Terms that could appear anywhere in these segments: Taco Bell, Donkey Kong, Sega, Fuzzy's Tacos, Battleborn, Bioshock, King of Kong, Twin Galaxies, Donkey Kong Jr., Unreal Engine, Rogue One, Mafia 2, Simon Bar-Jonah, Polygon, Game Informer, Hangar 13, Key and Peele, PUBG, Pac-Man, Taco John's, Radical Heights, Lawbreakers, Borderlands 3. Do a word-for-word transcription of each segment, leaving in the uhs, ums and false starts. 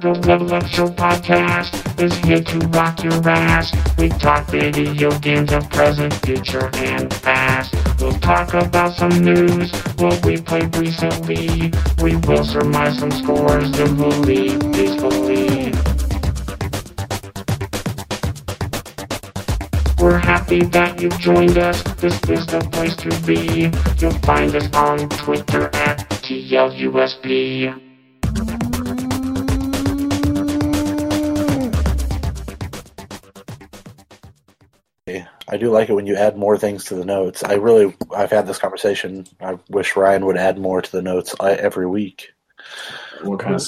The Revolution Podcast is here to rock your ass. We talk video games of present, future, and past. We'll talk about some news, what we played recently. We will surmise some scores, then we'll leave peacefully. We're happy that you've joined us. This is the place to be. You'll find us on Twitter at T L U S P. I do like it when you add more things to the notes. I really, I've had this conversation. I wish Ryan would add more to the notes every week. What kind of?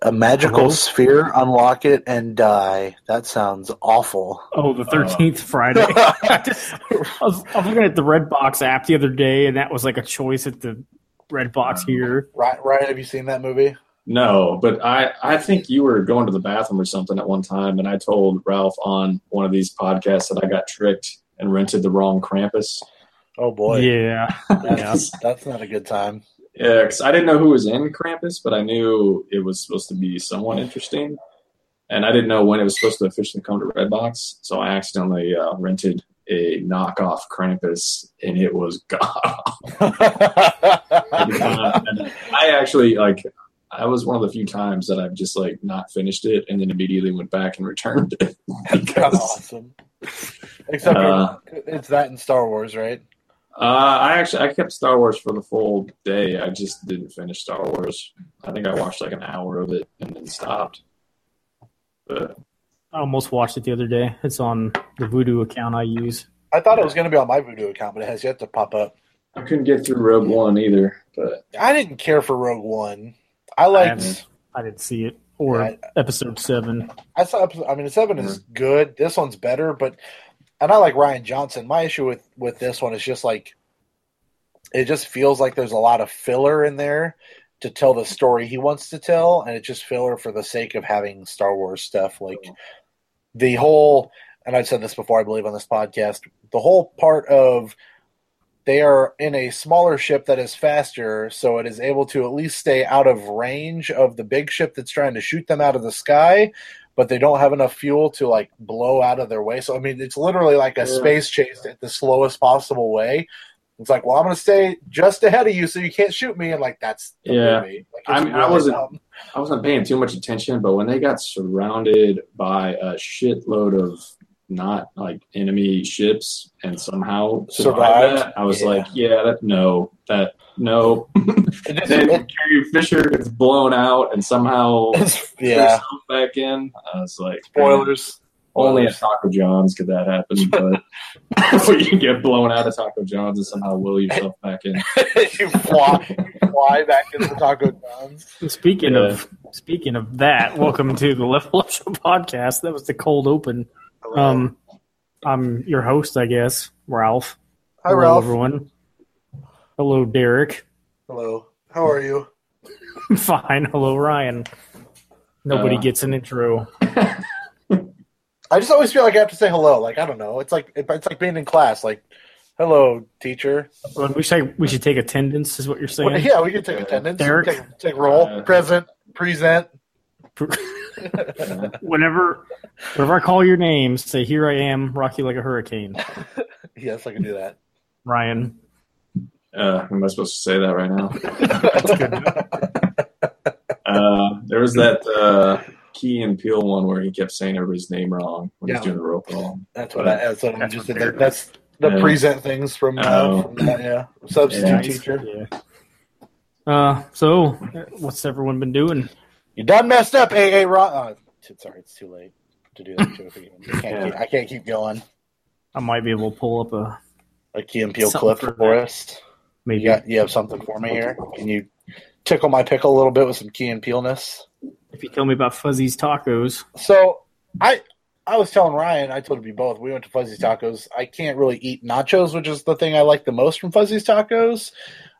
A magical sphere, unlock it, and die. That sounds awful. Oh, the thirteenth uh. Friday. I, just, I, was, I was looking at the Redbox app the other day, and that was like a choice at the Redbox here. Ryan, have you seen that movie? No, but I, I think you were going to the bathroom or something at one time, and I told Ralph on one of these podcasts that I got tricked and rented the wrong Krampus. Oh, boy. Yeah. That's, that's not a good time. Yeah, because I didn't know who was in Krampus, but I knew it was supposed to be someone interesting, and I didn't know when it was supposed to officially come to Redbox, so I accidentally uh, rented a knockoff Krampus, and it was god-awful. I actually, like... I was one of the few times that I've just like not finished it and then immediately went back and returned it. Because, that's awesome. Except uh, it's that in Star Wars, right? Uh, I actually I kept Star Wars for the full day. I just didn't finish Star Wars. I think I watched like an hour of it and then stopped. But I almost watched it the other day. It's on the Vudu account I use. I thought it was going to be on my Vudu account, but it has yet to pop up. I couldn't get through Rogue One either. But I didn't care for Rogue One. I liked. I, I didn't see it. Or yeah, episode seven. I saw. I mean, seven is good. This one's better, but and I like Ryan Johnson. My issue with, with this one is just like it just feels like there's a lot of filler in there to tell the story he wants to tell, and it's just filler for the sake of having Star Wars stuff. Like the whole, and I've said this before, I believe on this podcast, the whole part of. They are in a smaller ship that is faster, so it is able to at least stay out of range of the big ship that's trying to shoot them out of the sky, but they don't have enough fuel to, like, blow out of their way. So, I mean, it's literally like a space chase at the slowest possible way. It's like, well, I'm going to stay just ahead of you so you can't shoot me. And, like, that's the yeah. movie. Like, I mean, really I, wasn't, I wasn't paying too much attention, but when they got surrounded by a shitload of not like enemy ships and somehow survive that. I was yeah. like, yeah, that no, that no. Then Carrie Fisher gets blown out and somehow yeah back in. I was like, spoilers. Only at Taco John's could that happen, but so you get blown out of Taco John's and somehow will yourself back in. you, fly, you fly back into Taco John's. Speaking yeah. of speaking of that, welcome to the Level Up Show podcast. That was the cold open. Um, I'm your host, I guess, Ralph. Hi, Hello, Ralph. Everyone. Hello, Derek. Hello. How are you? Fine. Hello, Ryan. Nobody uh, gets an intro. I just always feel like I have to say hello. Like I don't know. It's like it's like being in class. Like, hello, teacher. We should we should take attendance, is what you're saying. Well, yeah, we can take attendance. Derek, take, take roll, uh, present, present. whenever whenever I call your name, say, here I am, rock you like a hurricane. Yes, I can do that. Ryan. Uh, am I supposed to say that right now? That's good. uh, there was that uh, Key and Peele one where he kept saying everybody's name wrong when yeah. he was doing the roll call. That's what, but, I, that's what that's I'm just that, That's the yeah. present things from, uh, uh, from that, yeah. Substitute yeah, teacher. Yeah. Uh, so, what's everyone been doing? You done messed up, A A. Ron. Oh, sorry, it's too late to do that joke again. I can't, keep, I can't keep going. I might be able to pull up a a Key and Peele clip for us. Maybe you, got, you have something for me here. Can you tickle my pickle a little bit with some Key and Peele-ness? If you tell me about Fuzzy's Tacos, so I I was telling Ryan, I told you both. We went to Fuzzy's Tacos. I can't really eat nachos, which is the thing I like the most from Fuzzy's Tacos,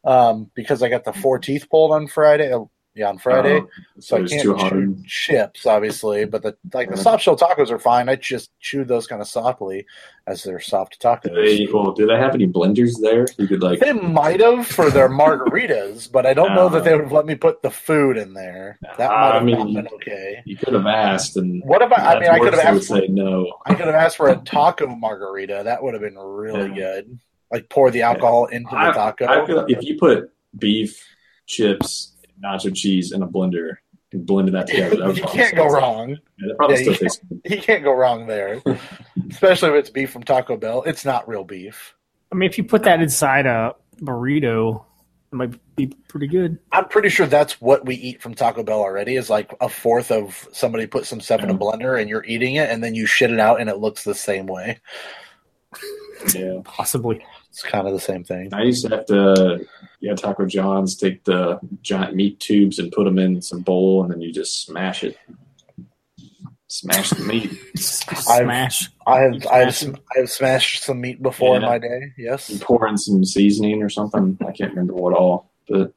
um, because I got the four teeth pulled on Friday. yeah, on Friday, uh, so, so I can't chew hard. chips, obviously. But the like yeah. the soft shell tacos are fine. I just chew those kind of softly, as they're soft tacos. Do they, well, do they have any blenders there? You could like they might have for their margaritas, but I don't uh, know that they would have let me put the food in there. That uh, might have I mean, not been okay. You could have asked, and what about? I mean, I could have asked. For, no. I could have asked for a taco margarita. That would have been really yeah. good. Like pour the alcohol yeah. into the I, taco. I could, if you put beef, chips, nacho cheese in a blender and blended that together, that you can't go wrong. Yeah, yeah, still you, can't, you can't go wrong there, especially if it's beef from Taco Bell. It's not real beef. I mean, if you put that inside a burrito, it might be pretty good. I'm pretty sure that's what we eat from Taco Bell already. Is like a fourth of somebody put some stuff yeah. in a blender and you're eating it, and then you shit it out, and it looks the same way. Yeah, possibly. It's kind of the same thing. I used to have to, yeah, Taco John's, take the giant meat tubes and put them in some bowl, and then you just smash it. Smash the meat. Smash. I have, I have, I have smashed some meat before yeah. in my day, yes. You pour in some seasoning or something. I can't remember what all, but...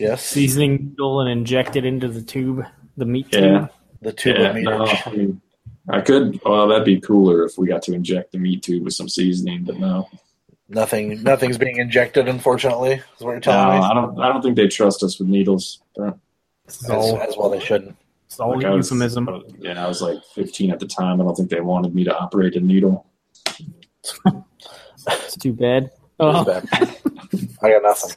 Yes. Seasoning noodle and inject it into the tube, the meat yeah. tube. The tube yeah, of meat. No, I mean, I could, well, that'd be cooler if we got to inject the meat tube with some seasoning, but no. Nothing. Nothing's being injected, unfortunately. Is what you're telling no, me. I don't. I don't think they trust us with needles. But as, all, as well, they shouldn't. It's all like euphemism. I was, yeah, I was like fifteen at the time. I don't think they wanted me to operate a needle. It's too bad. Oh. It's bad. I got nothing.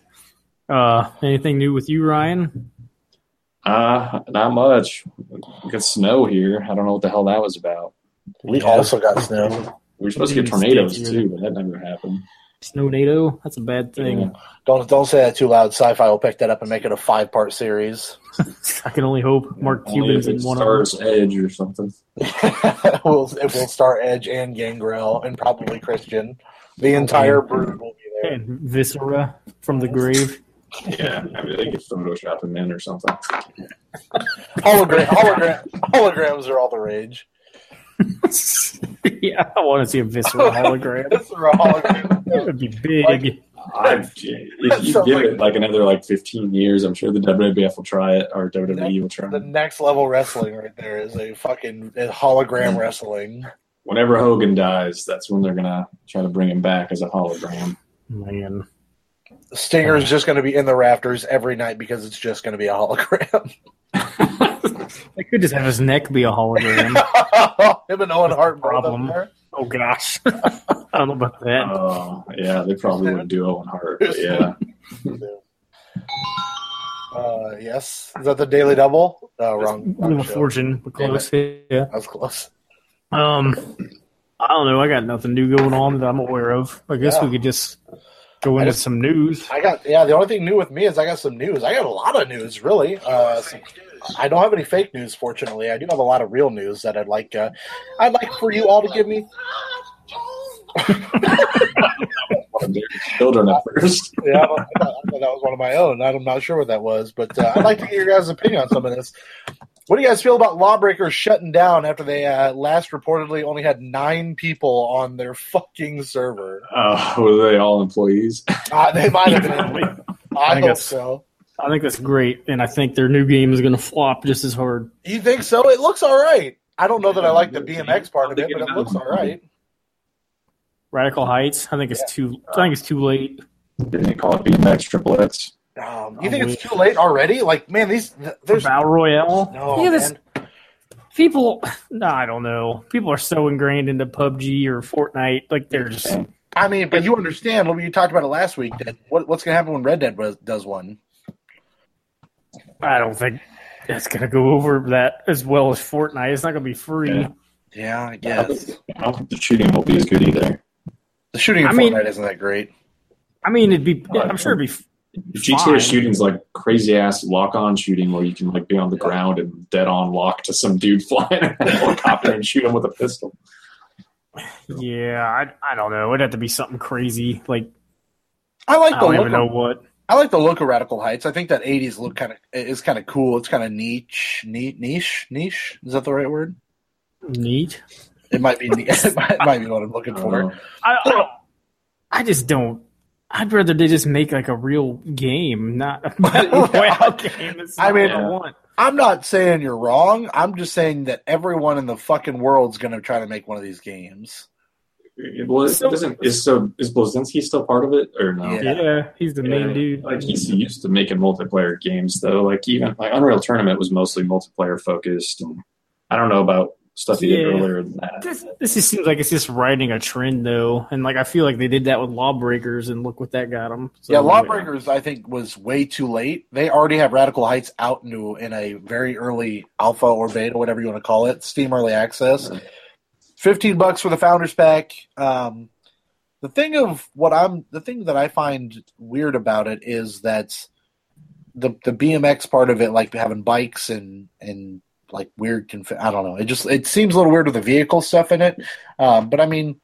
Uh, anything new with you, Ryan? Uh, not much. We got snow here. I don't know what the hell that was about. We yeah. also got snow. We were supposed to get tornadoes too, but that never happened. Snow-nado? That's a bad thing. Yeah. Don't don't say that too loud. Sci-Fi will pick that up and make it a five-part series. I can only hope Mark Cuban's in one stars of them. Edge or something. we'll, it will star Edge and Gangrel and probably Christian. The entire brood will be there. And Viscera from the grave. Yeah, I mean, they could Photoshop him in or something. Hologram, hologram, holograms are all the rage. Yeah, I want to see a visceral hologram. Visceral hologram. That would be big. Like, I've, if you give like, it like another like fifteen years, I'm sure the W W F will try it, or W W E next, will try it. The next level wrestling right there is a fucking a hologram wrestling. Whenever Hogan dies, that's when they're gonna try to bring him back as a hologram. Man, Stinger's uh, just gonna be in the rafters every night because it's just gonna be a hologram. They could just have his neck be a hologram. Him and Owen Hart problem. Oh gosh, I don't know about that. Oh uh, yeah, they probably wouldn't do Owen Hart. But yeah. uh, yes, is that the Daily Double? Uh, wrong. wrong Fortune, but close. It. Yeah, that was close. Um, I don't know. I got nothing new going on that I'm aware of. I guess yeah. we could just go into just, some news. I got yeah. The only thing new with me is I got some news. I got a lot of news, really. Uh, some, I don't have any fake news, fortunately. I do have a lot of real news that I'd like. Uh, I'd like for you all to give me. Children at first. Yeah, I thought, I thought that was one of my own. I'm not sure what that was, but uh, I'd like to get your guys' opinion on some of this. What do you guys feel about Lawbreakers shutting down after they uh, last reportedly only had nine people on their fucking server? Uh, were they all employees? Uh, they might have been. I, I hope so. I think that's great, and I think their new game is going to flop just as hard. You think so? It looks all right. I don't know that I like the B M X part of it, but it looks all right. Radical Heights. I think it's yeah. too. I think it's too late. Didn't they call it B M X Triple X? Um, you think it's too late already? Like, man, these there's Battle Royale. No, yeah, this, man. People. No, I don't know. People are so ingrained into P U B G or Fortnite. Like, they're just. I mean, but you understand. You talked about it last week. That what, what's going to happen when Red Dead does one? I don't think that's going to go over that as well as Fortnite. It's not going to be free. Yeah, yeah I guess. I don't think the shooting will be as good either. The shooting in I Fortnite mean, isn't that great. I mean, it'd be. Yeah, I'm sure it'd be. The G T A shooting's like crazy ass lock on shooting where you can like be on the yeah. ground and dead on lock to some dude flying in a helicopter and shoot him with a pistol. Yeah, I I don't know. It'd have to be something crazy. Like I like I don't the even know what. I like the look of Radical Heights. I think that eighties look kind of is kind of cool. It's kind of niche, neat, niche, niche. Is that the right word? Neat. It might be. It might, it might be what I'm looking for. I, I, I just don't. I'd rather they just make like a real game, not a Royale game. I mean, I want. I'm not saying you're wrong. I'm just saying that everyone in the fucking world's going to try to make one of these games. Well, so, doesn't, is so is Blazinski still part of it or no? Yeah, yeah he's the yeah. main dude. Like he's used to making multiplayer games though. Like even like Unreal Tournament was mostly multiplayer focused. And I don't know about stuff he yeah. did earlier than that. This, this just seems like it's just riding a trend though, and like I feel like they did that with Lawbreakers, and look what that got them. So, yeah, Lawbreakers yeah. I think was way too late. They already have Radical Heights out new in a very early alpha or beta, whatever you want to call it, Steam Early Access. Yeah. Fifteen bucks for the Founders Pack. Um, the thing of what I'm, the thing that I find weird about it is that the the B M X part of it, like having bikes and and like weird, conf- I don't know. It just it seems a little weird with the vehicle stuff in it. Um, but I mean,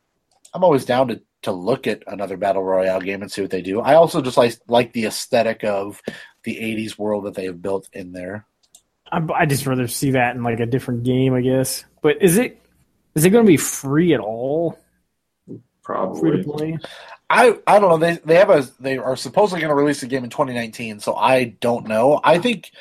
I'm always down to to look at another battle royale game and see what they do. I also just like like the aesthetic of the eighties world that they have built in there. I I just rather see that in like a different game, I guess. But is it? Is it going to be free at all? Probably. Free to play? I, I don't know. They they have a they are supposedly going to release a game in twenty nineteen, so I don't know. I think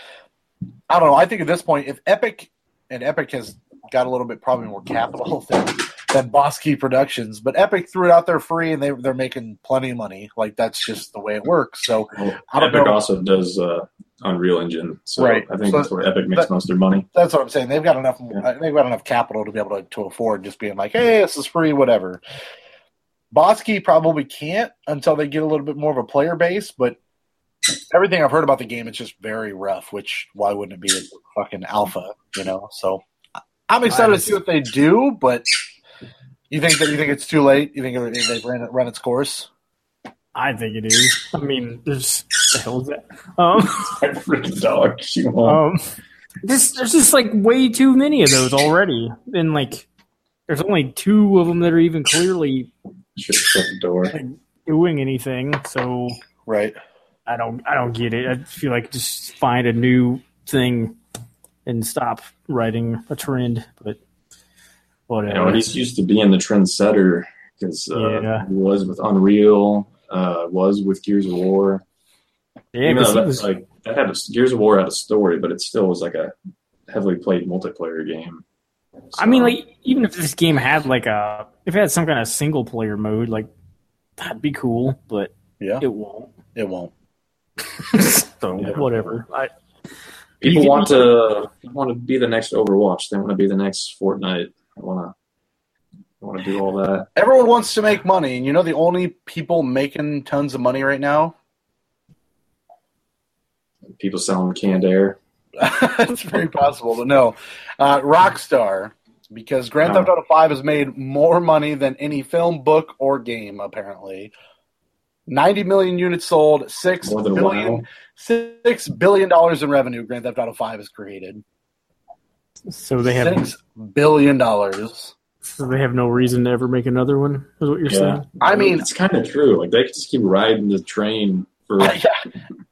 I don't know. I think at this point, if Epic and Epic has got a little bit probably more capital than than Boss Key Productions, but Epic threw it out there free, and they they're making plenty of money. Like that's just the way it works. So well, I don't Epic know. also does. Uh... Unreal Engine, so right. I think so that's where Epic makes that, most of their money. That's what I'm saying. They've got enough. Yeah. They've got enough capital to be able to, to afford just being like, "Hey, this is free, whatever." Bosky probably can't until they get a little bit more of a player base. But everything I've heard about the game, it's just very rough. Which why wouldn't it be a fucking alpha? You know. So I'm excited nice. to see what they do. But you think that you think it's too late? You think they've ran, run its course? I think it is. I mean, there's the hell is that? Um, um, this there's just like way too many of those already, and like there's only two of them that are even clearly like, doing anything. So right, I don't, I don't get it. I feel like just find a new thing and stop writing a trend. But whatever. You know, he's used to being the trendsetter because uh, yeah. he was with Unreal. Uh, was with Gears of War. Yeah, you know, that, was... like, that had a, Gears of War had a story, but it still was like a heavily played multiplayer game. So, I mean, like even if this game had like a, if it had some kind of single player mode, like that'd be cool. But yeah, it won't. It won't. So yeah. whatever. I, people can, want to want to be the next Overwatch. They want to be the next Fortnite. They want to. Want to do all that. Everyone wants to make money, and you know the only people making tons of money right now? People selling canned air. It's very possible, but no. Uh, Rockstar, because Grand no. Theft Auto five has made more money than any film, book, or game, apparently. ninety million units sold, six billion dollars six billion dollars in revenue Grand Theft Auto five has created. So they have six billion dollars So they have no reason to ever make another one, is what you're yeah. saying? I mean, it's kind of true. Like, they could just keep riding the train for.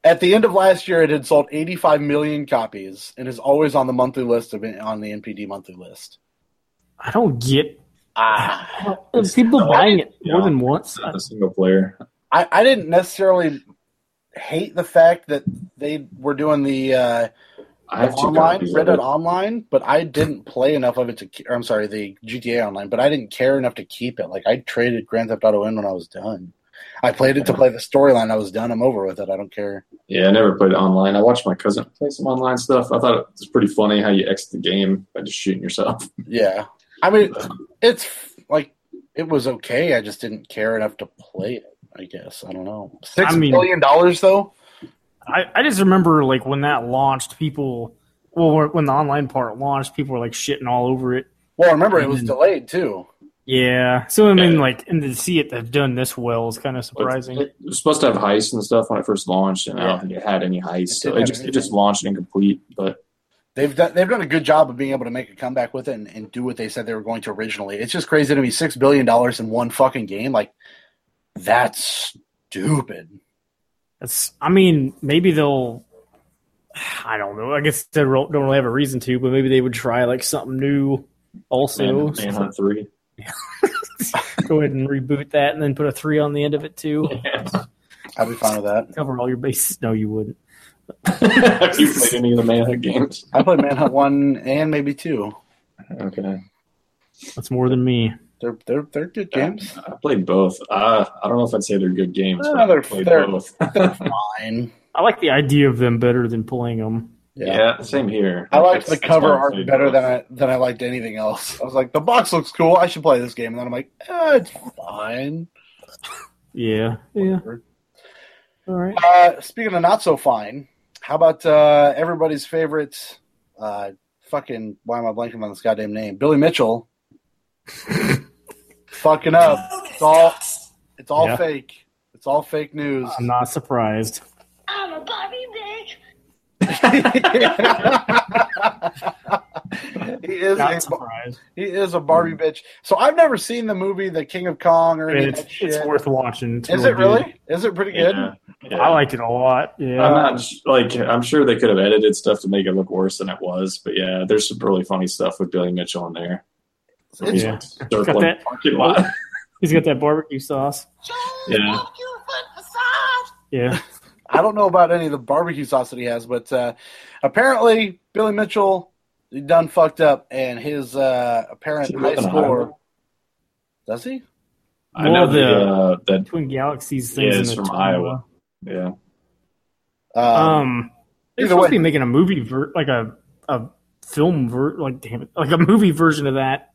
At the end of last year, it had sold eighty-five million copies and is always on the monthly list of on the N P D monthly list. I don't get ah, people no, buying it more yeah, than once. Not a single player. I, I didn't necessarily hate the fact that they were doing the. Uh, I have online, read it online, but I didn't play enough of it to. Or I'm sorry, the G T A Online, but I didn't care enough to keep it. Like I traded Grand Theft Auto in when I was done. I played it to play the storyline. I was done. I'm over with it. I don't care. Yeah, I never played it online. I watched my cousin play some online stuff. I thought it was pretty funny how you exit the game by just shooting yourself. Yeah, I mean, it's like it was okay. I just didn't care enough to play it. I guess I don't know. Six I mean, billion dollars though. I, I just remember, like, when that launched, people – well, when the online part launched, people were, like, shitting all over it. Well, I remember and it was then, delayed, too. Yeah. So, I mean, yeah. like, and to see it have done this well is kind of surprising. It was supposed to have heists and stuff when it first launched, and yeah. I don't think it had any heists. It so it just, it just launched incomplete, but – They've done, they've done a good job of being able to make a comeback with it and, and do what they said they were going to originally. It's just crazy to me, six billion dollars in one fucking game. Like, that's stupid. It's, I mean, maybe they'll, I don't know. I guess they don't really have a reason to, but maybe they would try like something new also. Man, Manhunt three. Yeah. Go ahead and reboot that and then put a three on the end of it too. Yeah. I'd be fine with that. Cover all your bases. No, you wouldn't. Have you played any of the Manhunt games? I played Manhunt one and maybe two. Okay, that's more than me. They're they're they're good games. I, I played both. Uh, I don't know if I'd say they're good games. No, but they're I played they're, both. They're fine. I like the idea of them better than playing them. Yeah, yeah, same here. I liked the cover art better than I than I liked anything else. I was like, the box looks cool. I should play this game. And then I'm like, eh, it's fine. Yeah, yeah. All right. Uh, speaking of not so fine, how about uh, everybody's favorite? Uh, fucking why am I blanking on this goddamn name? Billy Mitchell. Fucking up. It's all. It's all yeah. fake. It's all fake news. I'm not surprised. I'm a Bobby bitch. he is a, he is a Barbie bitch. So I've never seen the movie The King of Kong or anything. It's, that shit. It's worth watching. It's is it really? Good. Is it pretty good? Yeah. Yeah. I liked it a lot. Yeah, I'm not like I'm sure they could have edited stuff to make it look worse than it was, but yeah, there's some really funny stuff with Billy Mitchell in there. So he's yeah. got that, parking lot. He's got that barbecue sauce. Yeah. Yeah. I don't know about any of the barbecue sauce that he has, but uh, apparently Billy Mitchell done fucked up, and his uh, apparent high score. Does he? I know the, uh, the Twin Galaxies thing is from Iowa. Yeah. Um, they're supposed to be making a movie, ver- like a a film, ver- like damn it, like a movie version of that.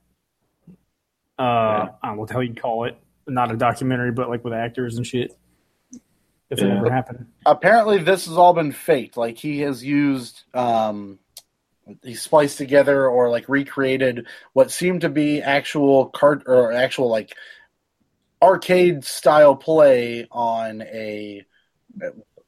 Uh, yeah. I don't know what the hell you'd call it. Not a documentary, but like with actors and shit. If it yeah. ever happened. Apparently, this has all been faked. Like, he has used, um, he spliced together or, like, recreated what seemed to be actual card or actual, like, arcade style play on a,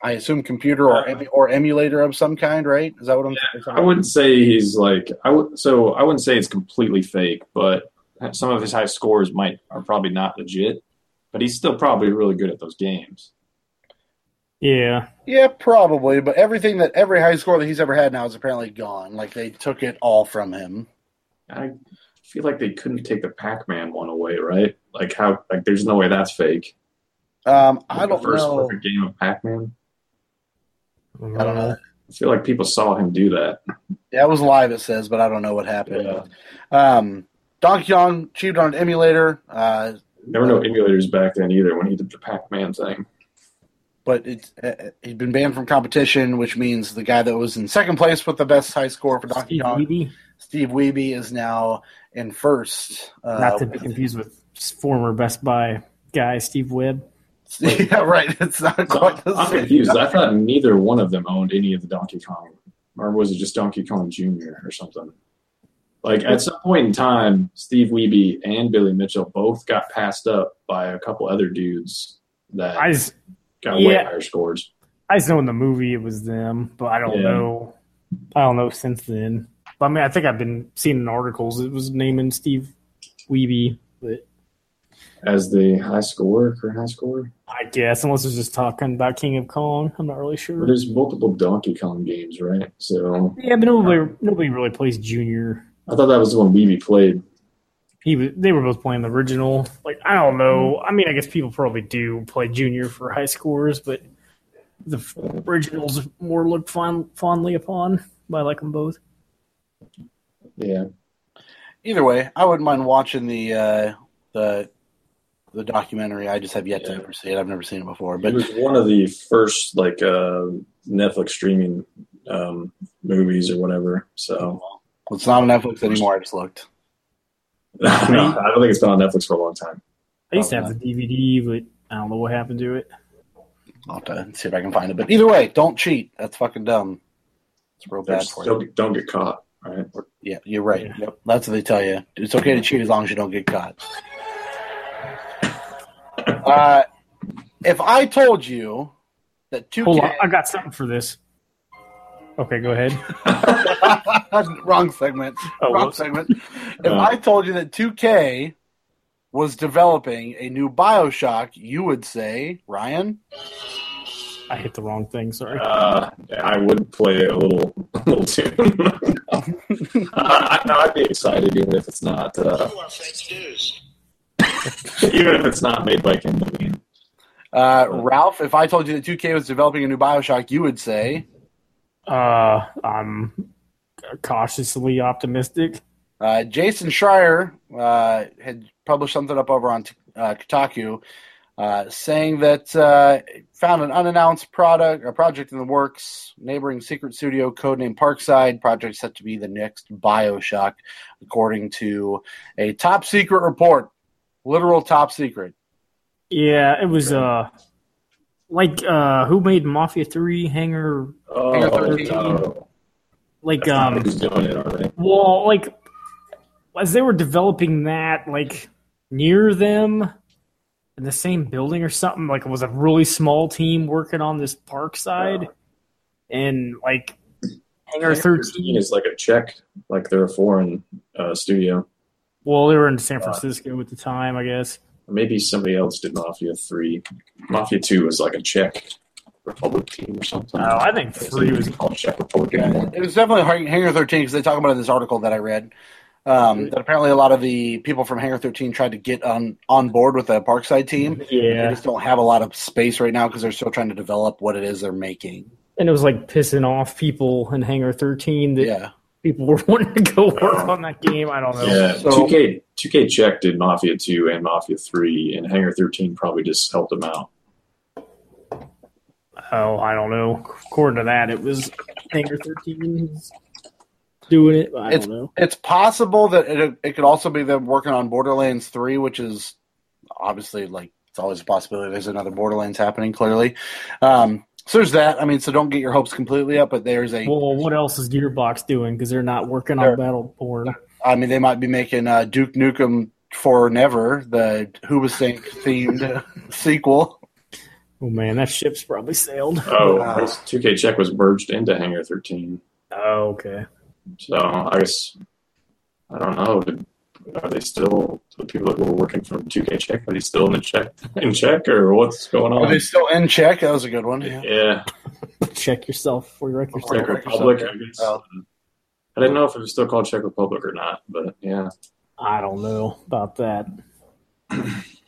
I assume, computer or uh, emu- or emulator of some kind, right? Is that what I'm yeah, saying? I wouldn't say he's like, I would, so I wouldn't say it's completely fake, but some of his high scores might are probably not legit, but he's still probably really good at those games. Yeah. Yeah, probably. But everything that every high score that he's ever had now is apparently gone. Like, they took it all from him. I feel like they couldn't take the Pac-Man one away, right? Like, how? Like, there's no way that's fake. Um, like I don't know. The first perfect game of Pac-Man? I don't know. I feel like people saw him do that. Yeah, it was live, it says, but I don't know what happened. Yeah. Um, Donkey Kong cheated on an emulator. Uh, there were no uh, emulators back then either when he did the Pac-Man thing. But it's, uh, he'd been banned from competition, which means the guy that was in second place with the best high score for Donkey Kong, Wiebe. Steve Wiebe, is now in first. Uh, Not to be confused with former Best Buy guy, Steve Wiebe. Yeah, right. It's not so quite the I'm same. I'm confused. I thought neither one of them owned any of the Donkey Kong. Or was it just Donkey Kong Junior or something? Like, at some point in time, Steve Wiebe and Billy Mitchell both got passed up by a couple other dudes that... I just, Got yeah. way higher scores. I just know in the movie it was them, but I don't yeah. know. I don't know since then. But I mean, I think I've been seeing in articles it was naming Steve Wiebe, but as the high scorer, current high scorer. I guess unless it's just talking about King of Kong, I'm not really sure. But there's multiple Donkey Kong games, right? So yeah, but nobody um, nobody really plays Junior. I thought that was the one Wiebe played. He was, they were both playing the original. Like, I don't know. I mean, I guess people probably do play Junior for high scores, but the originals more looked fond, fondly upon. I like them both. Yeah. Either way, I wouldn't mind watching the uh, the the documentary. I just have yet yeah. to ever see it. I've never seen it before. But it was one of the first like uh, Netflix streaming um, movies or whatever. So well, it's not on Netflix anymore. I just looked. No, I don't think it's been on Netflix for a long time. I used to have the D V D, but I don't know what happened to it. I'll have to see if I can find it. But either way, don't cheat. That's fucking dumb. It's real bad for you. Don't get caught. Right? Yeah, you're right. Yeah. Yep. That's what they tell you. It's okay to cheat as long as you don't get caught. uh, if I told you that two K... Hold on, I got something for this. Okay, go ahead. Wrong segment. Oh, Wrong whoops. segment. If uh, I told you that two K was developing a new Bioshock, you would say, Ryan? I hit the wrong thing, sorry. Uh, I would play a little, a little tune. I, I'd be excited even if it's not... Uh, even if it's not made by Ken Levine. Uh, Ralph, if I told you that two K was developing a new Bioshock, you would say? Uh, I'm cautiously optimistic. Uh, Jason Schreier uh, had published something up over on uh, Kotaku uh, saying that uh, found an unannounced product or project in the works, neighboring secret studio codenamed Parkside. Project set to be the next Bioshock, according to a top secret report. Literal top secret. Yeah, it was uh, like uh, who made Mafia three, Hangar, oh, Hangar thirteen? No. Like um, who's doing it already? Well, like as they were developing that, like near them in the same building or something, like it was a really small team working on this Parkside, yeah. and like Hangar thirteen is like a Czech, like they're a foreign uh, studio. Well, they were in San Francisco uh, at the time, I guess. Maybe somebody else did Mafia three. Mafia two was like a Czech Republic team or something. Oh, I think three was called Czech Republic anymore. It was definitely Hangar thirteen because they talk about it in this article that I read. Um, that apparently a lot of the people from Hangar thirteen tried to get on, on board with the Parkside team. Yeah. They just don't have a lot of space right now because they're still trying to develop what it is they're making. And it was like pissing off people in Hangar thirteen that yeah. people were wanting to go work on that game. I don't know. Yeah, so, two K, two K Czech did Mafia two and Mafia three, and Hangar thirteen probably just helped them out. Oh, I don't know. According to that, it was Hangar thirteen doing it. I it's, don't know. It's possible that it it could also be them working on Borderlands three, which is obviously like it's always a possibility. There's another Borderlands happening, clearly. Um, so there's that. I mean, so don't get your hopes completely up, but there's a... Well, what else is Gearbox doing? Because they're not working on Battleborn. I mean, they might be making uh, Duke Nukem For Never, the Hoobastank-themed sequel. Oh, man, that ship's probably sailed. Oh, uh, two K Czech was merged into Hangar thirteen. Oh, okay. So, I guess, I don't know, did, are they still, the people that were working from two K Czech, are they still in the Czech, in Czech, or what's going on? Are they still in Czech? That was a good one. Yeah. yeah. Check yourself before you wreck yourself. Czech Republic, I guess. Oh. I didn't know if it was still called Czech Republic or not, but yeah. I don't know about that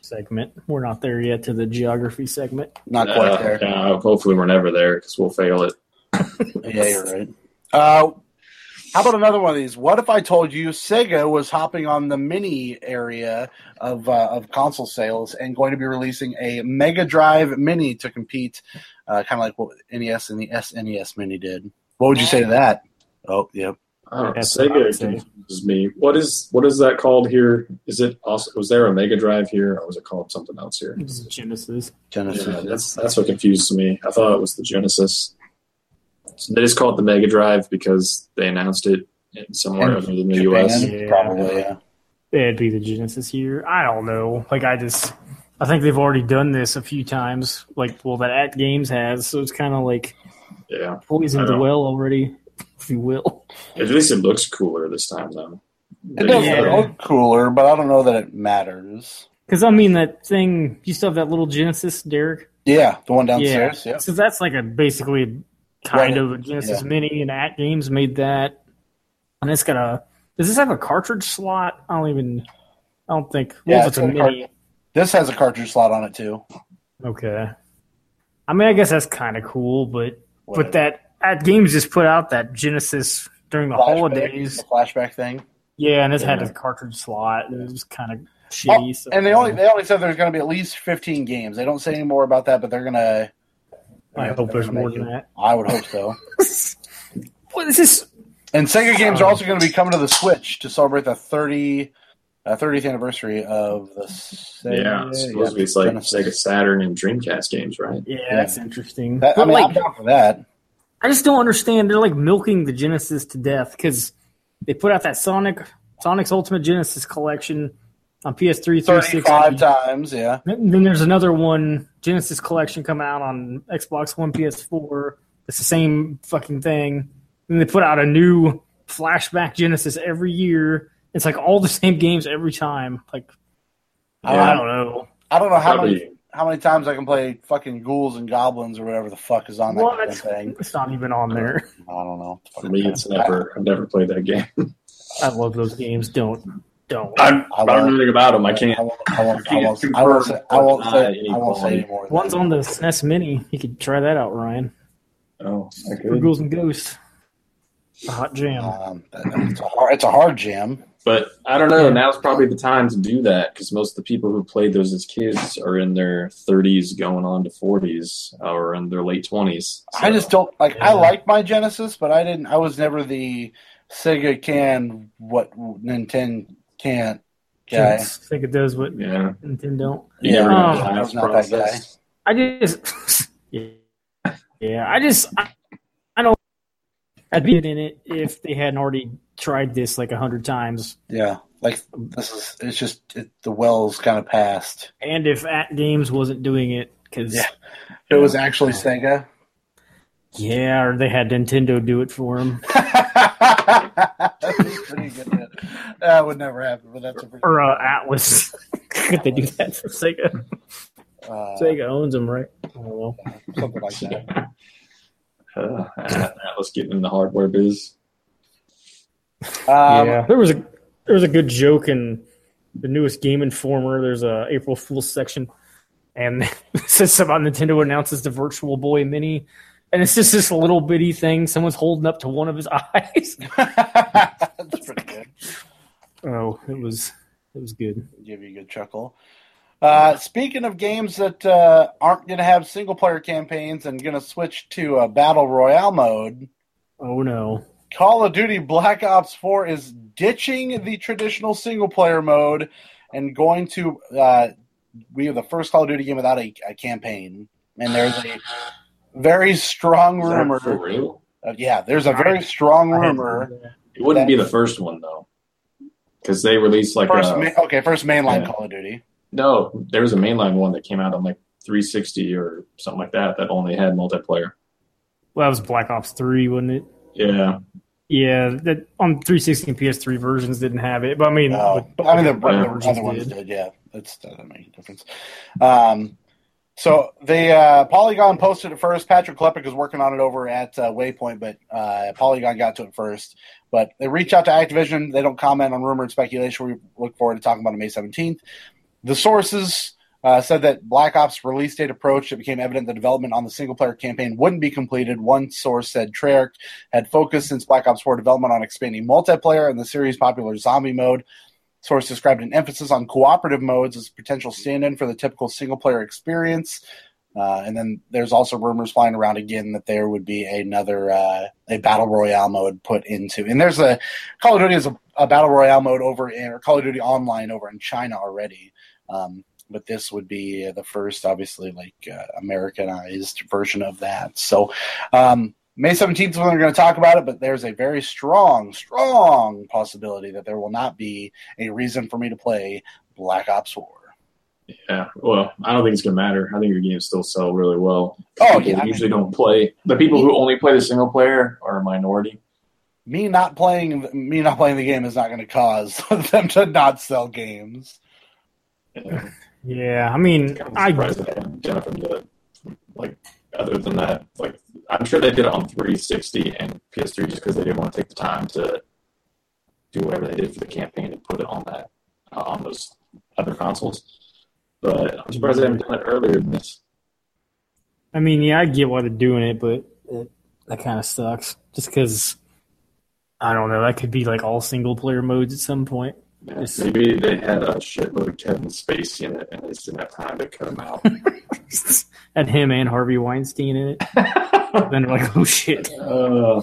segment. We're not there yet to the geography segment. Not uh, quite there. Uh, hopefully we're never there because we'll fail it. Yeah, you're right. Uh, how about another one of these? What if I told you Sega was hopping on the mini area of uh, of console sales and going to be releasing a Mega Drive Mini to compete, uh, kind of like what N E S and the S N E S Mini did? What would you say to that? Oh, yep. Oh, Sega confuses me. What is what is that called here? Is it also was there a Mega Drive here, or was it called something else here? It was Genesis. Genesis. Yeah, that's that's what confused me. I thought it was the Genesis. So they just called it the Mega Drive because they announced it somewhere in, in the Japan, U S. Yeah, probably, yeah. It'd be the Genesis here. I don't know. Like I just, I think they've already done this a few times. Like, well, that At Games has, so it's kind of like, yeah, poisoned the well already. If you will. At least it looks cooler this time, though. It does yeah. look cooler, but I don't know that it matters. Because, I mean, that thing, you still have that little Genesis, Derek? Yeah, the one downstairs. Yeah. yeah. So that's like a basically kind right. of a Genesis yeah. Mini, and At Games made that. And it's got a... Does this have a cartridge slot? I don't even... I don't think... Well, yeah, it's a mini. Cart- this has a cartridge slot on it, too. Okay. I mean, I guess that's kind of cool, but Whatever. but that... At Games just put out that Genesis during the flashback, holidays. The flashback thing. Yeah, and this yeah. had a cartridge slot. It was kind of shitty. Oh, so and they only they only said there's going to be at least fifteen games. They don't say any more about that, but they're going to... I hope there's more than that. I would hope so. What is this? And Sega games are also going to be coming to the Switch to celebrate the thirty, uh, thirtieth anniversary of the Sega. Yeah, it's supposed yeah, to be it's like Genesis. Sega Saturn and Dreamcast games, right? Yeah, yeah. That's interesting. That, I mean, like, I'm down for that. I just don't understand. They're like milking the Genesis to death because they put out that Sonic, Sonic's Ultimate Genesis collection on P S three, three sixty. thirty-five times, yeah. And then there's another one, Genesis collection, coming out on Xbox One, P S four. It's the same fucking thing. And they put out a new Flashback Genesis every year. It's like all the same games every time. Like, yeah. I don't know. I don't know how Probably. many. How many times I can play fucking Ghouls and Goblins or whatever the fuck is on that well, thing? It's not even on there. I don't know. For me, it's never. I've never played that game. I love those games. Don't don't. I, I, I don't know anything about them. I can't. I won't, I won't, I won't, I won't say, I won't say, I won't say anymore. One's on the S N E S Mini. You could try that out, Ryan. Oh, I could. Ruggles and Ghosts. A hot jam. Um, it's, a hard, it's a hard jam. But I don't know. Now's probably the time to do that because most of the people who played those as kids are in their thirties, going on to forties, or in their late twenties. So, I just don't like. Yeah. I liked my Genesis, but I didn't. I was never the Sega can what Nintendo can't guy. Sega does what yeah. Nintendo don't. Yeah, um, I was not that guy. I just yeah, yeah. I just I, I don't. I'd be in it if they hadn't already tried this like a hundred times. Yeah, like this is it's just it, the well's kind of passed. And if At Games wasn't doing it because yeah. it was know, actually uh, Sega. Yeah, or they had Nintendo do it for them. That's pretty good. That would never happen, but that's a pretty or uh, Atlas. Could they do that for Sega? Uh, Sega owns them, right? I don't know. Something like that. Uh, Atlas getting in the hardware biz. Um, yeah, there was a there was a good joke in the newest Game Informer. There's a April Fool's section, and it says about Nintendo announces the Virtual Boy Mini, and it's just this little bitty thing someone's holding up to one of his eyes. That's pretty good. Oh, it was it was good. Give you a good chuckle. Uh, speaking of games that uh, aren't going to have single player campaigns and going to switch to a battle royale mode. Oh no. Call of Duty Black Ops four is ditching the traditional single-player mode and going to uh, – we are the first Call of Duty game without a, a campaign. And there's a very strong rumor. Is that for real? Uh, yeah, there's a very strong rumor. It wouldn't be the first one, though, because they released like first a ma- – Okay, first mainline yeah. Call of Duty. No, there was a mainline one that came out on like three sixty or something like that that only had multiplayer. Well, that was Black Ops three, wasn't it? Yeah. Yeah, that on three sixty and P S three versions didn't have it, but I mean, no. but, I mean the, yeah. the, the other ones did. did yeah, that's, that doesn't make a difference. Um, so the uh, Polygon posted it first. Patrick Klepek is working on it over at uh, Waypoint, but uh, Polygon got to it first. But they reach out to Activision. They don't comment on rumor and speculation. We look forward to talking about it May seventeenth. The sources uh, said that Black Ops release date approached. It became evident the development on the single-player campaign wouldn't be completed. One source said Treyarch had focused since Black Ops four development on expanding multiplayer and the series' popular zombie mode. Source described an emphasis on cooperative modes as a potential stand-in for the typical single-player experience. Uh, and then there's also rumors flying around again that there would be another uh, a battle royale mode put into. And there's a Call of Duty is a, a battle royale mode over in or Call of Duty Online over in China already. Um, but this would be the first, obviously, like uh, Americanized version of that. So um, May seventeenth is when we're going to talk about it, but there's a very strong, strong possibility that there will not be a reason for me to play Black Ops four. Yeah, well, I don't think it's going to matter. I think your games still sell really well. Oh, people yeah. I usually mean, don't play. The people me, who only play the single player are a minority. Me not playing, me not playing the game is not going to cause them to not sell games. Yeah. yeah, I mean, I'm surprised I, they haven't done it from the, like, other than that, like, I'm sure they did it on three sixty and P S three just because they didn't want to take the time to do whatever they did for the campaign and put it on that, uh, on those other consoles. But I'm surprised they haven't done it earlier than this. I mean, yeah, I get why they're doing it, but it, that kind of sucks. Just because, I don't know, that could be, like, all single-player modes at some point. Yeah, maybe they had a shitload of Kevin Spacey in it, and they just didn't have time to cut him out. And him and Harvey Weinstein in it. Then they're like, oh shit. Uh,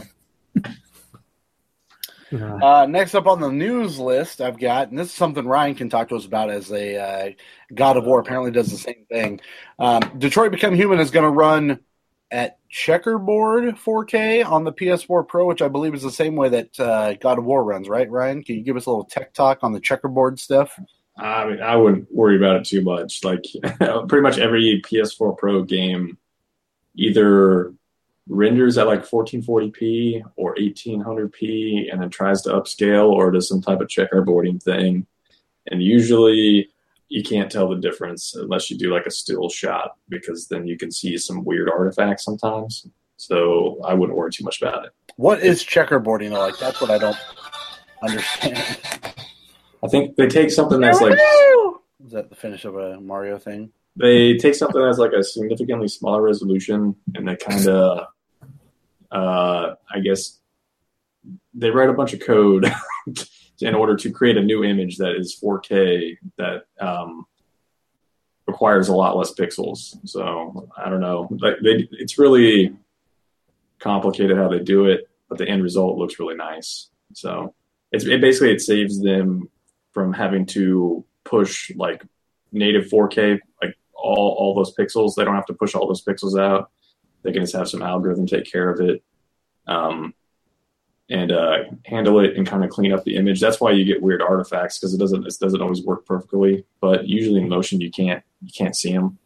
uh, next up on the news list, I've got, and this is something Ryan can talk to us about as a uh, God of War apparently does the same thing. Um, Detroit Become Human is going to run at Checkerboard four K on the P S four Pro, which I believe is the same way that uh, God of War runs, right, Ryan? Can you give us a little tech talk on the Checkerboard stuff? I mean, I wouldn't worry about it too much. Like, pretty much every P S four Pro game either renders at like fourteen forty p or eighteen hundred p and then tries to upscale or does some type of checkerboarding thing. And usually you can't tell the difference unless you do like a still shot because then you can see some weird artifacts sometimes. So I wouldn't worry too much about it. What is checkerboarding like? That's what I don't understand. I think they take something that's like... Is that the finish of a Mario thing? They take something that's like a significantly smaller resolution, and they kind of, uh, I guess, they write a bunch of code in order to create a new image that is four K that um, requires a lot less pixels. So I don't know. Like they, it's really complicated how they do it, but the end result looks really nice. So it's it basically it saves them from having to push like native four K, like all, all those pixels. They don't have to push all those pixels out. They can just have some algorithm take care of it um, and uh, handle it and kind of clean up the image. That's why you get weird artifacts, because it doesn't it doesn't always work perfectly. But usually in motion, you can't you can't see them.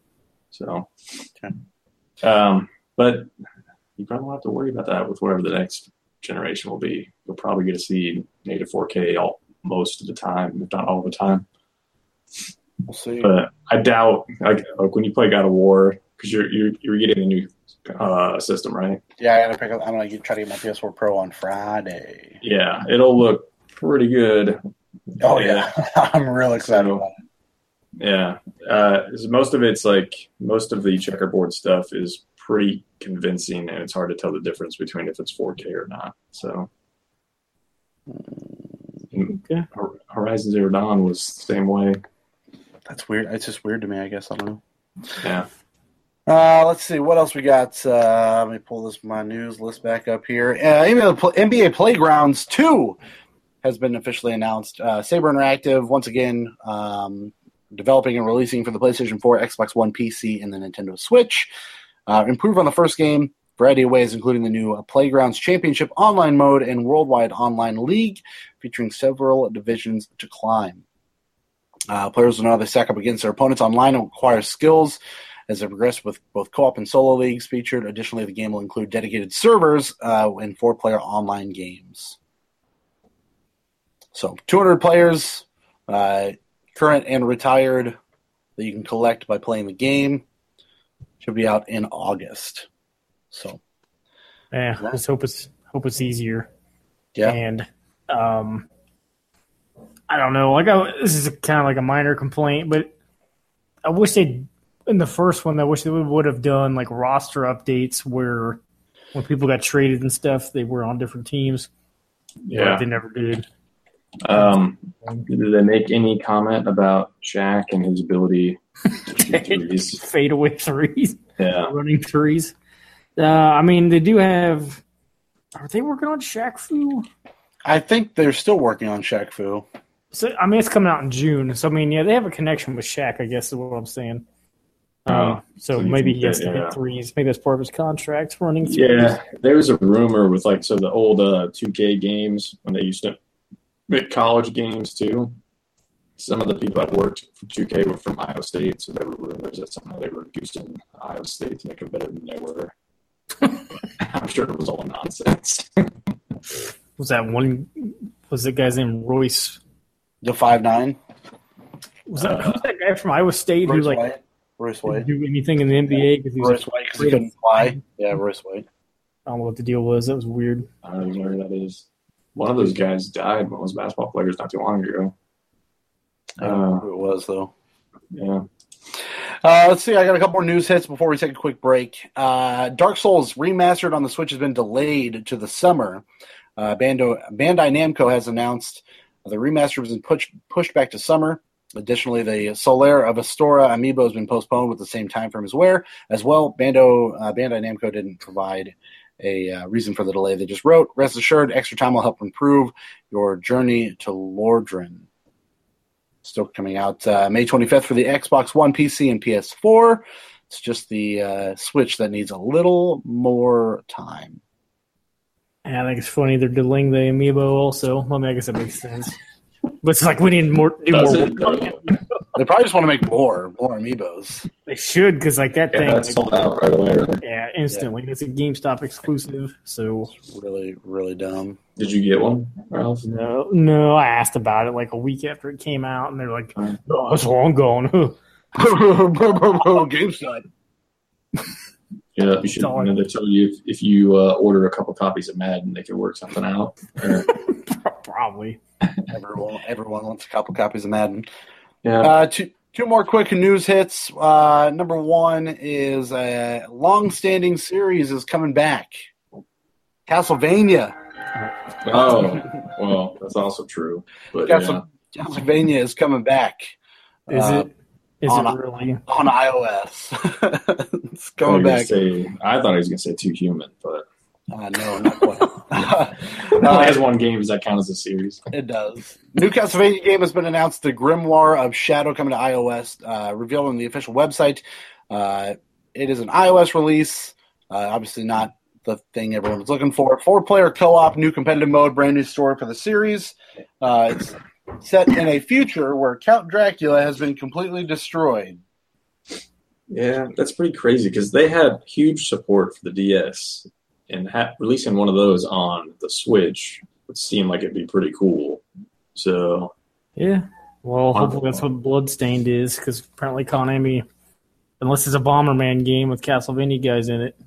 So, okay. um, but you probably won't have to worry about that with whatever the next generation will be. You'll probably get to see native four K all, most of the time, if not all the time. We'll see. But I doubt, like, like when you play God of War, because you're, you're you're getting a new uh, system, right? Yeah, I gotta pick up, I'm gonna get, try to get my P S four Pro on Friday. Yeah, it'll look pretty good. Oh yeah, yeah. I'm real excited so, about it. Yeah, uh, most of it's like most of the checkerboard stuff is pretty convincing, and it's hard to tell the difference between if it's four K or not. So. Yeah, Horizon Zero Dawn was the same way. That's weird. It's just weird to me, I guess. I don't know. Yeah. Uh, let's see. What else we got? Uh, let me pull this my news list back up here. Uh, N B A Playgrounds two has been officially announced. Uh, Saber Interactive, once again, um, developing and releasing for the PlayStation four, Xbox One, P C, and the Nintendo Switch. Uh, improved on the first game, variety of ways, including the new Playgrounds Championship online mode and Worldwide Online League, featuring several divisions to climb. Uh, players will know how they stack up against their opponents online and acquire skills as they progress with both co-op and solo leagues featured. Additionally, the game will include dedicated servers uh, and four-player online games. So, two hundred players, uh, current and retired, that you can collect by playing the game. Should be out in August. So, yeah, let's hope it's hope it's easier. Yeah, and um, I don't know. Like, I, this is kind of like a minor complaint, but I wish they in the first one. I wish they would have done like roster updates where when people got traded and stuff, they were on different teams. Yeah, but they never did. Um, did they make any comment about Shaq and his ability to threes? Fadeaway threes, yeah, running threes. Uh, I mean, they do have. Are they working on Shaq Fu? I think they're still working on Shaq Fu. So I mean, it's coming out in June. So I mean, yeah, they have a connection with Shaq. I guess is what I'm saying. Oh, uh, so, so maybe he has to hit threes. Maybe that's part of his contract running threes. Yeah, there was a rumor with like so the old uh, two K games when they used to make college games too. Some of the people that worked for two K were from Iowa State, so there were rumors that somehow they were boosting Iowa State to make it better than they were. I'm sure it was all nonsense. Was that one? Was that guy's name Royce? The five nine. Was that, uh, was that guy from Iowa State Royce who like White. Royce White didn't do anything in the N B A because yeah. he was Royce White because he couldn't fly? Yeah, Royce White. I don't know what the deal was. That was weird. I don't even know who that is. One of those guys died. One of those basketball players not too long ago. I don't uh, know who it was though. Yeah. Uh, let's see, I got a couple more news hits before we take a quick break. Uh, Dark Souls Remastered on the Switch has been delayed to the summer. Uh, Bando, Bandai Namco has announced the remaster has been push, pushed back to summer. Additionally, the Solaire of Astora amiibo has been postponed with the same time frame as Ware. As well, Bando, uh, Bandai Namco didn't provide a uh, reason for the delay. They just wrote, rest assured, extra time will help improve your journey to Lordran. Still coming out uh, May twenty-fifth for the Xbox One, P C, and P S four. It's just the uh, Switch that needs a little more time. And I think it's funny they're delaying the amiibo also. Well, I mean, I guess that makes sense. But it's like we need more. Do more it, they probably just want to make more, more amiibos. They should, because like that yeah, thing. That's like, sold out right away. Right? Yeah, instantly. Yeah. It's a GameStop exclusive. So it's really, really dumb. Did you get one, Ralph? No, no. I asked about it like a week after it came out, and they're like, "Oh, it's long gone." GameStop. Yeah, you should. You know, they tell you if, if you uh, order a couple copies of Madden, they can work something out. Or, Probably. everyone, everyone wants a couple copies of Madden. Yeah. Uh, two, two more quick news hits. Uh, number one is a long-standing series is coming back. Castlevania. Oh, well, that's also true. But Castle, yeah. Castlevania is coming back. Is uh, it? Is on, it really? On iOS. It's coming back. Say, I thought I was going to say Too Human, but... Uh, no, not quite. uh, it has one game. Does that count as a series? It does. New Castlevania game has been announced. The Grimoire of Shadow coming to iOS, uh, revealed on the official website. Uh, it is an iOS release. Uh, obviously not the thing everyone was looking for. Four-player co-op, new competitive mode, brand new story for the series. Uh, it's set in a future where Count Dracula has been completely destroyed. Yeah, that's pretty crazy because they had huge support for the D S. And ha- releasing one of those on the Switch would seem like it'd be pretty cool. So, yeah. Well, wonderful. Hopefully that's what Bloodstained is, because apparently Konami, unless it's a Bomberman game with Castlevania guys in it.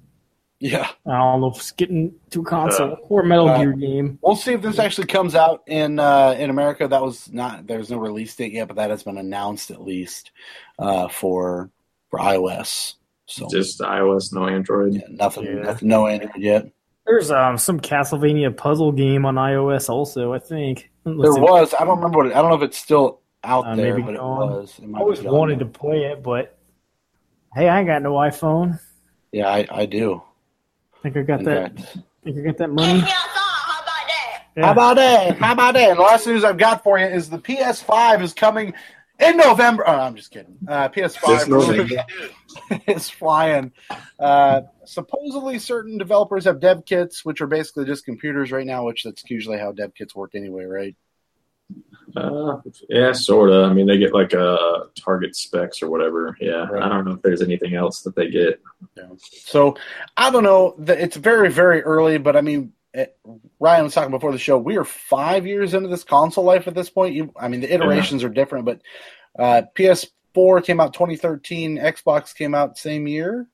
Yeah. I don't know if it's getting to a console uh, or a Metal uh, Gear game. We'll see if this actually comes out in uh, in America. That was not There's no release date yet, but that has been announced at least uh, for for iOS. So, just iOS, no Android? Yeah, nothing, yeah. nothing, no Android yet. There's um, some Castlevania puzzle game on iOS also, I think. Let's there see. was. I don't remember what it, I don't know if it's still out uh, there, maybe but it on. was. It I always wanted there. to play it, but hey, I ain't got no iPhone. Yeah, I, I do. Think I got In that. Fact. Think I got that money. How about that? How about that? And the last news I've got for you is the P S five is coming in November. Oh, I'm just kidding. Uh, P S five is flying. Uh, supposedly, certain developers have dev kits, which are basically just computers right now, which that's usually how dev kits work anyway, right? Uh, yeah, sort of. I mean, they get like uh, target specs or whatever. Yeah, right. I don't know if there's anything else that they get. Yeah. So, I don't know. It's very, very early, but I mean, it, Ryan was talking before the show, we are five years into this console life at this point. You, I mean, the iterations yeah. are different, but uh, P S four came out twenty thirteen, Xbox came out same year.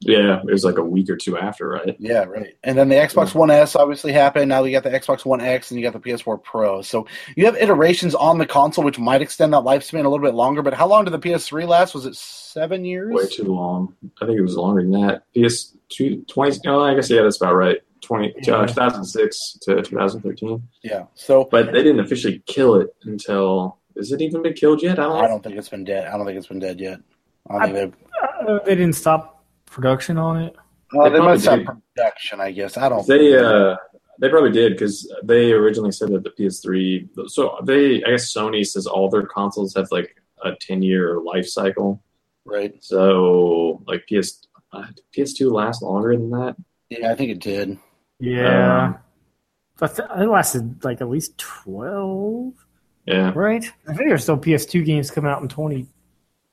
Yeah, it was like a week or two after, right? Yeah, right. And then the Xbox yeah. One S obviously happened. Now you got the Xbox One X and you got the P S four Pro. So you have iterations on the console, which might extend that lifespan a little bit longer, but how long did the P S three last? Was it seven years? Way too long. I think it was longer than that. P S two, twenty, oh, I guess, yeah, that's about right. Twenty yeah. two thousand six to two thousand thirteen. Yeah. So, but they didn't officially kill it until. Has it even been killed yet? I don't. I don't think it's been dead. I don't think it's been dead yet. I I, think uh, they didn't stop production on it. Well, they, they must stop production. I guess I don't. They uh, they probably did because they originally said that the P S three. So they, I guess, Sony says all their consoles have like a ten-year life cycle. Right. So like P S uh, P S two lasts longer than that. Yeah, I think it did. Yeah, um, but th- it lasted like at least twelve. Yeah, right. I think there's still P S two games coming out in twenty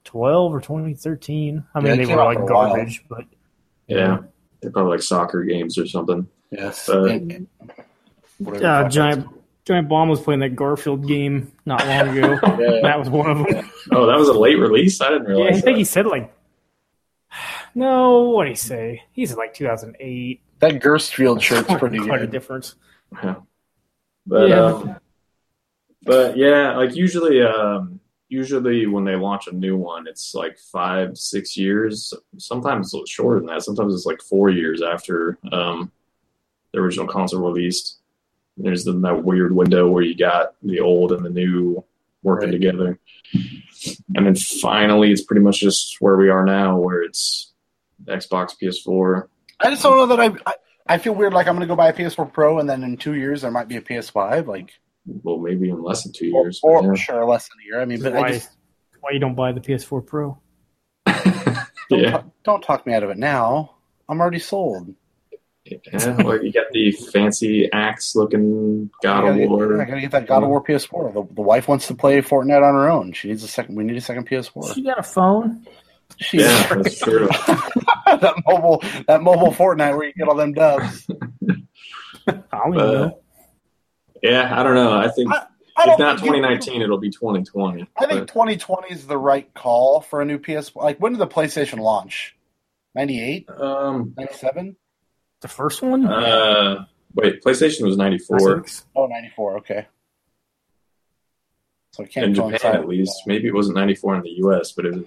twelve or twenty thirteen. I mean, yeah, they were like garbage, but yeah, yeah. they're probably like soccer games or something. Yes. Uh, uh, giant Giant Bomb was playing that Garfield game not long ago. yeah. That was one of them. Yeah. Oh, that was a late release. I didn't realize. Yeah, I think that. he said like. No, what did he say? He's in like two thousand eight. That Gerstfield shirt's pretty good. Quite a difference. Yeah. But, yeah. Um, but yeah, like usually um, usually when they launch a new one, it's like five, six years. Sometimes it's a little shorter than that. Sometimes it's like four years after um, the original console released. And there's then that weird window where you got the old and the new working right. together. And then finally, it's pretty much just where we are now, where it's Xbox, P S four. I just don't know that I, I – I feel weird like I'm going to go buy a P S four Pro and then in two years there might be a P S five. Like, well, maybe in less than two years. Or, or yeah. sure, less than a year. I mean, but why, I just – why you don't buy the P S four Pro? don't, yeah. t- don't talk me out of it now. I'm already sold. Yeah, well, you got the fancy axe-looking God of War. I gotta get that God of War P S four. The, the wife wants to play Fortnite on her own. She needs a second. We need a second P S four. She got a phone. She's yeah, crazy. That's true. that mobile, that mobile Fortnite where you get all them dubs. I don't but, know. Yeah, I don't know. I think I, I if not twenty nineteen, it'll be twenty twenty. I think but. twenty twenty is the right call for a new P S four. Like, when did the PlayStation launch? ninety-eight? Um, ninety-seven? The first one? Uh, Wait, PlayStation was ninety-four. Oh, ninety-four, okay. So it can't in Japan, at least. Maybe it wasn't ninety-four in the U S, but it was...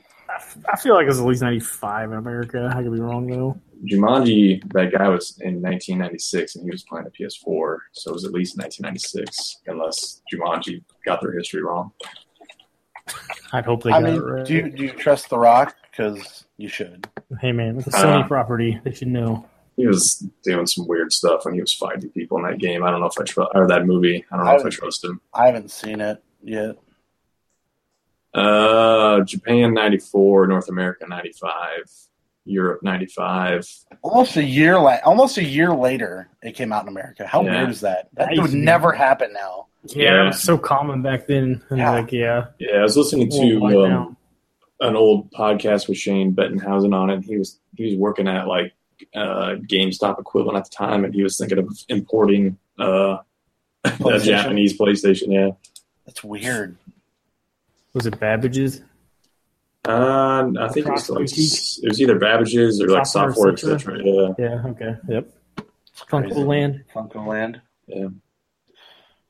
I feel like it was at least ninety-five in America. I could be wrong, though. Jumanji, that guy was in nineteen ninety-six, and he was playing a P S four, so it was at least nineteen ninety-six, unless Jumanji got their history wrong. I'd hope they I got mean, it right. Do you, do you trust The Rock? Because you should. Hey, man, it's a Sony uh, property. They should know. He was doing some weird stuff when he was fighting people in that game. I don't know if I trust... Or that movie. I don't know I if I trust him. I haven't seen it yet. Uh, Japan ninety-four, North America ninety-five, Europe ninety-five. Almost a year la- almost a year later, it came out in America. How yeah. weird is that? That nice. Would never happen now. Yeah, yeah, it was so common back then. Yeah. Like, yeah. yeah, I was listening to um, an old podcast with Shane Bettenhausen on it. He was he was working at like uh, GameStop equivalent at the time, and he was thinking of importing uh, a Japanese PlayStation. Yeah, that's weird. Was it Babbage's? Uh, I think it was, like, it was either Babbage's or like Software, et cetera. Yeah. yeah, okay, yep. Funko Land. Funko Land. Yeah.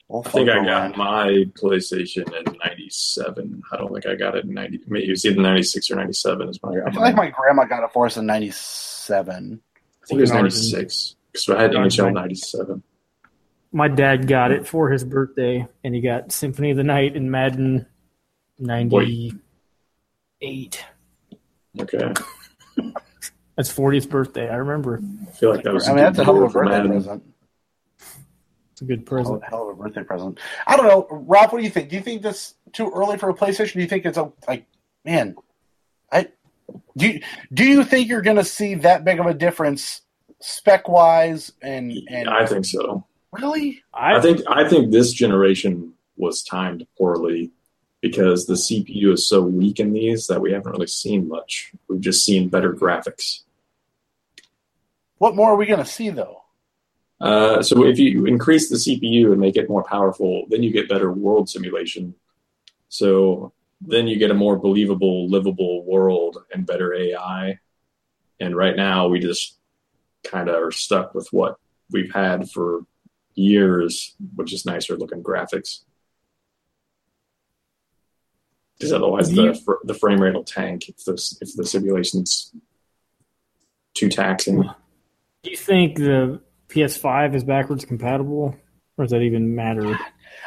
Well, I think I got my PlayStation in ninety-seven. I don't think I got it in ninety. Maybe it was either ninety-six or ninety-seven. Is my. I feel like my grandma got it for us in ninety-seven. I think it was ninety-six. So I had N H L ninety-seven. My dad got it for his birthday, and he got Symphony of the Night and Madden ninety-eight. Wait. Okay. That's fortieth birthday. I remember. I feel like that was. I mean, that's a hell of a birthday present. It's a good present. Hell, hell of a birthday present. I don't know, Rob. What do you think? Do you think that's too early for a PlayStation? Do you think it's a like, man? I do. You, do you think you're going to see that big of a difference spec wise? And, and I think so. Really? I, I think I think this generation was timed poorly, because the C P U is so weak in these that we haven't really seen much. We've just seen better graphics. What more are we going to see, though? Uh, so if you increase the C P U and make it more powerful, then you get better world simulation. So then you get a more believable, livable world and better A I. And right now we just kind of are stuck with what we've had for years, which is nicer looking graphics. Because otherwise the the frame rate will tank if the if the simulation's too taxing. Do you think the P S five is backwards compatible, or does that even matter?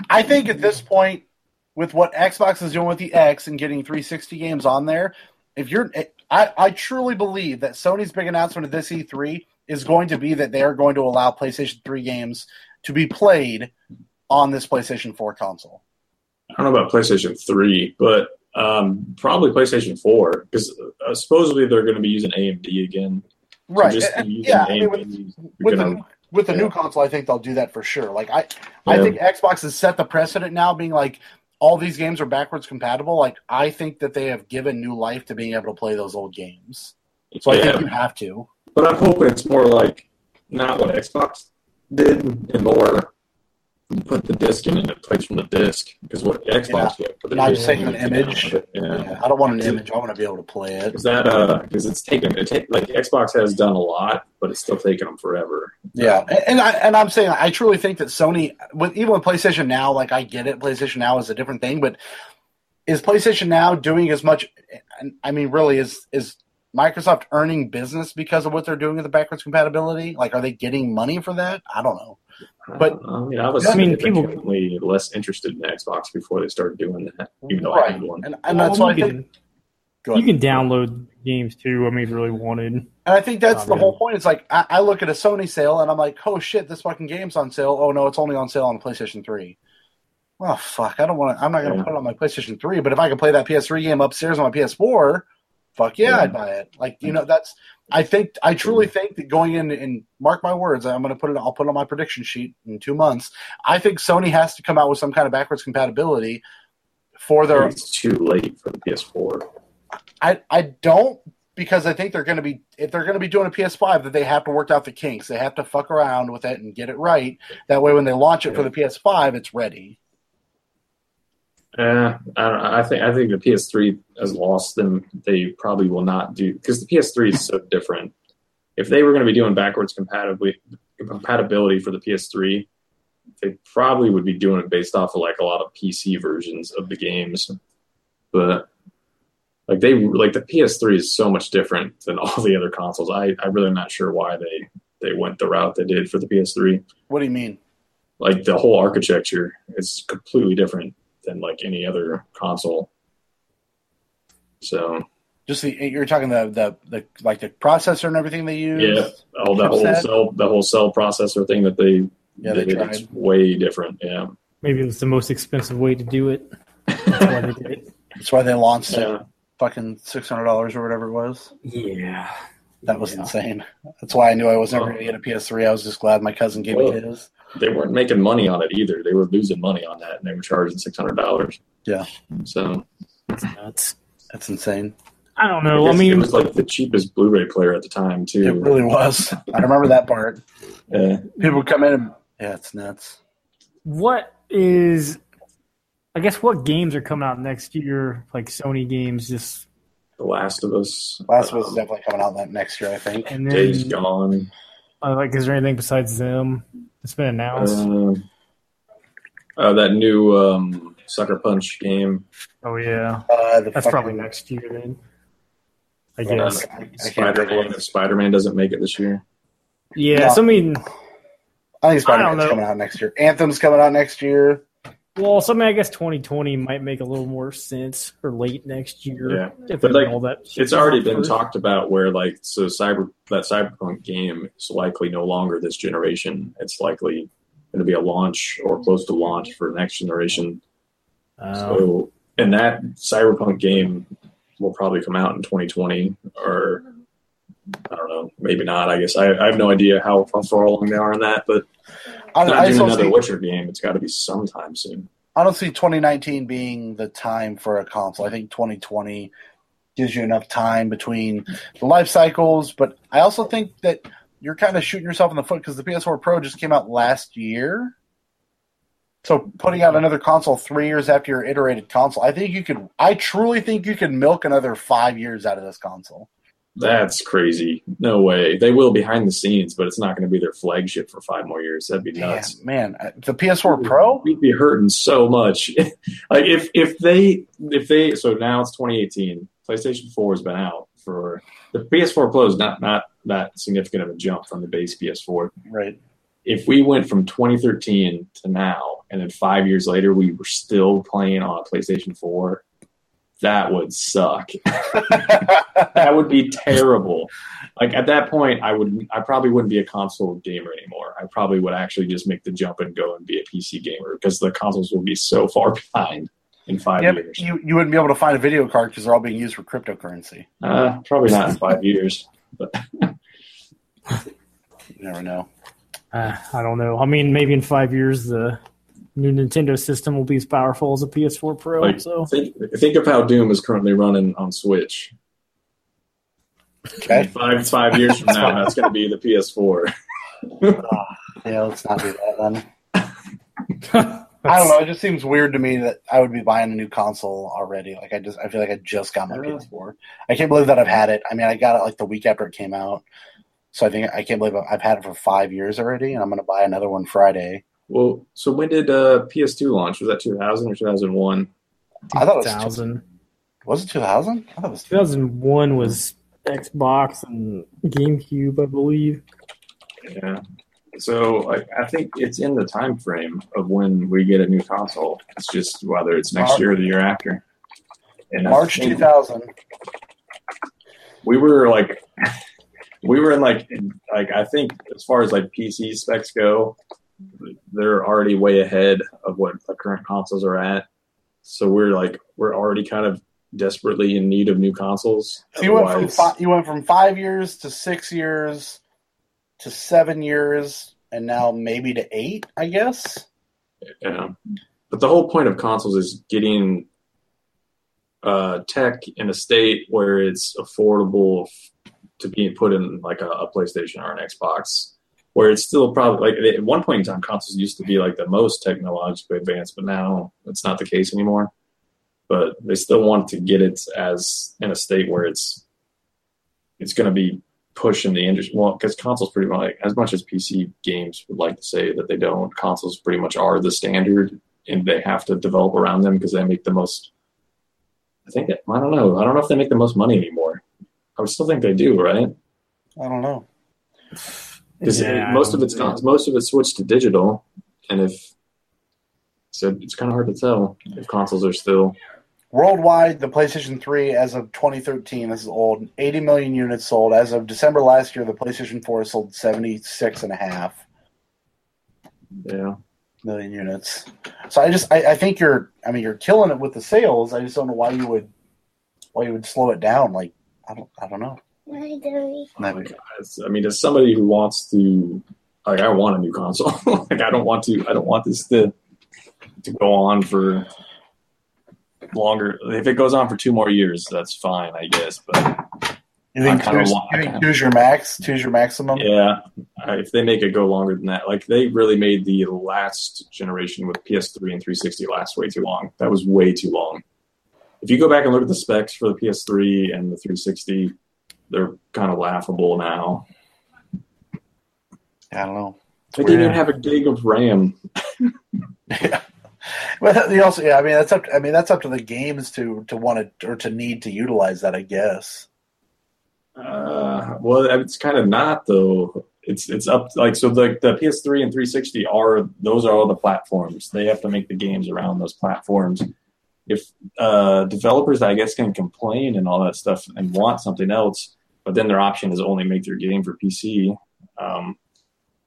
I think at this point, with what Xbox is doing with the X and getting three sixty games on there, if you're, I, I truly believe that Sony's big announcement of this E three is going to be that they are going to allow PlayStation three games to be played on this PlayStation four console. I don't know about PlayStation three, but um, probably PlayStation four, because uh, supposedly they're going to be using A M D again. Right. So just and, yeah, I mean, with, with, gonna, the, with the yeah. new console, I think they'll do that for sure. Like I, yeah. I think Xbox has set the precedent now, being like, all these games are backwards compatible. Like, I think that they have given new life to being able to play those old games. So yeah. I think you have to. But I'm hoping it's more like not what Xbox did and more... put the disc in and it plays from the disc, because what Xbox yeah. did. Not just taking an image. Yeah. Yeah. I don't want an image. I want to be able to play it. Is that because uh, it's taken? It take, like Xbox has done a lot, but it's still taking them forever. Yeah, um, and, and I and I'm saying I truly think that Sony, with even with PlayStation Now, like I get it, PlayStation Now is a different thing, but is PlayStation Now doing as much? I mean, really, is is Microsoft earning business because of what they're doing with the backwards compatibility? Like, are they getting money for that? I don't know. But I, mean, I was I mean, significantly people, less interested in Xbox before they started doing that, even though right. I had one. And, and that's well, why I think can, you can download games too. I mean, if you really wanted. And I think that's the whole point. It's like I, I look at a Sony sale and I'm like, oh shit, this fucking game's on sale. Oh no, it's only on sale on PlayStation three. Well, fuck, I don't want to. I'm not going to yeah. put it on my PlayStation three. But if I can play that P S three game upstairs on my P S four, fuck yeah, yeah, I'd buy it. Like you know, that's. I think I truly think that going in, and mark my words, I'm going to put it. I'll put it on my prediction sheet in two months. I think Sony has to come out with some kind of backwards compatibility for their. It's too late for the P S four. I I don't, because I think they're going to be if they're going to be doing a P S five, that they have to work out the kinks. They have to fuck around with it and get it right. That way, when they launch it yeah. for the P S five, it's ready. Uh, I don't know. I think I think the P S three has lost them. They probably will not do, because the P S three is so different. If they were going to be doing backwards compatibility compatibility for the P S three, they probably would be doing it based off of like a lot of P C versions of the games. But like they like the P S three is so much different than all the other consoles. I I really am not sure why they they went the route they did for the P S three. What do you mean? Like the whole architecture is completely different than like any other console. So just the you're talking the the, the like the processor and everything they use. Yeah, all the whole cell the whole cell processor thing that they yeah they, they tried. It's way different. Yeah, maybe it was the most expensive way to do it. That's why they did it. That's why they launched yeah. it. Fucking six hundred dollars or whatever it was. Yeah, that was yeah. insane. That's why I knew I was never going to get a P S three. I was just glad my cousin gave well, me his. They weren't making money on it either. They were losing money on that, and they were charging six hundred dollars. Yeah, so that's nuts. That's insane. I don't know. I, I mean, it was like the cheapest Blu-ray player at the time, too. It really was. I remember that part. Yeah. People would come in and, yeah, it's nuts. What is, I guess, what games are coming out next year? Like Sony games, just. The Last of Us. Last of Us um, is definitely coming out that next year, I think. And then, Days Gone. Uh, like, is there anything besides them that's been announced? Uh, uh, that new um, Sucker Punch game. Oh, yeah. Uh, that's fucking... probably next year, then. I guess uh, Spider-Man, if Spider-Man doesn't make it this year. Yeah, no. so I mean, I think Spider-Man's I coming out next year. Anthem's coming out next year. Well, so I mean, I guess twenty twenty might make a little more sense for late next year. Yeah, but like, all that it's already been first. talked about where like so cyber that Cyberpunk game is likely no longer this generation. It's likely going to be a launch or close to launch for next generation. Um, so, and that Cyberpunk game will probably come out in twenty twenty, or I don't know, maybe not. I guess I, I have no idea how, how far along they are in that, but I, not I doing another see, Witcher game. It's got to be sometime soon. I don't see twenty nineteen being the time for a console. I think twenty twenty gives you enough time between the life cycles, but I also think that you're kind of shooting yourself in the foot because the P S four Pro just came out last year. So putting out another console three years after your iterated console, I think you could. I truly think you could milk another five years out of this console. That's crazy. No way. They will behind the scenes, but it's not going to be their flagship for five more years. That'd be nuts. Damn, man, the P S four Pro, we'd be hurting so much. Like if if they if they so now it's twenty eighteen. PlayStation four has been out for the P S four Pro is not not that significant of a jump from the base P S four. Right. If we went from twenty thirteen to now, and then five years later we were still playing on a PlayStation four, that would suck. That would be terrible. Like at that point, I would, I probably wouldn't be a console gamer anymore. I probably would actually just make the jump and go and be a P C gamer because the consoles will be so far behind in five yeah, years. You you wouldn't be able to find a video card because they're all being used for cryptocurrency. Uh, probably not in five years. But you never know. Uh, I don't know. I mean, maybe in five years the new Nintendo system will be as powerful as a P S four Pro. Like, so think, think of how Doom is currently running on Switch. Okay, five five years from now, that's going to be the P S four. uh, yeah, let's not do that then. I don't know. It just seems weird to me that I would be buying a new console already. Like I just, I feel like I just got my P S four. I can't believe that I've had it. I mean, I got it like the week after it came out. So I think I can't believe I've had it for five years already, and I'm going to buy another one Friday. Well, so when did uh, P S two launch? Was that two thousand or two thousand one? I thought it was two thousand. Was it two thousand? I thought it was two thousand one was Xbox and GameCube, I believe. Yeah. So like, I think it's in the time frame of when we get a new console. It's just whether it's next March. year or the year after. And March two thousand. We were like... We were in like, in like I think as far as like P C specs go, they're already way ahead of what the current consoles are at. So we're like, we're already kind of desperately in need of new consoles. So you went from fi- you went from five years to six years to seven years, and now maybe to eight, I guess. Yeah, but the whole point of consoles is getting uh, tech in a state where it's affordable. To being put in like a, a PlayStation or an Xbox, where it's still probably like at one point in time, consoles used to be like the most technologically advanced, but now it's not the case anymore. But they still want to get it as in a state where it's it's going to be push in the industry. Well, because consoles pretty much, like, as much as P C games would like to say that they don't, consoles pretty much are the standard, and they have to develop around them because they make the most. I think that, I don't know. I don't know if they make the most money anymore. I would still think they do, right? I don't know. Because yeah, most of it's yeah. most of it's switched to digital, and if so, it's kind of hard to tell if consoles are still. Worldwide, the PlayStation three, as of twenty thirteen, this is old, eighty million units sold. As of December last year, the PlayStation four sold seventy-six and a half yeah. million units. So I just, I, I think you're, I mean, you're killing it with the sales. I just don't know why you would, why you would slow it down. Like, I don't, I don't know. Why do we? I mean, as somebody who wants to, like, I want a new console. Like, I don't want to, I don't want this to, to go on for. Longer, if it goes on for two more years, that's fine, I guess. But you think choose, want, you think choose your max, choose your maximum. Yeah, if they make it go longer than that, like they really made the last generation with P S three and three sixty last way too long. That was way too long. If you go back and look at the specs for the P S three and the three sixty, they're kind of laughable now. I don't know. They didn't even have a gig of RAM. Yeah. Well, they also, yeah, I mean that's up. To, I mean that's up to the games to to want to or to need to utilize that, I guess. Uh, well, it's kind of not though. It's it's up like so. Like the, the P S three and three sixty are those are all the platforms. They have to make the games around those platforms. If uh, developers, I guess, can complain and all that stuff and want something else, but then their option is only make their game for P C. Um,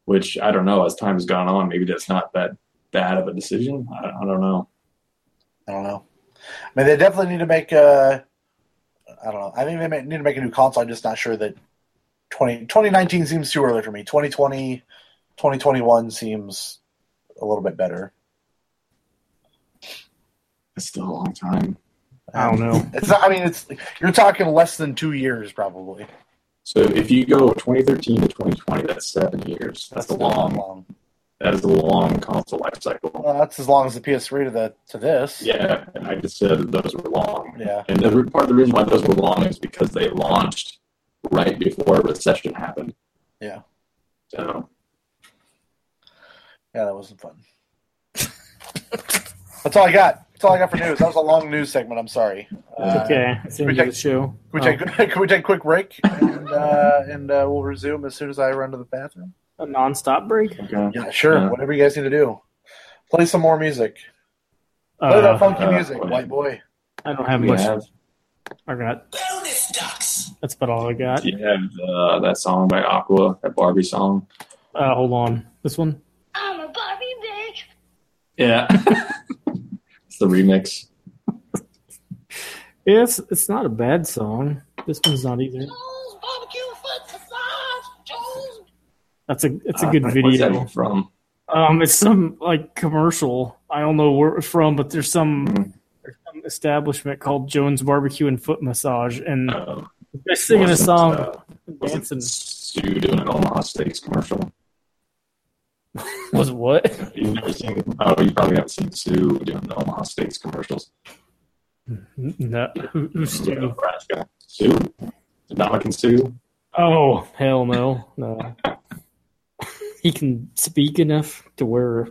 which I don't know. As time has gone on, maybe that's not that. Bad of a decision. I, I don't know. I don't know. I mean, they definitely need to make a. I don't know. I think they may, need to make a new console. I'm just not sure that twenty, twenty nineteen seems too early for me. twenty twenty, twenty twenty-one seems a little bit better. It's still a long time. I don't know. It's not. I mean, it's you're talking less than two years probably. So if you go twenty thirteen to twenty twenty, that's seven years. That's, that's a long, long. That is a long console life cycle. Well, that's as long as the P S three to the to this. Yeah, and I just said those were long. Yeah, and the, part of the reason why those were long is because they launched right before a recession happened. Yeah. So. Yeah, that wasn't fun. That's all I got. That's all I got for news. That was a long news segment. I'm sorry. It's uh, okay. It's can we take, the show. Can we, oh. take, can we take a quick break? And, uh, and uh, we'll resume as soon as I run to the bathroom. A non-stop break? Okay. Yeah, sure. Yeah. Whatever you guys need to do. Play some more music. Play uh, that funky uh, music, boy. White boy. I don't have much. Have... I got... Bonus Ducks! That's about all I got. Do you have uh, that song by Aqua, that Barbie song? Uh, hold on. This one? I'm a Barbie bitch! Yeah. It's the remix. Yeah, it's, it's not a bad song. This one's not either. That's a it's a good uh, video. Where's that from? Um, it's some like commercial. I don't know where it's from, but there's some, mm-hmm. there's some establishment called Jones Barbecue and Foot Massage, and oh, they're singing a song, uh, dancing. Stu doing an Omaha Steaks commercial. Was what? You've never seen? Oh, you probably haven't seen Stu doing the Omaha Steaks commercials. No, who, who's Stu? Yeah, Stu, Dominican Stu. Oh hell no, no. He can speak enough to where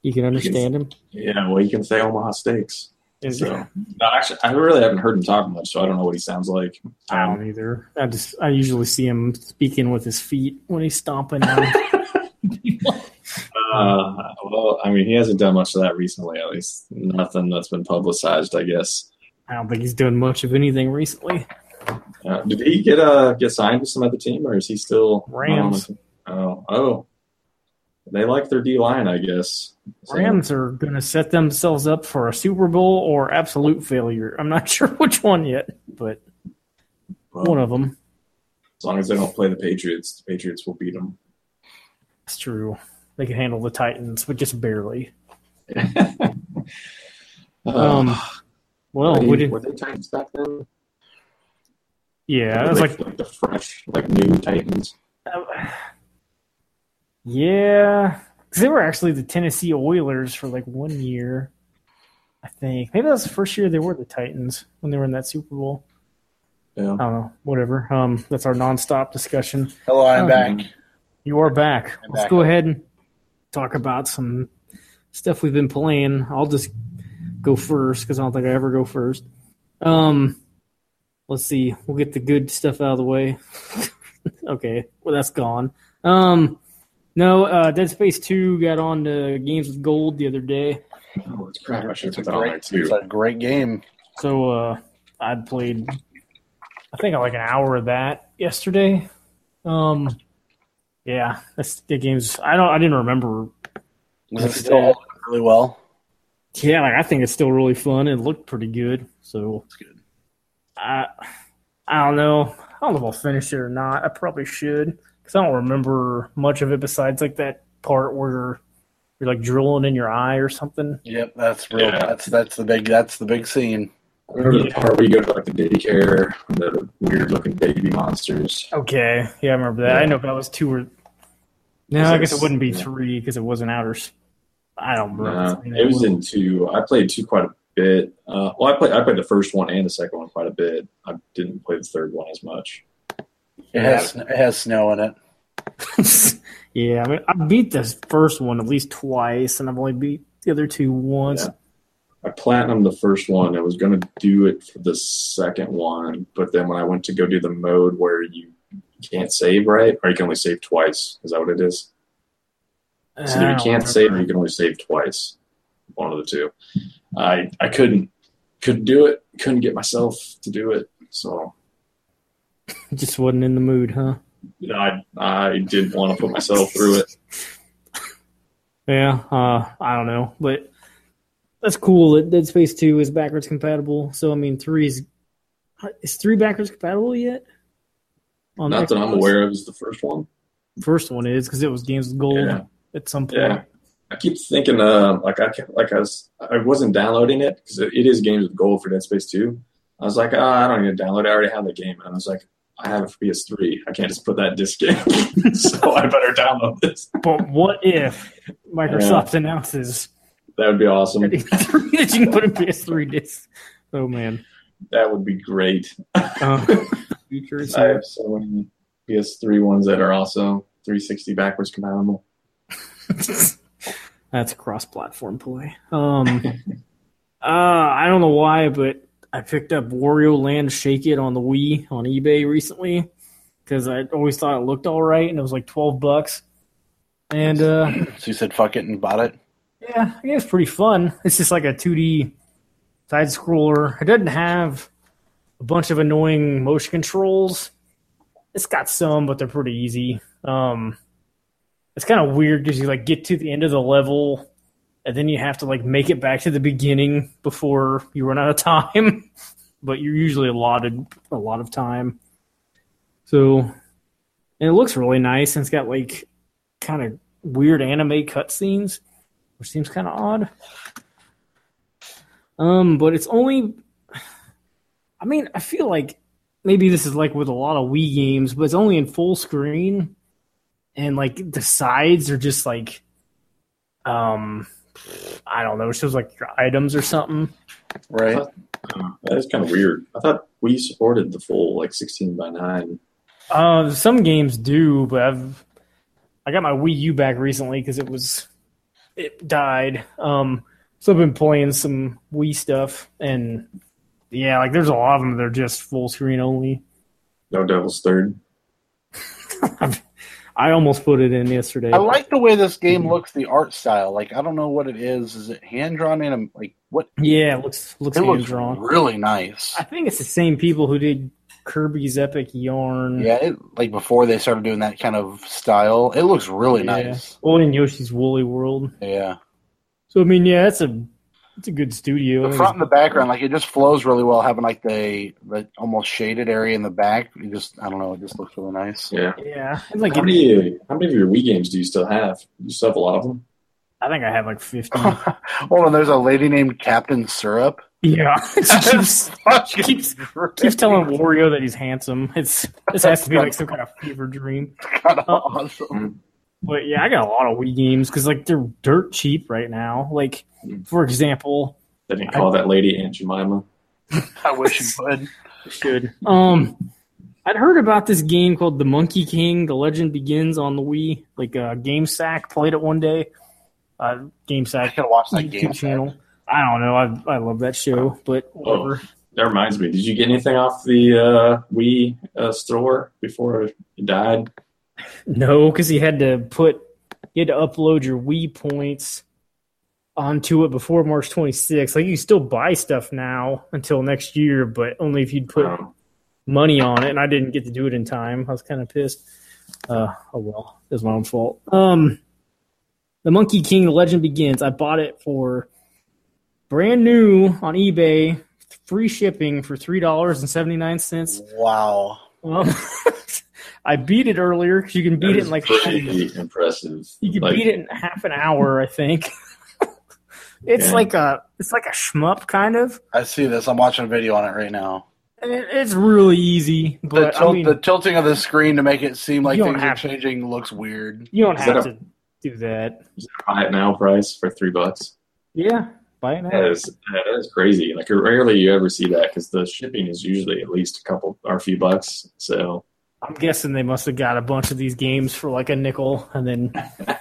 you can understand can, him. Yeah, well, he can say Omaha Steaks. Is so, it? No, actually, I really haven't heard him talk much, so I don't know what he sounds like. I don't either. I just I usually see him speaking with his feet when he's stomping. uh, well, I mean, he hasn't done much of that recently, at least. Nothing that's been publicized, I guess. I don't think he's doing much of anything recently. Uh, did he get uh, get signed with some other team, or is he still Rams? Um, oh, oh. They like their D-line, I guess. So. Rams are going to set themselves up for a Super Bowl or absolute failure. I'm not sure which one yet, but well, one of them. As long as they don't play the Patriots, the Patriots will beat them. That's true. They can handle the Titans, but just barely. um, well, we did, were they Titans back then? Yeah, it was like, like the fresh, like new Titans. Uh, Yeah, because they were actually the Tennessee Oilers for like one year, I think. Maybe that was the first year they were the Titans when they were in that Super Bowl. Yeah. I don't know. Whatever. Um, that's our nonstop discussion. Hello, I'm um, back. You are back. I'm Let's back. go ahead and talk about some stuff we've been playing. I'll just go first because I don't think I ever go first. Um, let's see. We'll get the good stuff out of the way. Okay. Well, that's gone. Um, no, uh, Dead Space two got on to Games with Gold the other day. Oh, it's, pretty much it's, it's, a great, too. it's a great game. So uh, I played, I think, like an hour of that yesterday. Um, yeah, that's the game's. I don't. I didn't remember. Was it still that. really well? Yeah, like I think it's still really fun. It looked pretty good. So it's good. I I don't know. I don't know if I'll finish it or not. I probably should because I don't remember much of it besides like that part where you're like drilling in your eye or something. Yep, that's real. Yeah. That's that's the big that's the big scene. I remember yeah. the part where you go to like the daycare, the weird looking baby monsters. Okay, yeah, I remember that. Yeah. I didn't know if that was two or no. I guess it wouldn't be yeah. three because it wasn't outer. I don't remember. Nah, it was in two. I played two quite a bit. Uh, well, I played I played the first one and the second one quite a bit. I didn't play the third one as much. It has it has snow in it. Yeah, I mean, I beat this first one at least twice, and I've only beat the other two once. Yeah. I platinumed the first one. I was going to do it for the second one, but then when I went to go do the mode where you can't save, right? Or you can only save twice. Is that what it is? Uh, so either you can't save or you can only save twice. One of the two. I I couldn't couldn't do it. Couldn't get myself to do it. So just wasn't in the mood, huh? I I didn't want to put myself through it. Yeah, uh, I don't know, but that's cool that Dead Space two is backwards compatible. So I mean, three is is three backwards compatible yet? On Not Xbox? That I'm aware of. Is the first one? First one is because it was Games with Gold yeah. at some point. Yeah, I keep thinking uh, like I like I was I wasn't downloading it because it, it is Games with Gold for Dead Space two. I was like, oh, I don't need to download it. I already have the game, and I was like, I have it for P S three. I can't just put that disc in, so I better download this. But what if Microsoft yeah. announces? That would be awesome. That you can put a P S three disc. Oh, man. That would be great. Uh, I have so many P S three ones that are also three sixty backwards compatible. That's cross-platform play. Um, uh, I don't know why, but I picked up Wario Land Shake It on the Wii on eBay recently because I always thought it looked all right, and it was like twelve bucks. And uh, so you said fuck it and bought it? Yeah, I guess it's pretty fun. It's just like a two D side-scroller. It doesn't have a bunch of annoying motion controls. It's got some, but they're pretty easy. Um, it's kind of weird because you like get to the end of the level and then you have to like make it back to the beginning before you run out of time. But you're usually allotted a lot of time. So, and it looks really nice, and it's got like kind of weird anime cutscenes, which seems kind of odd. Um, but it's only, I mean, I feel like maybe this is like with a lot of Wii games, but it's only in full screen, and like the sides are just like, um. I don't know. It shows like your items or something, right? Thought, that is kind of weird. I thought we supported the full like sixteen by nine. Uh, some games do, but I've I got my Wii U back recently because it was it died. Um, so I've been playing some Wii stuff, and yeah, like there's a lot of them that are just full screen only. No Devil's Third. I almost put it in yesterday. I like the way this game looks, the art style. Like, I don't know what it is. Is it hand-drawn anim- Like what? Yeah, it looks, looks it hand-drawn. Looks really nice. I think it's the same people who did Kirby's Epic Yarn. Yeah, it, like before they started doing that kind of style. It looks really yeah. nice. Well, in Yoshi's Woolly World. Yeah. So, I mean, yeah, it's a, it's a good studio. The front and the background, like, it just flows really well, having, like, the, the almost shaded area in the back. It just, I don't know, it just looks really nice. Yeah. Yeah. Like how, many, you, how many of your Wii games do you still have? You still have a lot of them? I think I have, like, fifty. Hold on, there's a lady named Captain Syrup. Yeah. She keeps, she keeps, keeps telling Wario that he's handsome. It's This has to be, like, some kind of fever dream. Kind of uh, awesome. But, yeah, I got a lot of Wii games because, like, they're dirt cheap right now. Like, for example, they didn't call I, that lady Aunt Jemima. I wish you would. should. Um, I'd heard about this game called The Monkey King. The Legend Begins on the Wii. Like uh, GameSack played it one day. Uh, GameSack. I gotta watch that YouTube channel. I don't know. I I love that show, but whatever. Oh, that reminds me. Did you get anything off the uh, Wii uh, store before you died? No, because he had to put you had to upload your Wii points onto it before March twenty-sixth. Like, you can still buy stuff now until next year, but only if you'd put oh. money on it. And I didn't get to do it in time. I was kind of pissed. Uh, oh well, it was my own fault. Um, The Monkey King: The Legend Begins. I bought it for brand new on eBay, free shipping for three dollars and seventy nine cents. Wow. Um, I beat it earlier because you can beat it in like pretty impressive. You can like, beat it in half an hour, I think. It's yeah. like a it's like a shmup kind of. I see this. I'm watching a video on it right now. And it, it's really easy, but the, tilt, I mean, the tilting of the screen to make it seem like things are changing to. looks weird. You don't is have to a, do that. Is that buy it now price for three bucks? Yeah, buy it now. That is, that is crazy. Like rarely you ever see that because the shipping is usually at least a couple or a few bucks. So I'm guessing they must have got a bunch of these games for like a nickel, and then yeah.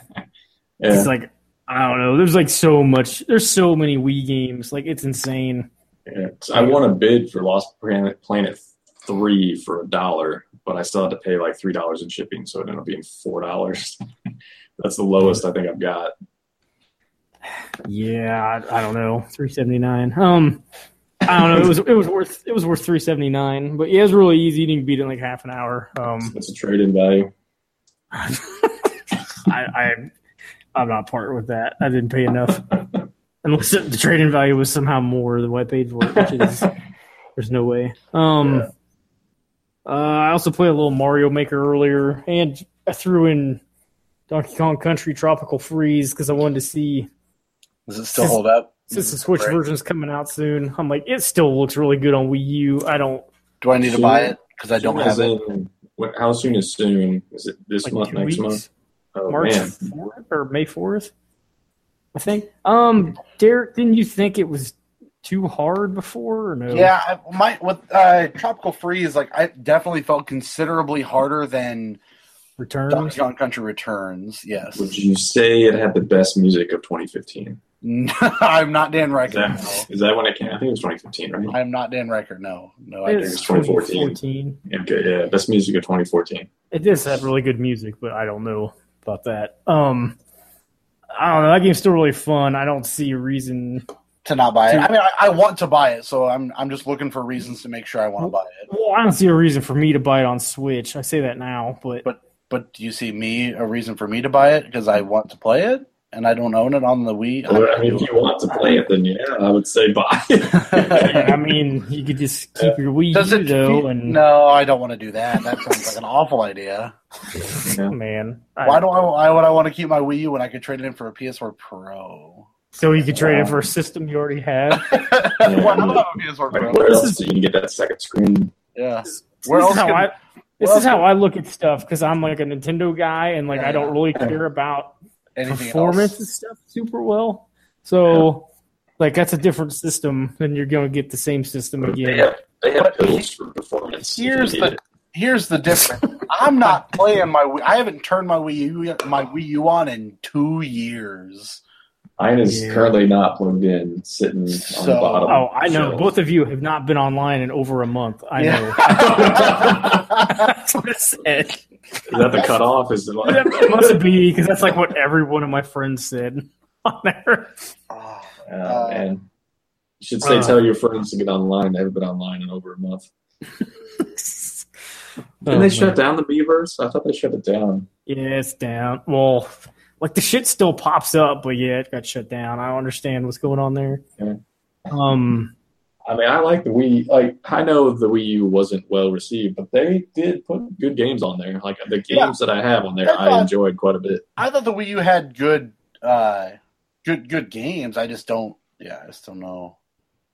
it's like. I don't know. There's like so much. There's so many Wii games. Like, it's insane. Yeah, I won a bid for Lost Planet, Planet three for a dollar, but I still had to pay like three dollars in shipping, so it ended up being four dollars. That's the lowest I think I've got. Yeah, I, I don't know. Three seventy nine. Um, I don't know. It was it was worth it was worth three seventy nine. But yeah, it was really easy. You can beat it in like half an hour. Um, that's a trade in value. I. I I'm not part with that. I didn't pay enough. Unless it, the trading value was somehow more than what I paid for it, which is there's no way. Um, yeah. uh, I also played a little Mario Maker earlier, and I threw in Donkey Kong Country Tropical Freeze because I wanted to see. Does it still since, hold up? Since the Switch right. version's coming out soon, I'm like, it still looks really good on Wii U. I don't. Do I need soon, to buy it? Because I don't have it. In, what, how soon is soon? Is it this like month? Next weeks? Month? Oh, March fourth or May fourth, I think. Um, Derek, didn't you think it was too hard before? Or no? Yeah, I, my with uh, Tropical Freeze, like I definitely felt considerably harder than Returns. Donkey Kong Country Returns. Yes. Would you say it had the best music of twenty fifteen? No, I'm not Dan Riker. Is that, no. is that when it came? I think it was twenty fifteen, right? I'm not Dan Riker. No, no, I think it was twenty fourteen. Okay, yeah, best music of twenty fourteen. It does have really good music, but I don't know about that. Um, I don't know. That game's still really fun. I don't see a reason to not buy it. To, I mean, I, I want to buy it, so I'm I'm just looking for reasons to make sure I want to buy it. Well, I don't see a reason for me to buy it on Switch. I say that now, but but but do you see me a reason for me to buy it because I want to play it and I don't own it on the Wii? Well, I, I mean, if you want to play it, then yeah, I would say buy it. I mean, you could just keep yeah. your Wii. Does it, though, and no, I don't want to do that. That sounds like an awful idea. Yeah. Man, why I, do I? Why would I want to keep my Wii U when I could trade it in for a P S four Pro? So you could trade um, it for a system you already have. yeah, well, I don't have a P S four Pro. Where else do you get that second screen? Yeah. Where this else? Is how can, I, this is how can, I look at stuff because I'm like a Nintendo guy and like yeah, I don't really yeah. care about anything performance else. And stuff super well. So, yeah. like that's a different system, and you're going to get the same system again. They have, they have pills for performance. Here's the. It. Here's the difference. I'm not playing my – I haven't turned my Wii U my Wii U on in two years. Mine is yeah. currently not plugged in, sitting so, on the bottom. Oh, I know. So. Both of you have not been online in over a month. I yeah. know. That's what it said. Is that the cutoff? Is it like- it must be because that's like what every one of my friends said on there. Oh, uh, man. You should say uh, tell your friends to get online. They haven't been online in over a month. Didn't oh, they man. shut down the Miiverse? I thought they shut it down. Yeah, it's down. Well, like the shit still pops up, but yeah, it got shut down. I don't understand what's going on there. Yeah. Um, I mean, I like the Wii. Like, I know the Wii U wasn't well received, but they did put good games on there. Like the games yeah, that I have on there, I, thought, I enjoyed quite a bit. I thought the Wii U had good, uh, good, good games. I just don't. Yeah, I just don't know.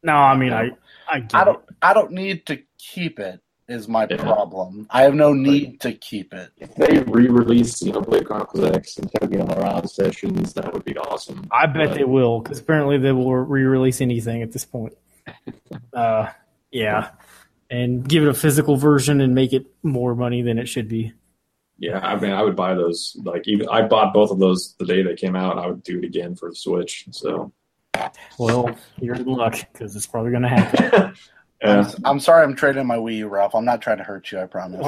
No, I mean, I, I, get I don't, it. I don't need to keep it. Is my yeah. problem. I have no need to keep it. If they re-release, you know, Blade Chronicles X and Tokyo Mirage Sessions, that would be awesome. I bet but, they will, because apparently they will re-release anything at this point. uh, yeah. and give it a physical version and make it more money than it should be. Yeah, I mean, I would buy those. Like, even I bought both of those the day they came out, and I would do it again for the Switch. So, well, you're in luck because it's probably going to happen. Yeah. I'm, I'm sorry, I'm trading my Wii U, Ralph. I'm not trying to hurt you. I promise.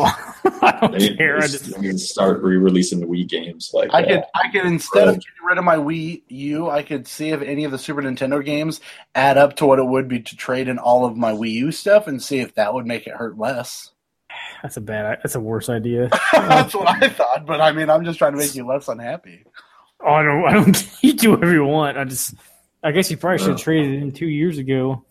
I don't they, care. They, I just can start re-releasing the Wii games. Like I that. could, I could instead Rogue. of getting rid of my Wii U, I could see if any of the Super Nintendo games add up to what it would be to trade in all of my Wii U stuff, and see if that would make it hurt less. That's a bad. That's a worse idea. That's what I thought, but I mean, I'm just trying to make you less unhappy. Oh, I don't. I don't. You do whatever you want. I just. I guess you probably should have traded in two years ago.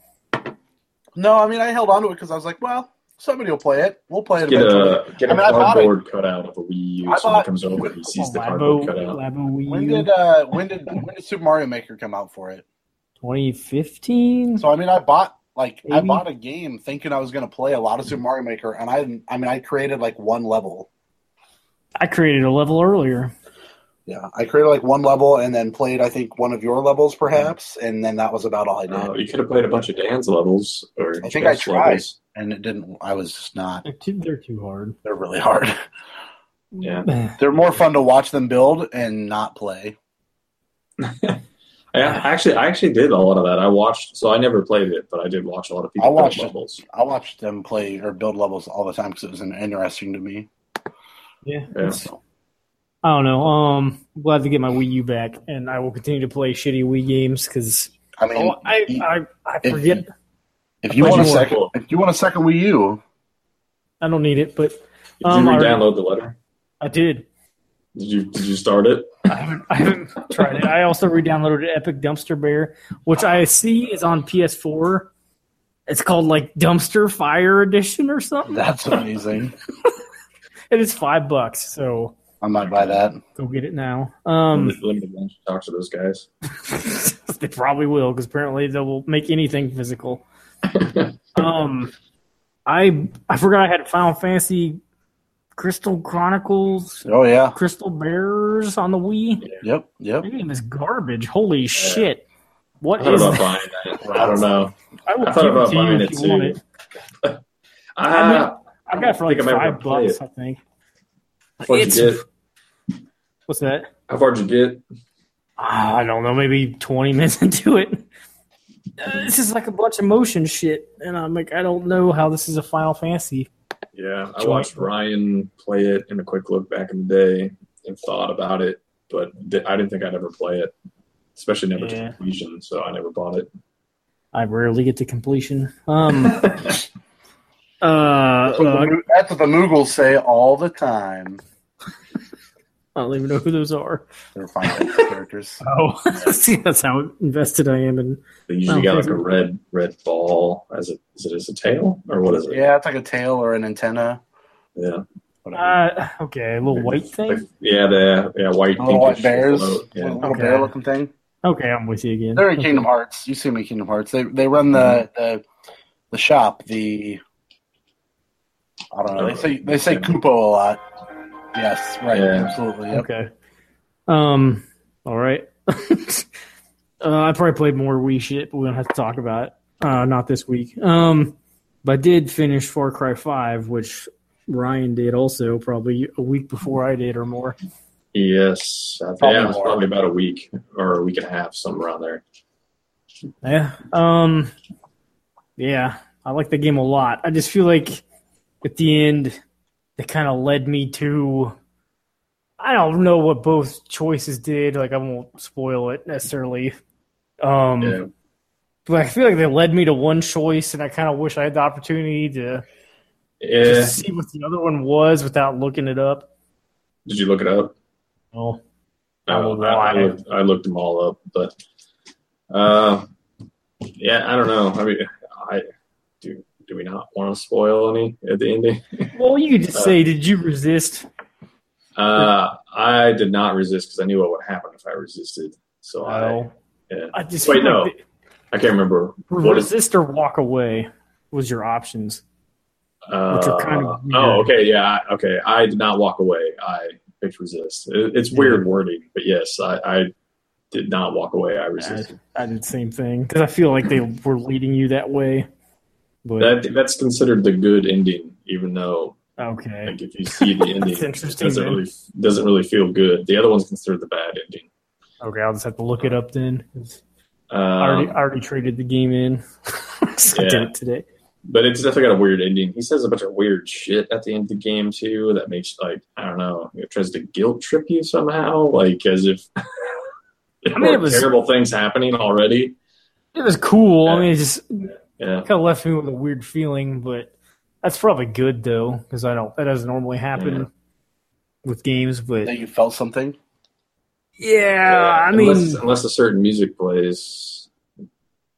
No, I mean, I held on to it because I was like, well, somebody will play it. We'll play it get eventually. A, get I mean, a cardboard cutout of a Wii U. Bought, Someone comes over and he sees oh, the cardboard cutout. When did, uh, when, did, when did Super Mario Maker come out for it? twenty fifteen? So, I mean, I bought like Maybe? I bought a game thinking I was going to play a lot of Super Mario Maker, and I I mean, I created like one level. I created a level earlier. Yeah, I created like one level and then played, I think, one of your levels perhaps, and then that was about all I did. Oh, you could have played a bunch of Dan's levels. Or I think I tried, levels. and it didn't. I was just not. They're too, they're too hard. They're really hard. Yeah, they're more fun to watch them build and not play. I actually, I actually did a lot of that. I watched, so I never played it, but I did watch a lot of people I watched, build levels. I watched them play or build levels all the time because it was interesting to me. Yeah. yeah. I don't know. Um, I'm glad to get my Wii U back, and I will continue to play shitty Wii games because I mean, oh, I, you, I I forget. If, if you want a second, cool. if you want a second Wii U, I don't need it. But did um, you re-download the letter? I did. Did you Did you start it? I haven't, I haven't tried it. I also re-downloaded Epic Dumpster Bear, which I see is on P S four. It's called like Dumpster Fire Edition or something. That's amazing. It is five bucks. So. I might buy that. Go get it now. Um, limited lunch. Talk to those guys. They probably will, because apparently they will make anything physical. um, I I forgot I had Final Fantasy Crystal Chronicles. Oh yeah, Crystal Bears on the Wii. Yeah. Yep, yep. That game is garbage. Holy yeah. shit! What I is about that? Buying that? I don't know. I, I thought about it buying it too. It. uh, I, mean, I got it for like five bucks, I think. What'd it's, you get? What's that? How far did you get? I don't know. Maybe twenty minutes into it. Uh, this is like a bunch of motion shit, and I'm like, I don't know how this is a Final Fantasy. Yeah, I watched Ryan play it in a quick look back in the day and thought about it, but I didn't think I'd ever play it, especially never yeah. to completion. So I never bought it. I rarely get to completion. Um, uh, that's, what uh, the, that's what the Moogles say all the time. I don't even know who those are. They're Final characters. Oh, see, that's how invested I am in. They usually got like a red, red ball. As it is it as a tail or what is it? Yeah, it's like a tail or an antenna. Yeah. Uh, okay, a little Maybe white thing. Like, yeah, the yeah white. Little white bears. Yeah. Little okay. bear looking thing. Okay, I'm with you again. They're in Kingdom Hearts. You see me, Kingdom Hearts. They they run the the, the shop. The I don't know. They say they say Koopo a lot. Yes, right, yeah. absolutely. Yep. Okay. Um. All right. uh, I probably played more Wii shit, but we don't have to talk about it. Uh, not this week. Um. But I did finish Far Cry five, which Ryan did also probably a week before I did or more. Yes. I probably yeah, it was probably about a week or a week and a half, somewhere around there. Yeah. Um. Yeah, I like the game a lot. I just feel like at the end... It kind of led me to, I don't know what both choices did. Like, I won't spoil it necessarily. Um, yeah. But I feel like they led me to one choice, and I kind of wish I had the opportunity to yeah. just see what the other one was without looking it up. Did you look it up? No. I, I, I, looked, I looked them all up. But, uh, yeah, I don't know. I mean, I do. Do we not want to spoil any at the ending? Well, you could just uh, say, did you resist? Uh, I did not resist because I knew what would happen if I resisted. So oh. I, yeah. I just wait, no, like the, I can't remember. Resist is, or walk away was your options. Uh, which are kind of weird. Oh, okay, yeah, okay. I did not walk away. I picked resist. It, it's yeah. weird wording, but yes, I, I did not walk away. I resisted. I, I did the same thing because I feel like they were leading you that way. But that that's considered the good ending, even though okay, like if you see the ending, it doesn't really, doesn't really feel good. The other one's considered the bad ending. Okay, I'll just have to look it up then. Um, I already I already traded the game in. So yeah. I did it today. But it's definitely got a weird ending. He says a bunch of weird shit at the end of the game, too, that makes, like, I don't know, it tries to guilt trip you somehow, like, as if there I mean, were was, terrible things happening already. It was cool. Yeah. I mean, it just yeah. kind of left me with a weird feeling, but that's probably good, though, because I don't that doesn't normally happen yeah. with games. But yeah, you felt something? Yeah, yeah. I unless, mean... Unless a certain music plays...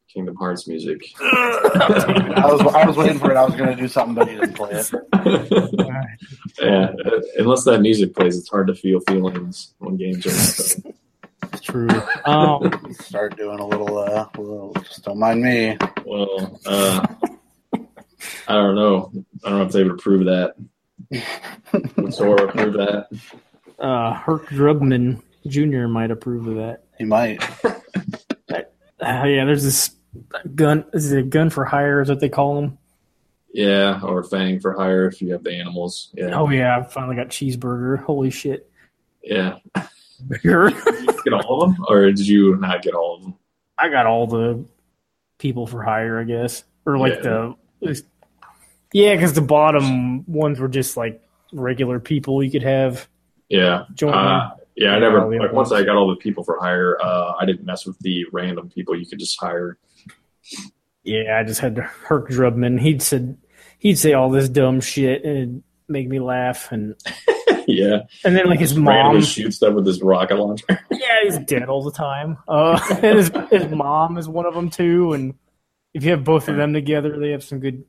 Kingdom Hearts music. I was I was waiting for it. I was going to do something, but he didn't play it. Yeah, unless that music plays, it's hard to feel feelings when games are. It's true. Um, Start doing a little. Uh, well, just don't mind me. Well, uh, I don't know. I don't know if they would approve that. Would Sora approve that? Uh, Herc Drubman Junior might approve of that. He might. Uh, yeah, there's this gun. Is it a gun for hire? Is what they call them? Yeah, or fang for hire if you have the animals. Yeah. Oh yeah, I finally got cheeseburger. Holy shit. Yeah. Burger. Did you get all of them, or did you not get all of them? I got all the people for hire, I guess, or like yeah. the. Yeah, because the bottom ones were just like regular people you could have. Yeah. Join. Uh, Yeah, I never. Like once I got all the people for hire, uh, I didn't mess with the random people you could just hire. Yeah, I just had to Herc Drubman. He'd said he'd say all this dumb shit and it'd make me laugh. And yeah, and then like his mom shoots stuff with his rocket launcher. Yeah, he's dead all the time. Uh, and his his mom is one of them too. And if you have both of them together, they have some good.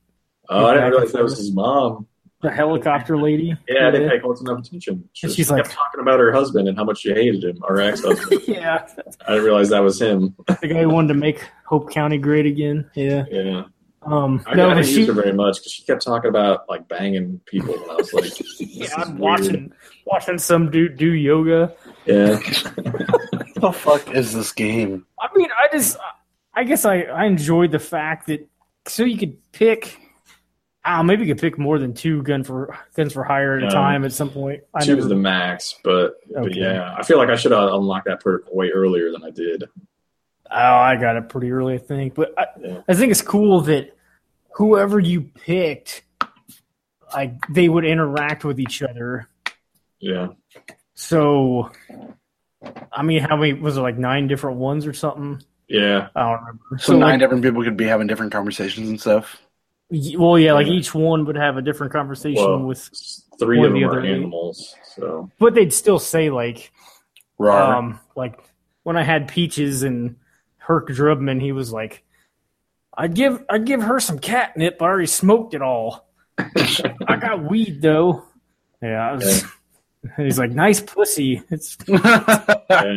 Oh, uh, I didn't realize that was his mom. The helicopter lady. Yeah, I didn't pay close enough attention. She was, she's like kept talking about her husband and how much she hated him, or ex-husband. Yeah, I didn't realize that was him. The guy who wanted to make Hope County great again. Yeah, yeah. Um, I, no, I didn't she, use her very much because she kept talking about like banging people, and I was like, yeah, I'm watching watching some dude do yoga. Yeah. What the fuck is this game? I mean, I just, I guess I, I enjoyed the fact that so you could pick. Ah, maybe you could pick more than two gun for guns for hire at a um, time at some point. I two never... was the max, but, okay. but yeah, I feel like I should have unlocked that perk way earlier than I did. Oh, I got it pretty early, I think. But I, yeah. I think it's cool that whoever you picked, like they would interact with each other. Yeah. So, I mean, how many was it? Like nine different ones or something? Yeah, I don't remember. So, so nine like, different people could be having different conversations and stuff. Well, yeah, like each one would have a different conversation well, with three of them the are animals. So, but they'd still say like, Rawr. um, like when I had Peaches and Herc Drubman, he was like, "I'd give, I'd give her some catnip, but I already smoked it all. I got weed though." Yeah, I was, yeah. And he's like, "Nice pussy." It's yeah.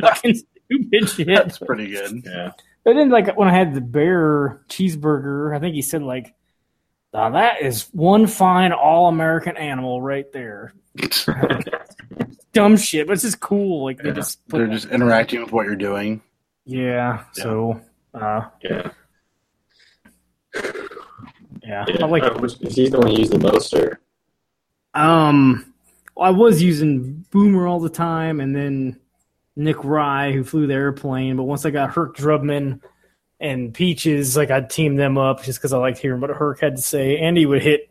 fucking stupid shit. That's pretty good. Yeah. But then, like when I had the bear cheeseburger, I think he said like. Now that is one fine all-American animal right there. Dumb shit, but it's just cool. Like they yeah. just they're just thing. interacting with what you're doing. Yeah. yeah. So. Uh, yeah. Yeah. yeah. I like. Is he the one you use the most, or? Um, well, I was using Boomer all the time, and then Nick Rye, who flew the airplane. But once I got Herc Drubman. And Peaches, like, I'd team them up just because I liked hearing what Herc had to say. And he would hit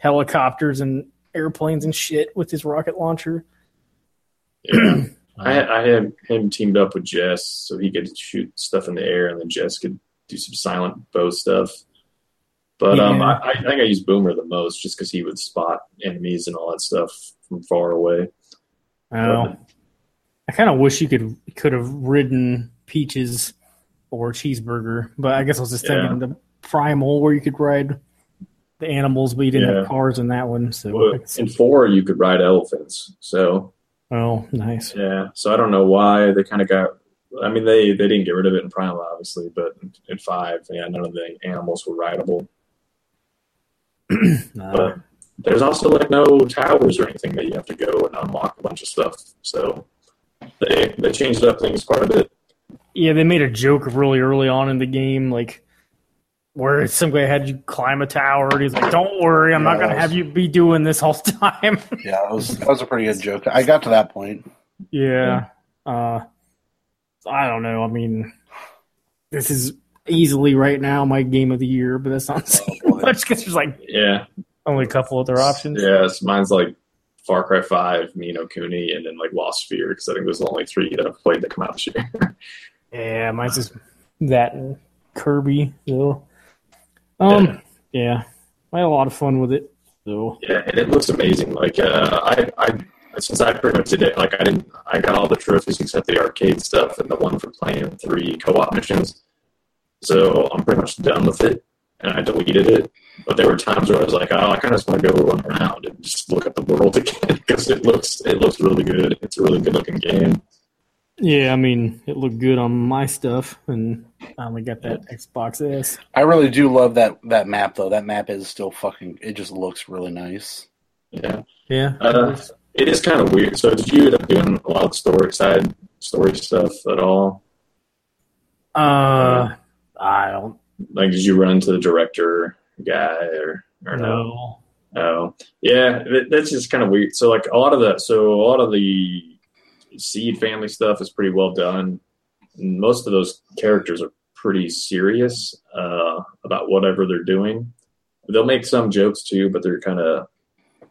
helicopters and airplanes and shit with his rocket launcher. Yeah. I, I had him teamed up with Jess so he could shoot stuff in the air and then Jess could do some silent bow stuff. But yeah. um, I, I think I used Boomer the most just because he would spot enemies and all that stuff from far away. Oh. But, I kind of wish you could could have ridden Peaches... Or cheeseburger, but I guess I was just thinking yeah. the primal where you could ride the animals, but you didn't yeah. have cars in that one. So well, in four, you could ride elephants. So oh, nice. Yeah. So I don't know why they kind of got. I mean, they, they didn't get rid of it in primal, obviously, but in five, yeah, none of the animals were rideable. Nah. But there's also like no towers or anything that you have to go and unlock a bunch of stuff. So they they changed up things quite a bit. Yeah, they made a joke really early on in the game, like where some guy had you climb a tower, and he's like, "Don't worry, I'm yeah, not going to have you be doing this whole time." Yeah, that was that was a pretty good joke. I got to that point. Yeah, yeah. Uh, I don't know. I mean, this is easily right now my game of the year, but that's not saying oh, much because there's like yeah, only a couple other options. Yeah, so mine's like Far Cry Five, Ni No Kuni, and then like Lost Sphere, because I think those are the only three that I've played that come out this year. Yeah, mine's just that and Kirby. So. Um. Yeah. yeah, I had a lot of fun with it. So yeah, and it looks amazing. Like uh, I, I since I pretty much did it, like I didn't, I got all the trophies except the arcade stuff and the one for playing three co-op missions. So I'm pretty much done with it, and I deleted it. But there were times where I was like, oh, I kind of just want to go run around and just look at the world again because it looks, it looks really good. It's a really good looking game. Yeah, I mean, it looked good on my stuff, and I only got that Xbox S. I really do love that, that map, though. That map is still fucking... It just looks really nice. Yeah. Yeah. Uh, it is kind of weird. So did you end up doing a lot of story side story stuff at all? Uh, I don't... Like, did you run into the director guy or, or no? No. Oh. Yeah, that's just kind of weird. So, like, a lot of the... So, a lot of the... Seed family stuff is pretty well done. Most of those characters are pretty serious uh, about whatever they're doing. They'll make some jokes too, but they're kind of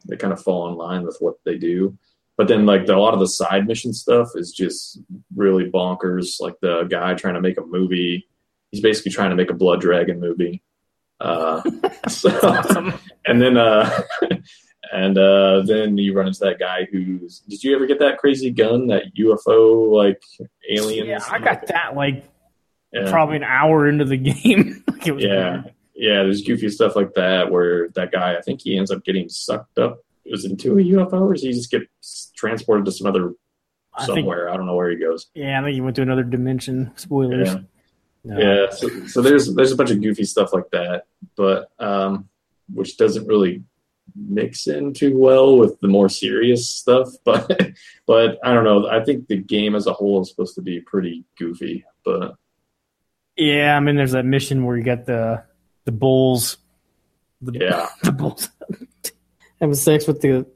they kind of fall in line with what they do. But then, like the, a lot of the side mission stuff is just really bonkers. Like the guy trying to make a movie, he's basically trying to make a Blood Dragon movie. Uh, so, awesome. And then. Uh, And uh, then you run into that guy who's... Did you ever get that crazy gun, that U F O, like, aliens? Yeah, I got that, like, yeah. probably an hour into the game. Like it was yeah, weird. yeah. There's goofy stuff like that where that guy, I think he ends up getting sucked up. Was it into a U F O, or does he just get transported to some other... I somewhere? Think, I don't know where he goes. Yeah, I think he went to another dimension. Spoilers. Yeah, no. yeah so, so there's there's a bunch of goofy stuff like that, but um, which doesn't really... mix in too well with the more serious stuff, but but I don't know. I think the game as a whole is supposed to be pretty goofy, but yeah, I mean, there's that mission where you got the the bulls, the, yeah, the bulls having sex with the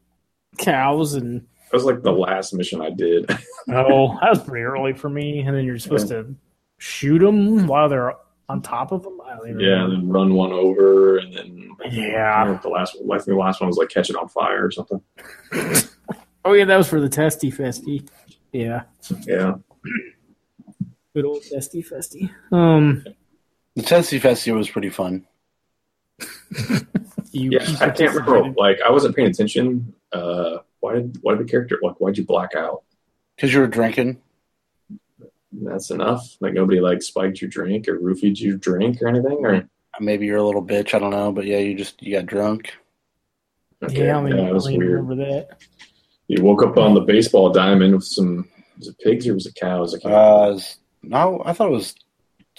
cows, and that was like the last mission I did. Oh, that was pretty early for me. And then you're supposed yeah. to shoot them while they're on top of them. I don't even yeah, remember. And then run one over, and then. Yeah, the last one, like the last one was like catching on fire or something. Oh yeah, that was for the Testy Festy. Yeah, yeah. Good old Testy Festy. Um, the Testy Festy was pretty fun. you, yeah, you I can't remember. Like I wasn't paying attention. Uh, why did why did the character like why'd you black out? Because you were drinking. That's enough. Like nobody like spiked your drink or roofied your drink or anything or. Maybe you're a little bitch. I don't know, but yeah, you just you got drunk. Okay. Yeah, I mean, yeah, that was I weird. Remember that. You woke up on the baseball diamond with some was it pigs or was it cows? I can't uh, it was, no, I thought it was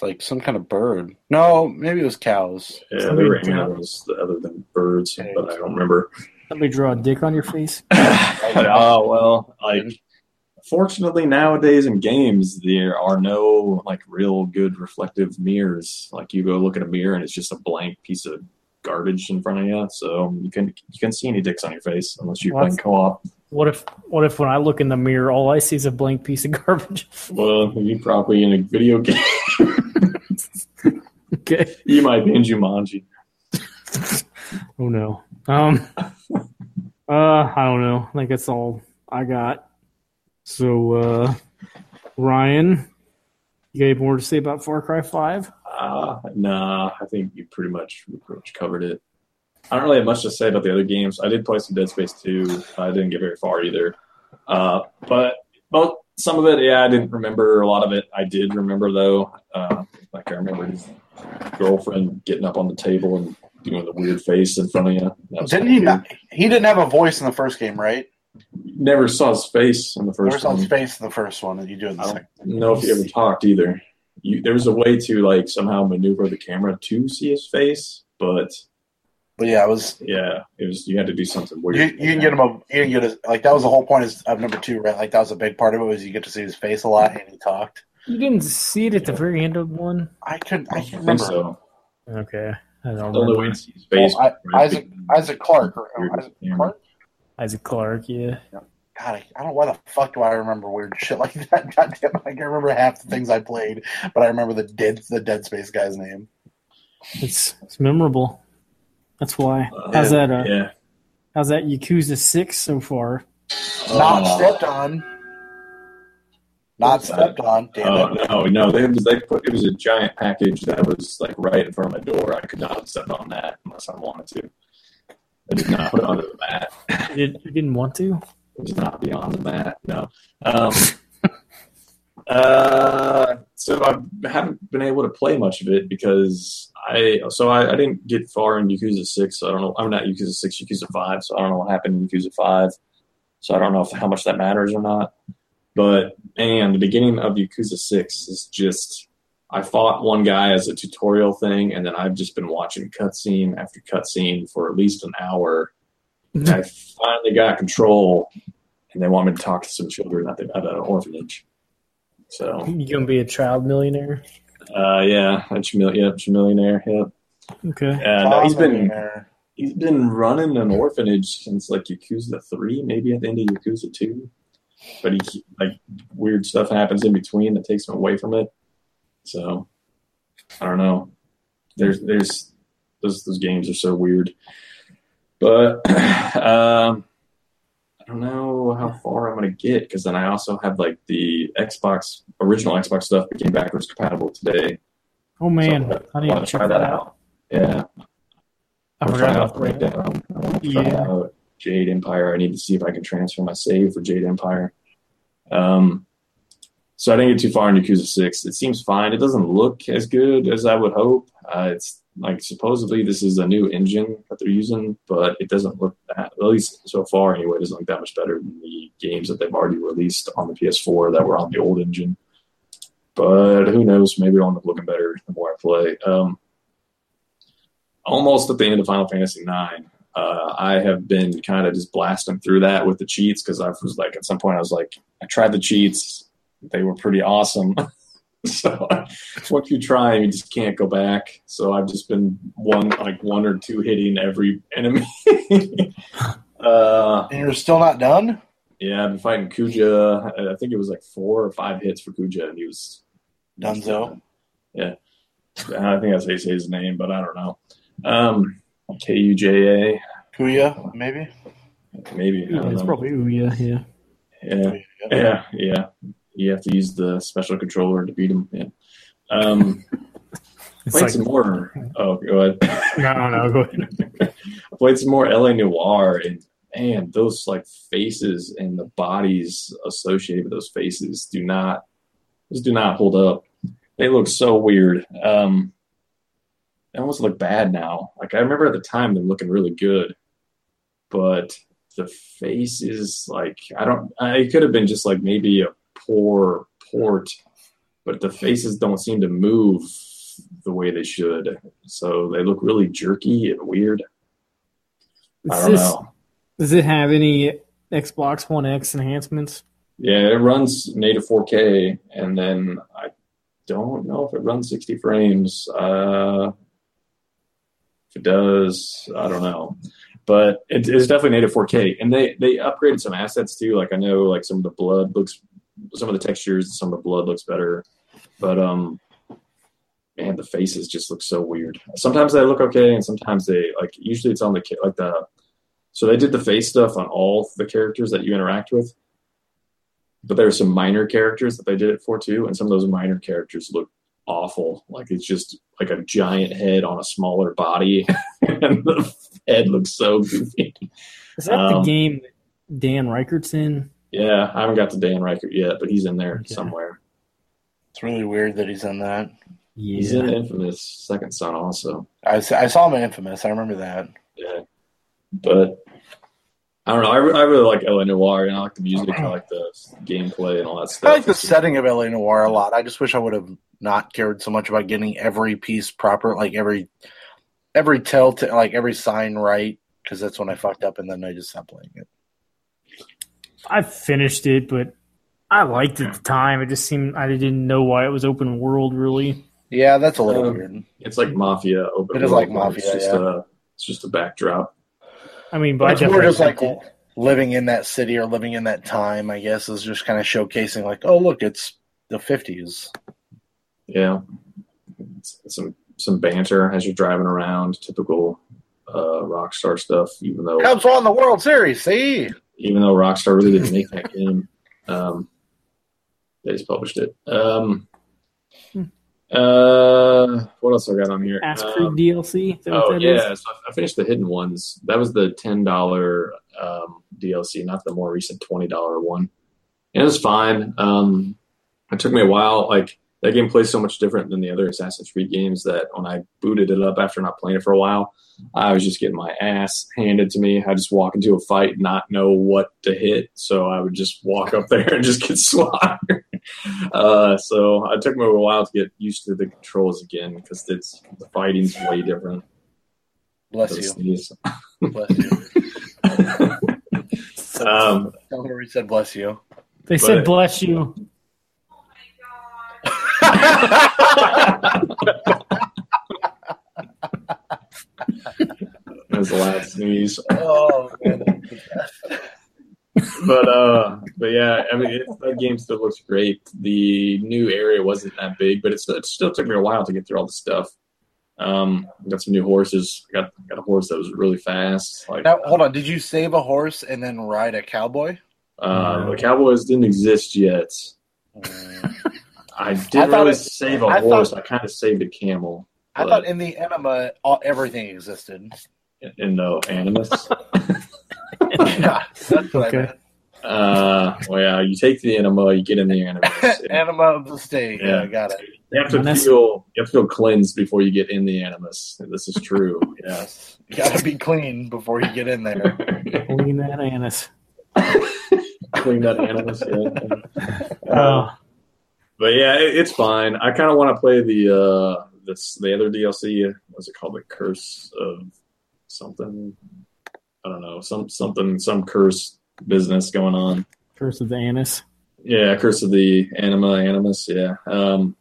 like some kind of bird. No, maybe it was cows. Yeah, there were animals other than birds, yeah. But I don't remember. Somebody draw a dick on your face. Oh well, like. Fortunately, nowadays in games, there are no like real good reflective mirrors. Like you go look at a mirror and it's just a blank piece of garbage in front of you. So you can you can't see any dicks on your face unless you're what? playing co-op. What if what if when I look in the mirror, all I see is a blank piece of garbage? Well, you're probably in a video game. Okay, you might be in Jumanji. Oh no. Um. uh, I don't know. I think that's all I got. So, uh, Ryan, you got any more to say about Far Cry five? Uh, nah, I think you pretty much, pretty much covered it. I don't really have much to say about the other games. I did play some Dead Space two. I didn't get very far either. Uh, but both, some of it, yeah, I didn't remember. A lot of it I did remember, though. Uh, like, I remember his girlfriend getting up on the table and doing the weird face in front of you. Didn't he not, he didn't have a voice in the first game, right? Never saw his face in the first. Never saw his face in the first one, and you do in the second. I don't know if he ever talked either. You, there was a way to like somehow maneuver the camera to see his face, but but yeah, it was yeah, it was. You had to do something weird. You, you didn't get him a. You didn't get a, like that was the whole point of number two, right? Like that was a big part of it was you get to see his face a lot, and he talked. You didn't see it at yeah. the very end of one. I couldn't. I can't remember. So. Okay. I don't know. Face oh, I, Isaac, Isaac Clarke. Isaac Clarke? Isaac Clarke, yeah. yeah. God, I, I don't know why the fuck do I remember weird shit like that. God damn, I can remember half the things I played, but I remember the Dead the Dead Space guy's name. It's it's memorable. That's why. Uh, how's yeah, that? Uh, yeah. How's that Yakuza six so far? Uh, Not stepped on. Not stepped that? on. Damn oh it. no, no! They was they put it was a giant package that was like right in front of my door. I could not have stepped on that unless I wanted to. I did not put it under the mat. You didn't want to? It was not beyond the mat, no. Um, uh, so I haven't been able to play much of it because I so I, I didn't get far in Yakuza six. So I don't know. I'm not Yakuza six, Yakuza five. So I don't know what happened in Yakuza five. So I don't know if, how much that matters or not. But man, the beginning of Yakuza six is just I fought one guy as a tutorial thing, and then I've just been watching cutscene after cutscene for at least an hour. And I finally got control, and they want me to talk to some children at, the, at an orphanage. So you gonna be a child millionaire? Uh, yeah, a mil- yeah, millionaire. Yep. Yeah. Okay. Uh, no, he's been he's been running an orphanage since like Yakuza three, maybe at the end of Yakuza two. But he like weird stuff happens in between that takes him away from it. So I don't know. There's there's those those games are so weird. But um, I don't know how far I'm going to get because then I also have like the Xbox, original Xbox stuff became backwards compatible today. Oh man, so I need to check that, that out. Yeah. I forgot about Breakdown. I want to try out Jade Empire. I need to see if I can transfer my save for Jade Empire. Um, so I didn't get too far in Yakuza six. It seems fine. It doesn't look as good as I would hope. Uh, it's Like, supposedly this is a new engine that they're using, but it doesn't look that, at least so far anyway, it doesn't look that much better than the games that they've already released on the P S four that were on the old engine. But who knows, maybe it'll end up looking better the more I play. Um, almost at the end of Final Fantasy nine, uh, I have been kind of just blasting through that with the cheats, because I was like, at some point I was like, I tried the cheats, they were pretty awesome. So once you try, you just can't go back. So I've just been one, like one or two hitting every enemy. uh, and you're still not done? Yeah, I've been fighting Kuja. I think it was like four or five hits for Kuja, and he was Dunzo. Yeah, I think that's how you say his name, but I don't know. Um, K U J A. Kuya, maybe. Maybe yeah, it's know. probably Uya. Yeah. Yeah. Yeah. Yeah. You have to use the special controller to beat him. Yeah. Um, played like, some more. Oh, go ahead. No, no, go ahead. I played some more L A Noire, and man, those like faces and the bodies associated with those faces do not, just do not hold up. They look so weird. Um, they almost look bad now. Like I remember at the time them looking really good, but the faces, like I don't. I, it could have been just like maybe a poor port, but the faces don't seem to move the way they should. So they look really jerky and weird. Does I don't this, know. Does it have any Xbox One X enhancements? Yeah, it runs native four K, and then I don't know if it runs sixty frames. Uh, if it does, I don't know. But it, it's definitely native four K, and they, they upgraded some assets too. Like I know, like some of the blood looks. Some of the textures and some of the blood looks better. But, um, man, the faces just look so weird. Sometimes they look okay, and sometimes they, like, usually it's on the, like, the, so they did the face stuff on all the characters that you interact with. But there are some minor characters that they did it for, too, and some of those minor characters look awful. Like, it's just, like, a giant head on a smaller body, and the head looks so goofy. Is that um, the game that Dan Reichert's in? Yeah, I haven't got to Dan Reichert yet, but he's in there okay. somewhere. It's really weird that he's in that. Yeah. He's in Infamous Second Son also. I, I saw him in Infamous. I remember that. Yeah. But I don't know. I, I really like L A Noire, and I like the music. I like the gameplay and all that stuff. I like the setting of L A Noire a lot. I just wish I would have not cared so much about getting every piece proper, like every every tell to, like every sign right, because that's when I fucked up, and then I just stopped playing it. I finished it, but I liked it at the time. It just seemed I didn't know why it was open world, really. Yeah, that's a little um, weird. It's like Mafia. Open it is like Mafia, it's just, yeah. A, it's just a backdrop. I mean, but it's more just like living in that city or living in that time, I guess, is just kind of showcasing like, oh, look, it's the fifties. Yeah. Some some banter as you're driving around, typical uh, Rockstar stuff, even though... Cubs won the World Series, see? Even though Rockstar really didn't make that game. Um, they just published it. Um, hmm. Uh, what else I got on here? Ask Creed um, D L C. Oh yeah, so I finished the Hidden Ones. That was the ten dollar um, D L C, not the more recent twenty dollar one. And it was fine. Um, it took me a while. Like that game plays so much different than the other Assassin's Creed games that when I booted it up after not playing it for a while, I was just getting my ass handed to me. I just walk into a fight, not know what to hit, so I would just walk up there and just get slaughtered. Uh, so it took me a while to get used to the controls again because it's the fighting's way different. Bless you. Sneeze. Bless you. um, Somebody said bless you. They said but, bless you. Oh my god. That was a loud sneeze. Oh man. But uh, but yeah, I mean, it, that game still looks great. The new area wasn't that big, but it still, it still took me a while to get through all the stuff. Um, got some new horses. I got got a horse that was really fast. Like, now, hold on, did you save a horse and then ride a cowboy? Uh, the cowboys didn't exist yet. I didn't I really it, save a I horse. Thought, I kind of saved a camel. I thought in the anima, all, everything existed. In, in the animus. Yeah, that's what okay. I meant. Uh, well, yeah, you take the anima, you get in the anima. Anima of the state. Yeah, yeah, got it. You have to Honest. feel you have to feel cleansed before you get in the animus. This is true. Yes, you gotta be clean before you get in there. Clean that anus. Clean that animus. Yeah. Oh, but yeah, it, it's fine. I kind of want to play the uh, this the other D L C. What's it called? The Curse of something. I don't know, some something, some curse business going on. Curse of the Anus. Yeah, Curse of the Anima, Animus, yeah. Um,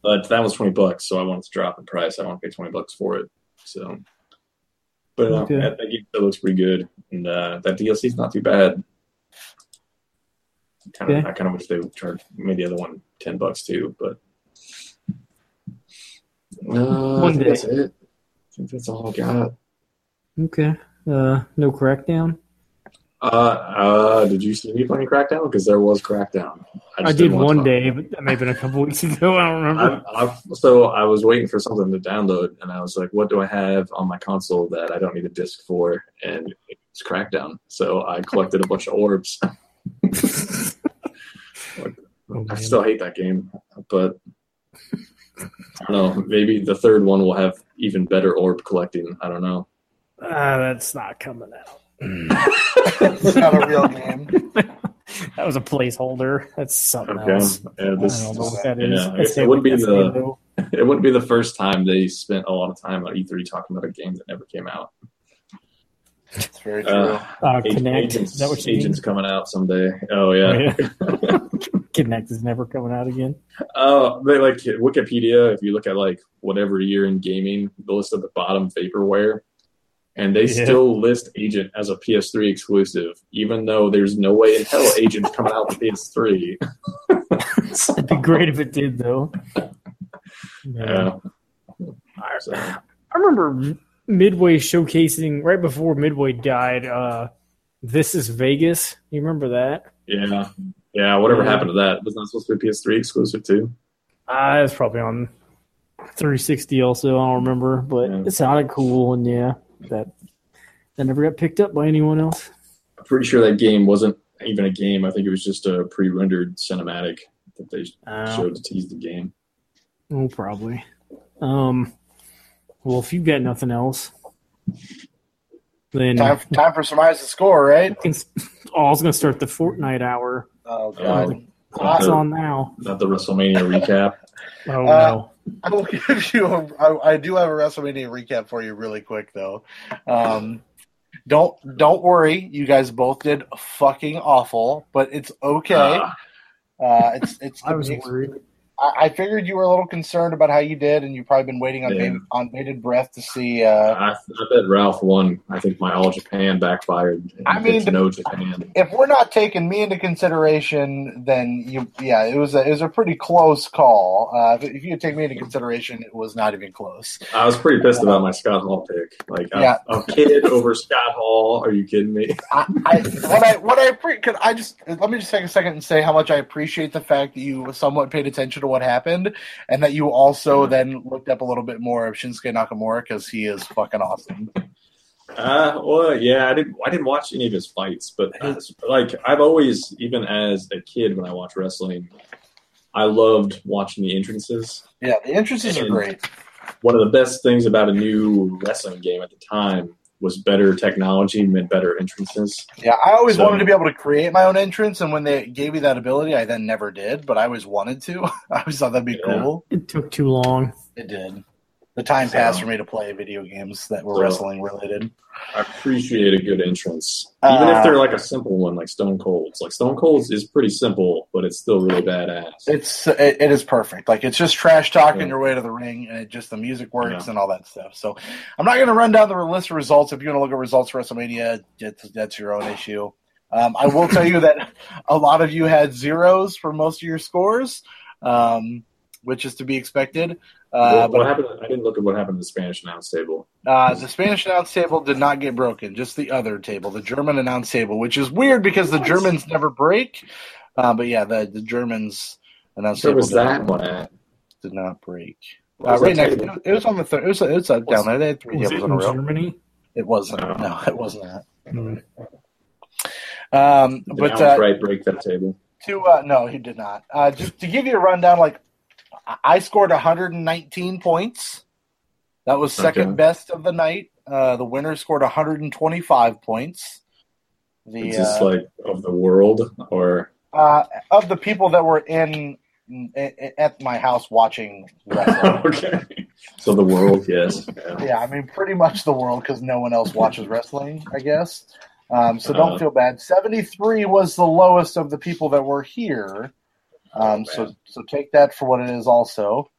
but that was twenty bucks, so I wanted to drop in price. I want to pay twenty bucks for it. So, but uh, okay. that, that game still looks pretty good, and uh, that D L C's not too bad. Kind of, okay. I kind of wish they would charge maybe the other one ten bucks too, but uh, I think that's it. I think that's all I got. Okay. Uh, no Crackdown? Uh, uh, did you see me playing Crackdown? Because there was Crackdown. I, I did one day, but that may have been a couple weeks ago. I don't remember. I, I, so I was waiting for something to download, and I was like, what do I have on my console that I don't need a disc for? And it's Crackdown. So I collected a bunch of orbs. Oh, I still hate that game, but... I don't know. Maybe the third one will have even better orb collecting. I don't know. Uh, that's not coming out. It's not a real game. That was a placeholder. That's something okay. else. Yeah, this, I don't know what that is. Yeah, it, it, wouldn't be the, it wouldn't be the first time they spent a lot of time on E three talking about a game that never came out. That's very true. Uh, uh, Connect. Agents, is that what you Agents mean? Coming out someday. Oh, yeah. Oh, yeah. Connect is never coming out again. Oh, uh, they like Wikipedia, if you look at like whatever year in gaming, the list at the bottom, vaporware. And they yeah. still list Agent as a P S three exclusive, even though there's no way in hell Agent's coming out on P S three. It'd be great if it did, though. Yeah. So. I, I remember Midway showcasing, right before Midway died, uh, This is Vegas. You remember that? Yeah. Yeah, whatever yeah. happened to that? Wasn't that supposed to be a P S three exclusive, too? Uh, it was probably on three sixty also, I don't remember. But yeah. It sounded cool, and yeah. That that never got picked up by anyone else. I'm pretty sure that game wasn't even a game. I think it was just a pre-rendered cinematic that they um, showed to tease the game. Oh, probably. Um, well, if you've got nothing else, then... Time, time for Surmise the Score, right? Oh, I was going to start the Fortnite hour. Oh, God. Um, That's on now. Not the WrestleMania recap. Oh, no. Uh, I will give you. A, I, I do have a WrestleMania recap for you, really quick though. Um, don't don't worry, you guys both did fucking awful, but it's okay. Uh, uh, it's it's. I was worried. I figured you were a little concerned about how you did, and you've probably been waiting on, yeah. bated, on bated breath to see. Uh, I, I bet Ralph won. I think my all Japan backfired. I mean, to, no Japan. If we're not taking me into consideration, then you, yeah, it was a it was a pretty close call. Uh, if you take me into consideration, it was not even close. I was pretty pissed uh, about my Scott Hall pick. Like, yeah. a, a kid over Scott Hall. Are you kidding me? I, I, what I what I could I just let me just take a second and say how much I appreciate the fact that you somewhat paid attention to what happened, and that you also then looked up a little bit more of Shinsuke Nakamura because he is fucking awesome. Uh, well, yeah, I didn't. I didn't watch any of his fights, but uh, like I've always, even as a kid, when I watched wrestling, I loved watching the entrances. Yeah, the entrances and are great. One of the best things about a new wrestling game at the time was better technology meant better entrances. Yeah, I always so, wanted to be able to create my own entrance, and when they gave me that ability, I then never did, but I always wanted to. I always thought that'd be yeah. cool. It took too long. It did. The time so, passed for me to play video games that were so, wrestling-related. I appreciate a good entrance. Even uh, if they're like a simple one, like Stone Cold's. Like, Stone Cold's is pretty simple, but it's still really badass. It's, it, it is perfect. Like, it's just trash-talking yeah. your way to the ring, and it just the music works yeah. and all that stuff. So, I'm not going to run down the list of results. If you want to look at results for WrestleMania, that's, that's your own issue. Um, I will tell you that a lot of you had zeros for most of your scores, um, which is to be expected. Uh, what, but what happened? I didn't look at what happened to the Spanish announce table. Uh, the Spanish announce table did not get broken, just the other table, the German announce table, which is weird because the Germans never break. Uh, but yeah, the, the Germans announce table was did, that not, one did not break. Uh, right next, it, it was on the third. It was, it was down there. They had three tables in a row. Germany? It wasn't. No, no it was not. Mm. Um, but uh, right, break that table. To uh, no, he did not. Uh, just to give you a rundown, like. I scored one hundred nineteen points. That was second okay. best of the night. Uh, the winner scored one hundred twenty-five points. The, Is this uh, like of the world or uh, of the people that were in at my house watching wrestling? Okay, so the world, yes. Yeah. yeah, I mean pretty much the world because no one else watches wrestling, I guess. Um, so don't uh, feel bad. seventy-three was the lowest of the people that were here. Um, oh, so, so take that for what it is. Also,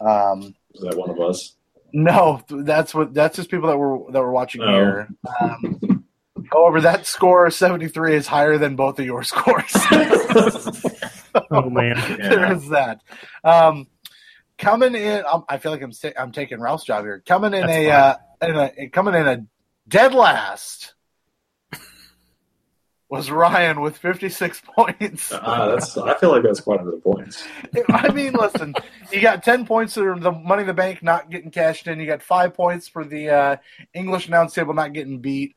um, is that one of us? No, that's what that's just people that were that were watching oh. here. Um, however, that score seventy-three is higher than both of your scores. so, oh man, yeah. there's that. Um, coming in, I'm, I feel like I'm st- I'm taking Ralph's job here. Coming in a, uh, in a coming in a dead last. Was Ryan with fifty-six points. Uh, that's, I feel like that's quite a bit of points. I mean, listen, you got ten points for the Money in the Bank not getting cashed in. You got five points for the uh, English announce table not getting beat.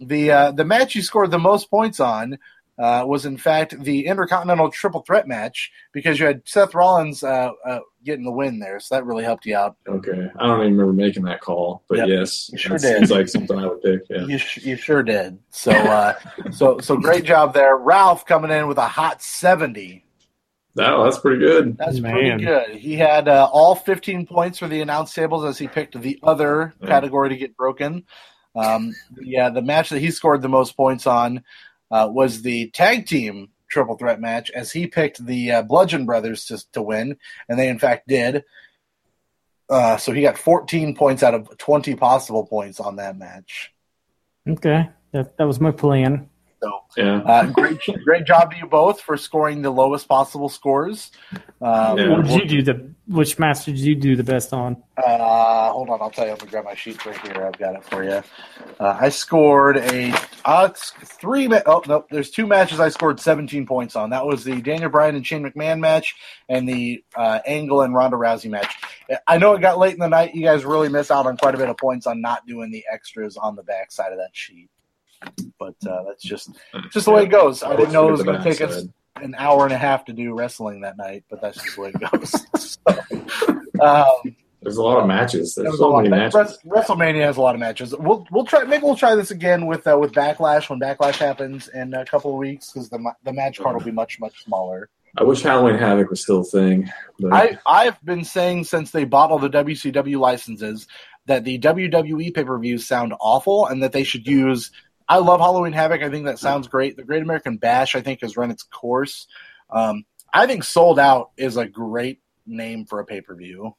The uh, the match you scored the most points on uh, was, in fact, the Intercontinental Triple Threat match because you had Seth Rollins uh, uh, getting the win there, so that really helped you out. Okay. I don't even remember making that call, but yep. yes. You sure did. Seems like something I would pick. Yeah. You, sh- you sure did. So, uh, so so great job there. Ralph coming in with a hot seventy. Oh, that's pretty good. That's Man. pretty good. He had uh, all fifteen points for the announce tables as he picked the other yeah. category to get broken. Um, yeah, the match that he scored the most points on Uh, was the tag team triple threat match as he picked the uh, Bludgeon Brothers to, to win, and they in fact did. Uh, so he got fourteen points out of twenty possible points on that match. Okay, that that was my plan. So yeah, uh, great great job to you both for scoring the lowest possible scores. Um, yeah. What did you do the which match did you do the best on? Uh, hold on, I'll tell you. I'm gonna grab my sheets right here. I've got it for you. Uh, I scored a uh, three. Ma- oh no, there's two matches I scored seventeen points on. That was the Daniel Bryan and Shane McMahon match, and the uh, Angle and Ronda Rousey match. I know it got late in the night. You guys really miss out on quite a bit of points on not doing the extras on the back side of that sheet. But uh, that's just just the way it goes. I didn't know it was going to take us an hour and a half to do wrestling that night, but that's just the way it goes. so, um, There's a lot of matches. There's there so many matches. matches. WrestleMania has a lot of matches. We'll we'll try. Maybe we'll try this again with uh, with Backlash when Backlash happens in a couple of weeks because the the match card will be much much smaller. I wish Halloween Havoc was still a thing. But... I I've been saying since they bottled the W C W licenses that the W W E pay per views sound awful and that they should use. I love Halloween Havoc. I think that sounds great. The Great American Bash, I think, has run its course. Um, I think Sold Out is a great name for a pay-per-view.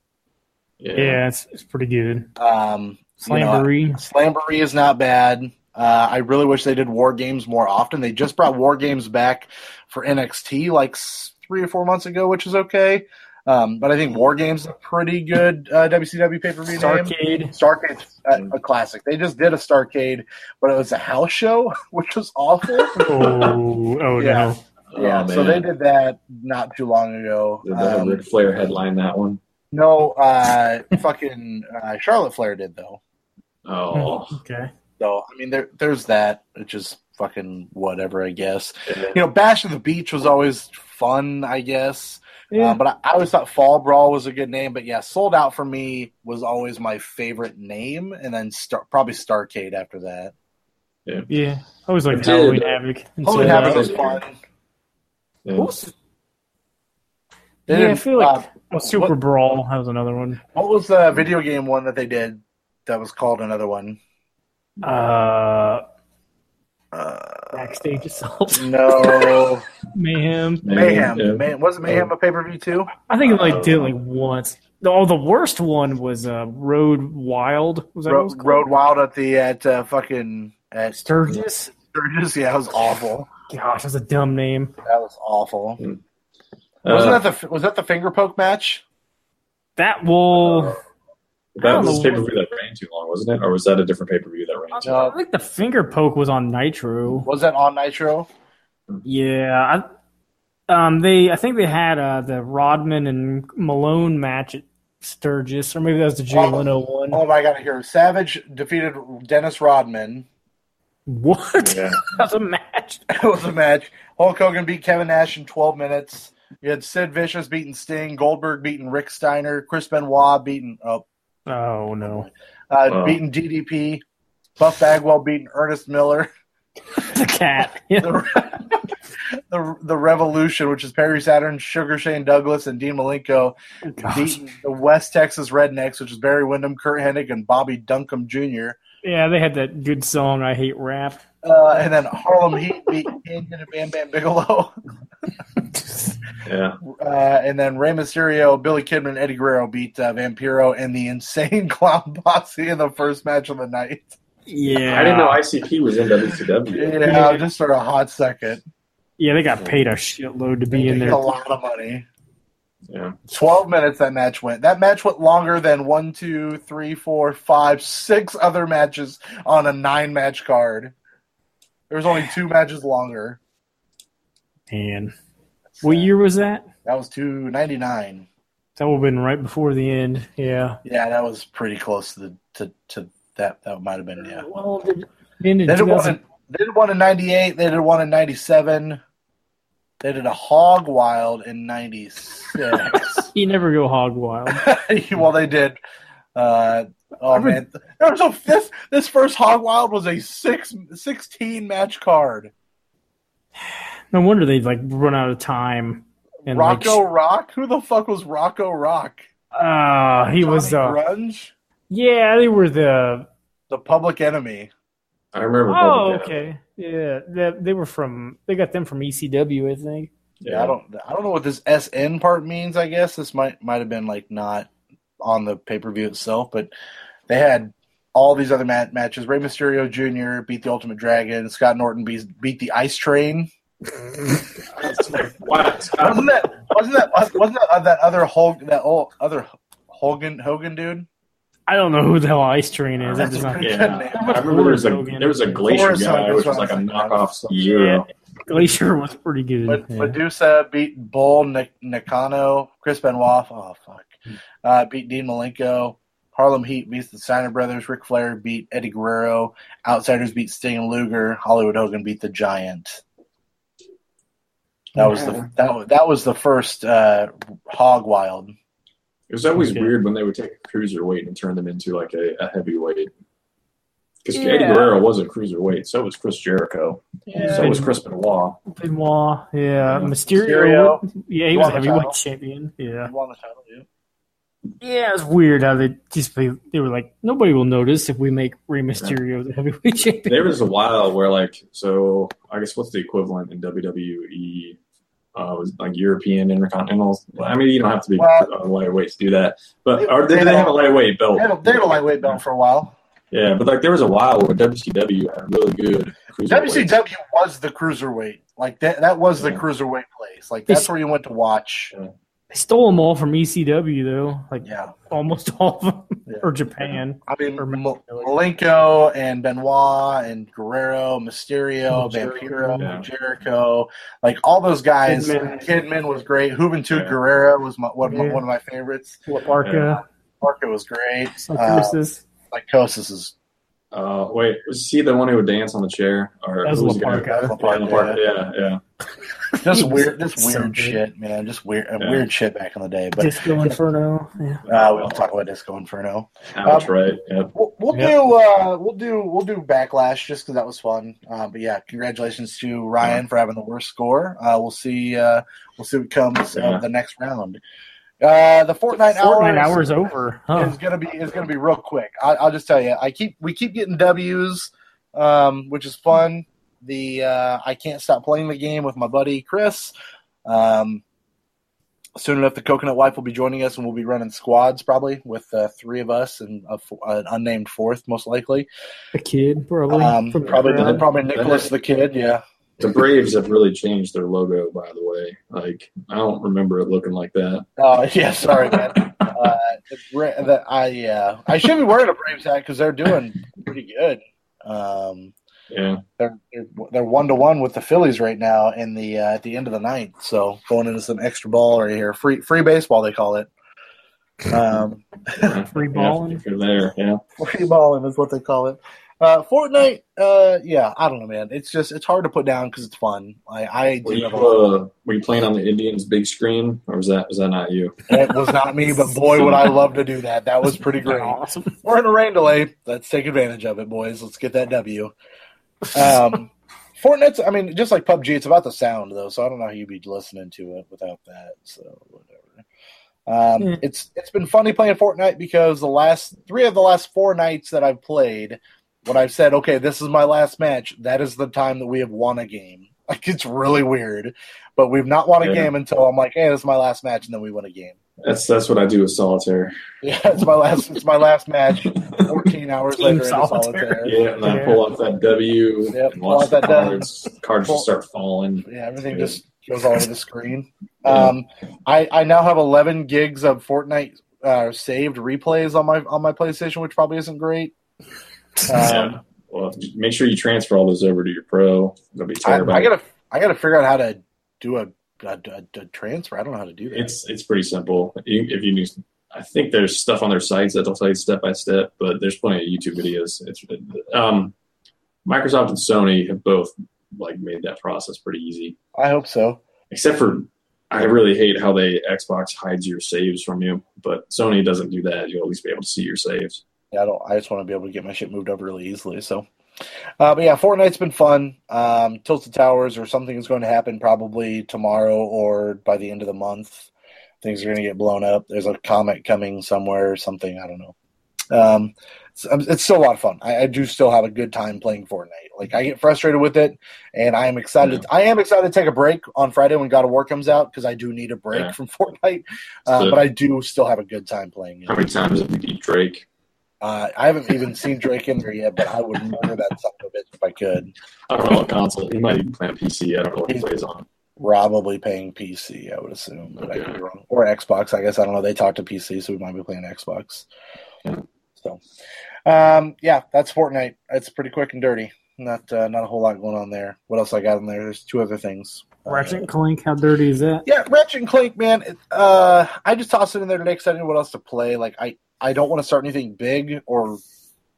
Yeah, yeah it's, it's pretty good. Um, Slamboree. You know, Slamboree is not bad. Uh, I really wish they did War Games more often. They just brought War Games back for N X T like three or four months ago, which is okay. Um, but I think War Games is a pretty good uh, W C W pay-per-view Starcade. name. Starcade. Starcade's a, a classic. They just did a Starcade, but it was a house show, which was awful. oh, oh yeah. no. Yeah, oh, so they did that not too long ago. Did um, Ric Flair headline that one? No, uh, fucking uh, Charlotte Flair did, though. Oh. Okay. So, I mean, there, there's that, which is fucking whatever, I guess. You know, Bash at the Beach was always fun, I guess. Yeah. Uh, but I, I always thought Fall Brawl was a good name. But, yeah, Sold Out for me was always my favorite name. And then star, probably Starcade after that. Yeah. yeah. I always liked Halloween Havoc. Halloween Havoc was fun. Yeah. What was it? Yeah, I feel like uh, well, Super what, Brawl that was another one. What was the video game one that they did that was called another one? Uh, uh, Backstage Assault. No. Mayhem. Mayhem. Mayhem. Mayhem. Wasn't Mayhem a pay-per-view too? I think it like uh, did it like once. Oh, the worst one was uh, Road Wild. Was that Road, was Road Wild at the at uh, fucking at Sturgis. Sturgis. Yeah, that was awful. Gosh, that's a dumb name. That was awful. Mm. Wasn't uh, that the was that the finger poke match? That will. Uh, That was a pay-per-view that ran too long, wasn't it? Or was that a different pay-per-view that ran too long? I think the finger poke was on Nitro. Was that on Nitro? Yeah. I, um, they, I think they had uh, the Rodman and Malone match at Sturgis, or maybe that was the Jay Leno one. Oh, my God. Here, Savage defeated Dennis Rodman. What? Yeah. That was a match. It was a match. Hulk Hogan beat Kevin Nash in twelve minutes. You had Sid Vicious beating Sting, Goldberg beating Rick Steiner, Chris Benoit beating... Oh, Oh, no. Uh, oh. Beating D D P. Buff Bagwell beating Ernest Miller. The cat. Yeah. The, Re- the the Revolution, which is Perry Saturn, Sugar Shane Douglas, and Dean Malenko. Gosh. Beating the West Texas Rednecks, which is Barry Windham, Kurt Hennig, and Bobby Duncombe Junior Yeah, they had that good song, I Hate Rap. Uh, and then Harlem Heat beat Canyon and Bam Bam Bigelow. Yeah. Uh, and then Rey Mysterio, Billy Kidman, Eddie Guerrero beat uh, Vampiro and the Insane Clown Posse in the first match of the night. Yeah. I didn't know I C P was in W C W. Yeah, yeah. Just for a hot second. Yeah, they got paid a shitload to be they in there. A lot of money. Yeah. Twelve minutes that match went. That match went longer than one, two, three, four, five, six other matches on a nine-match card. There was only two matches longer. Man. What uh, year was that? That was two ninety-nine. That would have been right before the end, yeah. Yeah, that was pretty close to the, to, to that. That might have been, yeah. Well, they, they, did one in, they did one in ninety-eight. They did one in ninety-seven. They did a Hog Wild in ninety-six. You never go Hog Wild. Well, they did. Uh, oh, I mean, man. There was a, this, this first Hog Wild was a six, sixteen-match card. No wonder they'd like run out of time. And, Rocco like, Rock? Who the fuck was Rocco Rock? Uh he Johnny was uh Grunge? Yeah, they were the the Public Enemy. I remember. Oh, Public okay. Enemy. Yeah, they, they were from. They got them from E C W, I think. Yeah, I don't. I don't know what this S N part means. I guess this might might have been like not on the pay per view itself, but they had all these other mat- matches. Rey Mysterio Junior beat the Ultimate Dragon. Scott Norton beat beat the Ice Train. What? Wasn't that wasn't that wasn't that, uh, that other Hulk that old other Hogan Hogan dude? I don't know who the hell Ice Train is. That's not yeah. I remember there was a there was a Glacier Forrest guy, which was like a knockoff. Yeah, Glacier was pretty good. But yeah. Medusa beat Bull Nic- Nakano, Chris Benoit. Oh fuck! Uh, beat Dean Malenko. Harlem Heat beats the Steiner Brothers. Ric Flair beat Eddie Guerrero. Outsiders beat Sting and Luger. Hollywood Hogan beat the Giant. That was the that, that was the first uh, Hog Wild. It was always okay. Weird when they would take a cruiserweight and turn them into like a, a heavyweight. Because yeah. Eddie Guerrero wasn't cruiserweight, so was Chris Jericho, yeah. so ben, was Chris Benoit. Benoit, yeah, Mysterio, Mysterio. Yeah, he, he was a heavyweight champion. Yeah, he won the title. Yeah, yeah, it's weird how they just they were like nobody will notice if we make Rey Mysterio the heavyweight champion. There was a while where like so I guess what's the equivalent in W W E? uh, was like European intercontinentals. I mean, you don't have to be well, a lightweight to do that, but they, or, they, they, they have a lightweight belt. They had a, they had a lightweight belt for a while. Yeah, but like there was a while where W C W had really good cruiserweight. W C W was the cruiserweight. Like that that was yeah. the cruiserweight place. Like that's where you went to watch. Yeah. They stole them all from E C W though. Like yeah. almost all of them. Yeah. Or Japan. I mean, or Mal- Malenko and Benoit and Guerrero, Mysterio, Vampiro, yeah. Jericho. Like all those guys. Kidman, Kidman was great. Juventud yeah. Guerrero was my, one, yeah. my, one of my favorites. Barca. Barca was great. Psychosis. Uh, Psychosis is. Uh, wait, was he the one who would dance on the chair? Or that was LaParca. LaParca, yeah, yeah. yeah. Just weird, just weird so shit, man. Just weird, yeah. weird shit back in the day. But Disco Inferno. Yeah. Uh, we'll talk about Disco Inferno. That's um, right. Yep. We'll, we'll yep. do, uh, we'll do, we'll do Backlash just because that was fun. Uh, but yeah, congratulations to Ryan yeah. for having the worst score. Uh, we'll see, uh, we'll see what comes yeah. uh, the next round. Uh, the Fortnite, Fortnite hour is over. Huh. It's gonna be it's gonna be real quick. I, I'll just tell you. I keep we keep getting W's, um, which is fun. The uh, I can't stop playing the game with my buddy Chris. Um, soon enough, the Coconut Wife will be joining us, and we'll be running squads probably with uh, three of us and a, an unnamed fourth, most likely. A kid, probably. Um, probably the, probably Nicholas the kid. Yeah. The Braves have really changed their logo, by the way. Like, I don't remember it looking like that. Oh, yeah, sorry, man. uh, the, the, I uh, I should be wearing a Braves hat because they're doing pretty good. Um, yeah, they're they're one to one with the Phillies right now in the uh, at the end of the ninth. So going into some extra ball right here, free free baseball they call it. Um, free balling, yeah, there, yeah. Free balling is what they call it. Uh, Fortnite, uh, yeah, I don't know, man. It's just it's hard to put down because it's fun. I, I were, you, uh, were you playing on the Indians' big screen, or was that was that not you? It was not me, but boy, would I love to do that. That was pretty great. Awesome. We're in a rain delay. Let's take advantage of it, boys. Let's get that W. Um, Fortnite's, I mean, just like P U B G, it's about the sound though, so I don't know how you'd be listening to it without that. So whatever. Um, mm. It's it's been funny playing Fortnite because the last three of the last four nights that I've played. When I've said, okay, this is my last match, that is the time that we have won a game. Like, it's really weird. But we've not won a yeah. game until I'm like, hey, this is my last match, and then we win a game. That's that's what I do with solitaire. Yeah, it's my last it's my last match. Fourteen hours later in solitaire. Yeah, and I pull off that W yep, and watch the that cards. W. Cards just start falling. Yeah, everything Dude. just goes all over the screen. Yeah. Um I, I now have eleven gigs of Fortnite uh, saved replays on my on my PlayStation, which probably isn't great. Um, yeah. Well, make sure you transfer all those over to your pro. That'll be terrible. I, I gotta, I gotta figure out how to do a, a, a, a transfer. I don't know how to do that. It's it's pretty simple. You, if you need, I think there's stuff on their sites that'll tell you step by step. But there's plenty of YouTube videos. It's um, Microsoft and Sony have both like made that process pretty easy. I hope so. Except for, I really hate how they Xbox hides your saves from you. But Sony doesn't do that. You'll at least be able to see your saves. Yeah, I don't. I just want to be able to get my shit moved up really easily. So, uh, but yeah, Fortnite's been fun. Um, Tilted Towers or something is going to happen probably tomorrow or by the end of the month. Things are going to get blown up. There's a comet coming somewhere or something. I don't know. Um, it's, it's still a lot of fun. I, I do still have a good time playing Fortnite. Like I get frustrated with it, and I am excited. Yeah. I am excited to take a break on Friday when God of War comes out because I do need a break yeah. from Fortnite. Uh, so, but I do still have a good time playing it. How many times have you beat Drake? Uh, I haven't even seen Drake in there yet, but I would murder that son of a bitch if I could. I don't know what console. He might even play on P C. I don't know what he plays on. Probably playing P C, I would assume. But okay. I could be wrong. Or Xbox, I guess. I don't know. They talk to P C, so we might be playing Xbox. Yeah. So, um, yeah, that's Fortnite. It's pretty quick and dirty. Not uh, not a whole lot going on there. What else I got in there? There's two other things. Ratchet and Clank, how dirty is that? Yeah, Ratchet and Clank, man. Uh, I just tossed it in there today because I didn't know what else to play. Like, I, I don't want to start anything big, or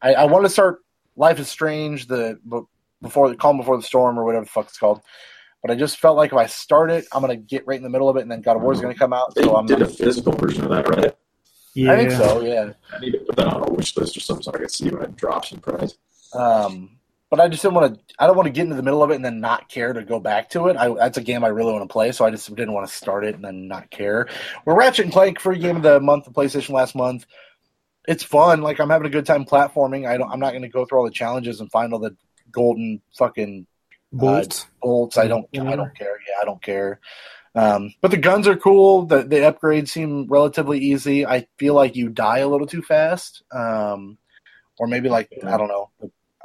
I, I want to start Life is Strange, the before the Calm Before the Storm, or whatever the fuck it's called. But I just felt like if I start it, I'm going to get right in the middle of it, and then God of War is going to come out. They so I'm did not... a physical version of that, right? Yeah. I think so, yeah. I need to put that on a wish list or something so I can see when it drops in price. Um... But I just didn't want to. I don't want to get into the middle of it and then not care to go back to it. I, that's a game I really want to play, so I just didn't want to start it and then not care. We're Ratchet and Clank, free game of the month, the PlayStation last month. It's fun. Like I'm having a good time platforming. I don't. I'm not going to go through all the challenges and find all the golden fucking bolts. Uh, bolts. I don't. Yeah. I don't care. Yeah, I don't care. Um, but the guns are cool. The, the upgrades seem relatively easy. I feel like you die a little too fast. Um, or maybe like, I don't know.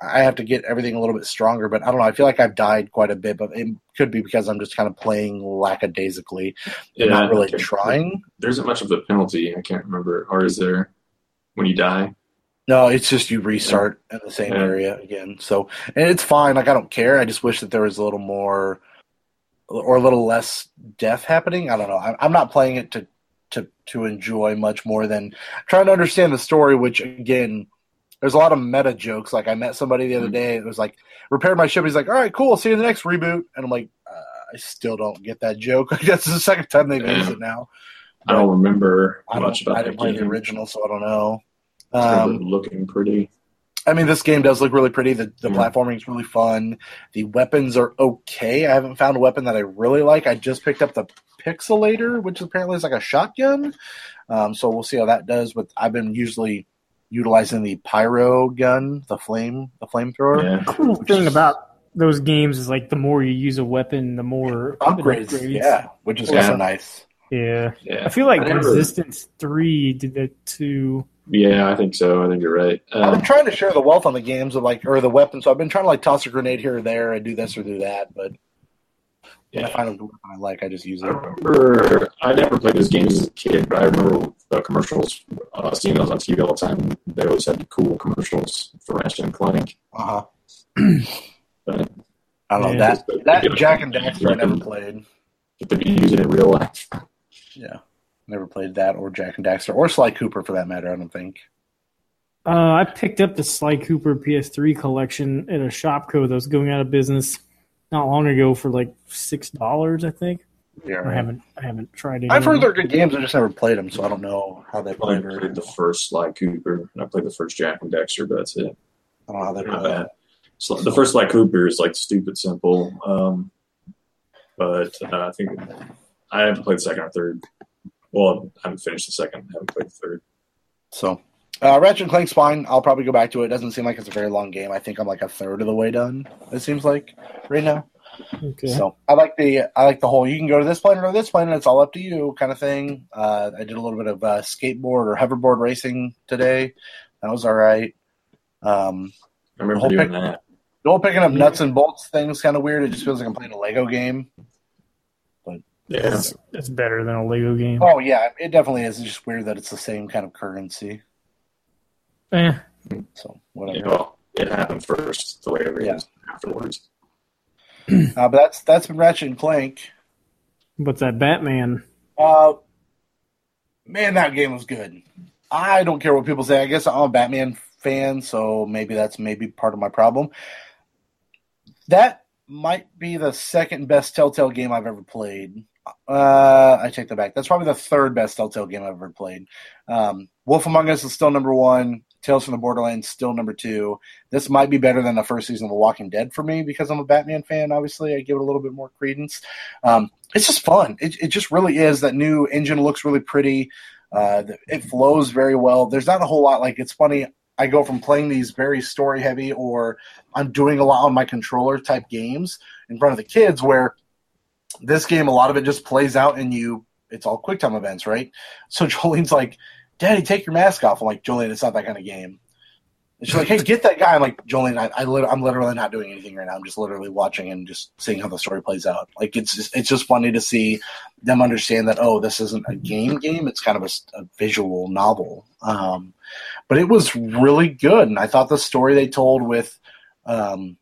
I have to get everything a little bit stronger, but I don't know. I feel like I've died quite a bit, but it could be because I'm just kind of playing lackadaisically and yeah, not really okay. trying. There isn't much of a penalty. I can't remember. Or is there when you die? No, it's just you restart yeah. in the same yeah. area again. So, and it's fine. Like, I don't care. I just wish that there was a little more or a little less death happening. I don't know. I'm not playing it to, to, to enjoy much more than trying to understand the story, which, again, there's a lot of meta jokes. Like, I met somebody the other day. It was like, repaired my ship. He's like, all right, cool. See you in the next reboot. And I'm like, uh, I still don't get that joke. I guess it's the second time they've used it now. But I don't remember I don't, much about it. I didn't play the original, so I don't know. Um, looking pretty. I mean, this game does look really pretty. The, the yeah. platforming is really fun. The weapons are okay. I haven't found a weapon that I really like. I just picked up the Pixelator, which apparently is like a shotgun. Um, so we'll see how that does. But I've been usually utilizing the pyro gun, the flame, the flamethrower. Yeah. The cool which thing is, about those games is like the more you use a weapon, the more upgrades. upgrades. Yeah, which is yeah. kind of nice. Yeah. yeah, I feel like I Resistance three did that too. Yeah, I think so. I think you're right. Um, I've been trying to share the wealth on the games of like or the weapons. So I've been trying to like toss a grenade here or there and do this or do that. But yeah. when I find a weapon I like, I just use it. I remember I never played those games as a kid, but I remember the commercials, uh, seeing those on T V all the time. They always had cool commercials for Ratchet and Clank. Uh huh. But I don't know yeah. that that, that Jack and Daxter I never played. Get to be using it in real life. Yeah. Never played that or Jack and Daxter or Sly Cooper for that matter, I don't think. Uh, I picked up the Sly Cooper P S three collection at a Shopko that was going out of business not long ago for like six dollars, I think. Yeah, right. I haven't I haven't tried it. I've heard they're good games. I just never played them, so I don't know how they played. I played it. The first Sly Cooper, and I played the first Jack and Daxter, but that's it. I don't know how they play that. So the first Sly Cooper is like stupid simple, um, but uh, I think I haven't played the second or third. Well, I haven't finished the second. I haven't played the third. So, uh, Ratchet and Clank's fine. I'll probably go back to it. It doesn't seem like it's a very long game. I think I'm like a third of the way done, it seems like, right now. Okay. So, I like the I like the whole, you can go to this planet or this planet, it's all up to you kind of thing. Uh, I did a little bit of uh, skateboard or hoverboard racing today. That was all right. Um, I remember doing pick, that. The whole picking up nuts and bolts thing is kind of weird. It just feels like I'm playing a Lego game. Yeah, it's, it's better than a Lego game. Oh yeah, it definitely is. It's just weird that it's the same kind of currency. Eh. So whatever. Yeah, well, it happened first, the way it yeah. is afterwards. Uh, but that's that's been Ratchet and Clank. What's that Batman? Uh, man, that game was good. I don't care what people say. I guess I'm a Batman fan, so maybe that's maybe part of my problem. That might be the second best Telltale game I've ever played. Uh, I take that back. That's probably the third best Telltale game I've ever played. Um, Wolf Among Us is still number one. Tales from the Borderlands still number two. This might be better than the first season of The Walking Dead for me because I'm a Batman fan, obviously. I give it a little bit more credence. Um, it's just fun. It, it just really is. That new engine looks really pretty. Uh, it flows very well. There's not a whole lot. Like, it's funny. I go from playing these very story-heavy or I'm doing a lot on my controller-type games in front of the kids where this game, a lot of it just plays out and you – it's all quick-time events, right? So Jolene's like, Daddy, take your mask off. I'm like, Jolene, it's not that kind of game. And she's like, hey, get that guy. I'm like, Jolene, I, I li- I'm literally not doing anything right now. I'm just literally watching and just seeing how the story plays out. Like, it's just, it's just funny to see them understand that, oh, this isn't a game game. It's kind of a, a visual novel. Um, but it was really good. And I thought the story they told with um,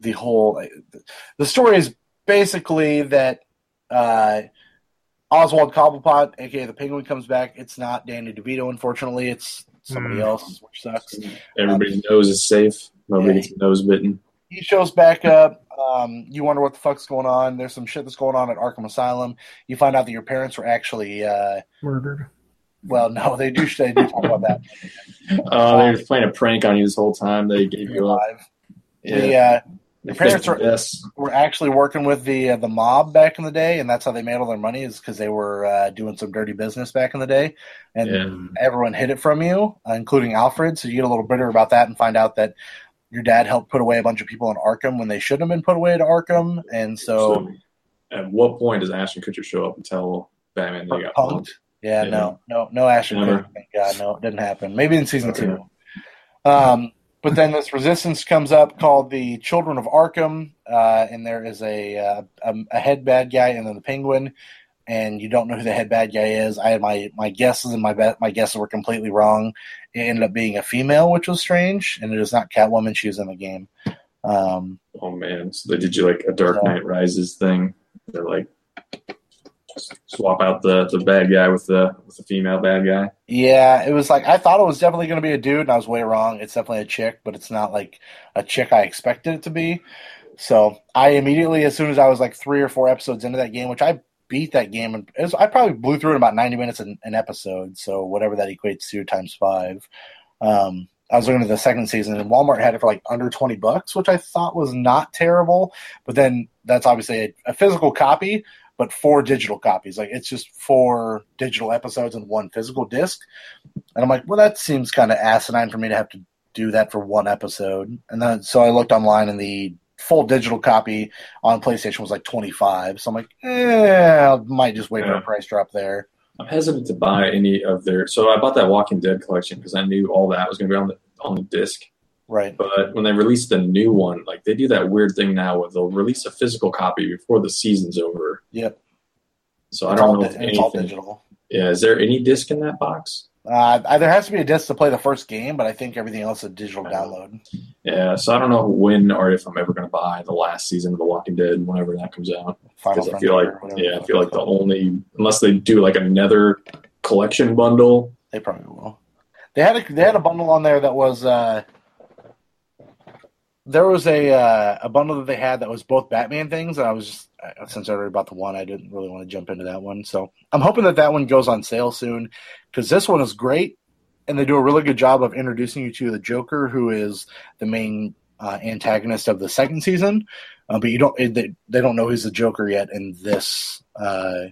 the whole – the story is basically that uh, – Oswald Cobblepot, a k a the Penguin, comes back. It's not Danny DeVito, unfortunately. It's somebody mm. else, which sucks. Everybody um, knows it's safe. Nobody yeah, gets nose bitten. He shows back up. Um, you wonder what the fuck's going on. There's some shit that's going on at Arkham Asylum. You find out that your parents were actually uh, murdered. Well, no, they do. They do talk about that. Oh, uh, they were playing a prank on you this whole time. They gave you up. Yeah. The, uh, Your parents were, yes. were actually working with the uh, the mob back in the day, and that's how they made all their money is because they were uh, doing some dirty business back in the day, and yeah. everyone hid it from you, uh, including Alfred. So you get a little bitter about that and find out that your dad helped put away a bunch of people in Arkham when they shouldn't have been put away to Arkham, and so, so at what point does Ashton Kutcher show up and tell Batman that he got punked? Yeah, yeah, no, no, no Ashton Kutcher. Thank God, no, it didn't happen. Maybe in season two. Um, but then this resistance comes up called the Children of Arkham, uh, and there is a, uh, a a head bad guy and then the Penguin, and you don't know who the head bad guy is. I had my, my guesses, and my be- my guesses were completely wrong. It ended up being a female, which was strange, and it is not Catwoman. She was in the game. Um, oh, man. So they did you like a Dark Knight Rises thing. They're like... swap out the, the bad guy with the with the female bad guy. Yeah, it was like I thought it was definitely going to be a dude, and I was way wrong. It's definitely a chick, but it's not like a chick I expected it to be. So I immediately, as soon as I was like three or four episodes into that game, which I beat that game, and it was, I probably blew through it in about ninety minutes an, an episode. So whatever that equates to times five. Um, I was looking at the second season, and Walmart had it for like under twenty bucks, which I thought was not terrible. But then that's obviously a, a physical copy. But four digital copies. Like, it's just four digital episodes and one physical disc. And I'm like, well, that seems kind of asinine for me to have to do that for one episode. And then, so I looked online, and the full digital copy on PlayStation was like twenty-five. So I'm like, eh, I might just wait yeah. for a price drop there. I'm hesitant to buy any of their. So I bought that Walking Dead collection because I knew all that was going to be on the, on the disc. Right. But when they released the new one, like they do that weird thing now where they'll release a physical copy before the season's over. Yep. So it's I don't know di- if anything. It's all digital. Yeah. Is there any disc in that box? Uh, there has to be a disc to play the first game, but I think everything else is a digital yeah. download. Yeah. So I don't know when or if I'm ever going to buy the last season of The Walking Dead whenever that comes out. Because I feel like, yeah, I feel like the only, unless they do like another collection bundle. They probably will. They had a, they had a bundle on there that was, uh, there was a uh, a bundle that they had that was both Batman things, and I was just since I read about the one, I didn't really want to jump into that one. So I'm hoping that that one goes on sale soon because this one is great, and they do a really good job of introducing you to the Joker, who is the main uh, antagonist of the second season. Uh, but you don't they, they don't know he's the Joker yet in this uh,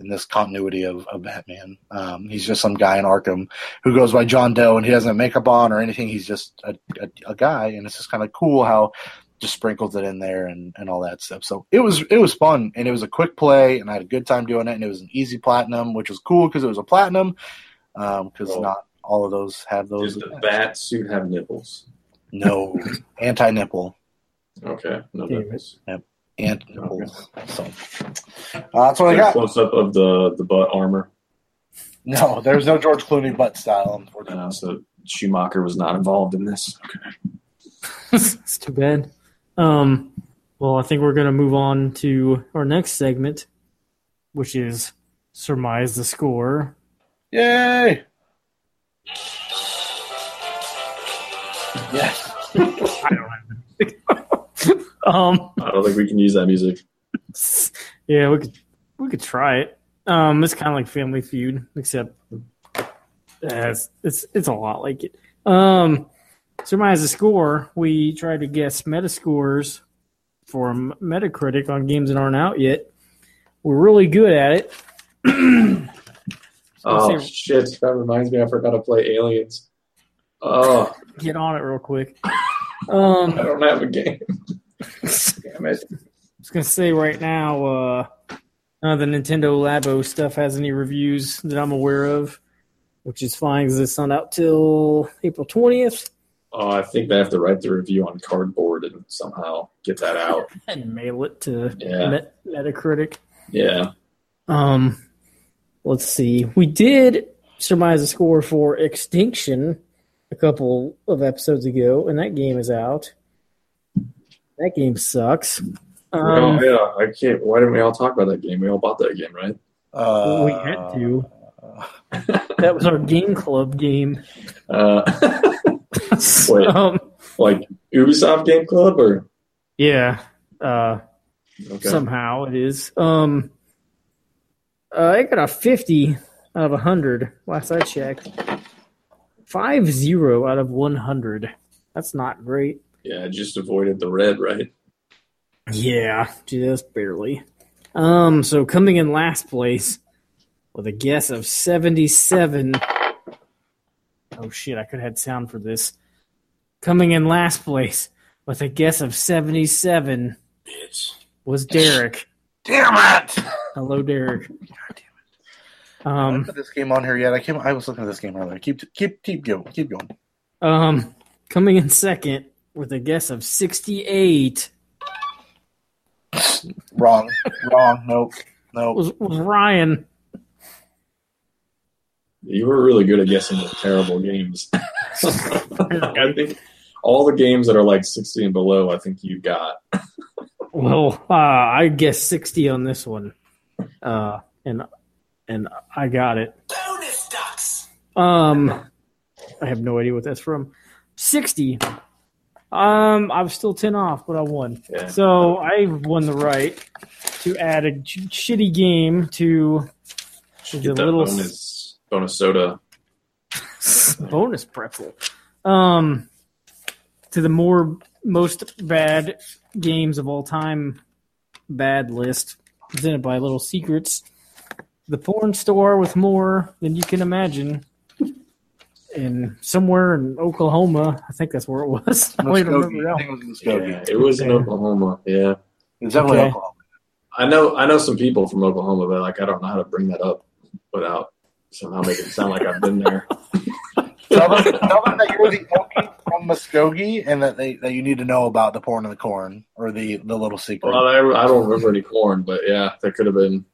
in this continuity of, of Batman. Um, he's just some guy in Arkham who goes by John Doe, and he doesn't have makeup on or anything. He's just a, a, a guy. And it's just kind of cool how just sprinkles it in there and, and all that stuff. So it was, it was fun, and it was a quick play, and I had a good time doing it. And it was an easy platinum, which was cool because it was a platinum. Um, cause well, not all of those have those. Does the bat suit have nipples? No. Anti-nipple. Okay. No nipples. Yep. And nipples. Okay. So uh, that's what I got. Close up of the, the butt armor. No, there's no George Clooney butt style, unfortunately. Uh, so Schumacher was not involved in this. Okay. It's too bad. Um, well, I think we're going to move on to our next segment, which is Surmise the Score. Yay! Yes. I don't have anything. Um, I don't think we can use that music. Yeah, we could we could try it. Um, it's kind of like Family Feud, except uh, it's, it's it's a lot like it. Um, surmise the score. We try to guess Metascores from Metacritic on games that aren't out yet. We're really good at it. Oh shit! That reminds me, I forgot to play Aliens. Oh, get on it real quick. Um, I don't have a game. Damn it. I was going to say right now, uh, none of the Nintendo Labo stuff has any reviews that I'm aware of, which is fine because it's not out till April twentieth. Oh, I think they have to write the review on cardboard and somehow get that out. And mail it to yeah. Met- Metacritic. Yeah. Um, let's see. We did surmise a score for Extinction a couple of episodes ago, and that game is out. That game sucks. Um, oh, yeah, I can't. Why didn't we all talk about that game? We all bought that game, right? Uh, we had to. That was our game club game. Uh, wait, um, like Ubisoft Game Club, or yeah, uh, okay. Somehow it is. Um, uh, I got a fifty out of a hundred last I checked. Five zero out of one hundred. That's not great. Yeah, just avoided the red, right? Yeah, just barely. Um, so coming in last place with a guess of seventy-seven. Oh, shit, I could have had sound for this. Coming in last place with a guess of seventy-seven Bitch. Was Derek Damn it! Hello, Derek. God damn it. Um, I haven't put this game on here yet. I came. I was looking at this game earlier. Keep, keep, keep going. Keep going. Um, coming in second with a guess of sixty-eight. Wrong. Wrong. Nope. Nope. Was, was Ryan. You were really good at guessing the terrible games. I think all the games that are like sixty and below, I think you got. Well, uh, I guessed sixty on this one, uh, and and I got it. Bonus ducks. Um, I have no idea what that's from. Sixty. Um, I was still ten off, but I won. Yeah. So I won the right to add a ch- shitty game to Should the little bonus, bonus soda, bonus pretzel. Um, to the more most bad. Games of all time bad list presented by Little Secrets, the porn store with more than you can imagine, and somewhere in Oklahoma, I think that's where it was. I don't remember now. I think it was in yeah, it was in Oklahoma. Yeah, it's definitely okay. Oklahoma. I know. I know some people from Oklahoma, but like I don't know how to bring that up without somehow making it sound like I've been there. Tell them, tell them that you're the O G from Muskogee and that they that you need to know about the porn and the corn or the, the little secret. Well, I, I don't remember any corn, but yeah, there could have been.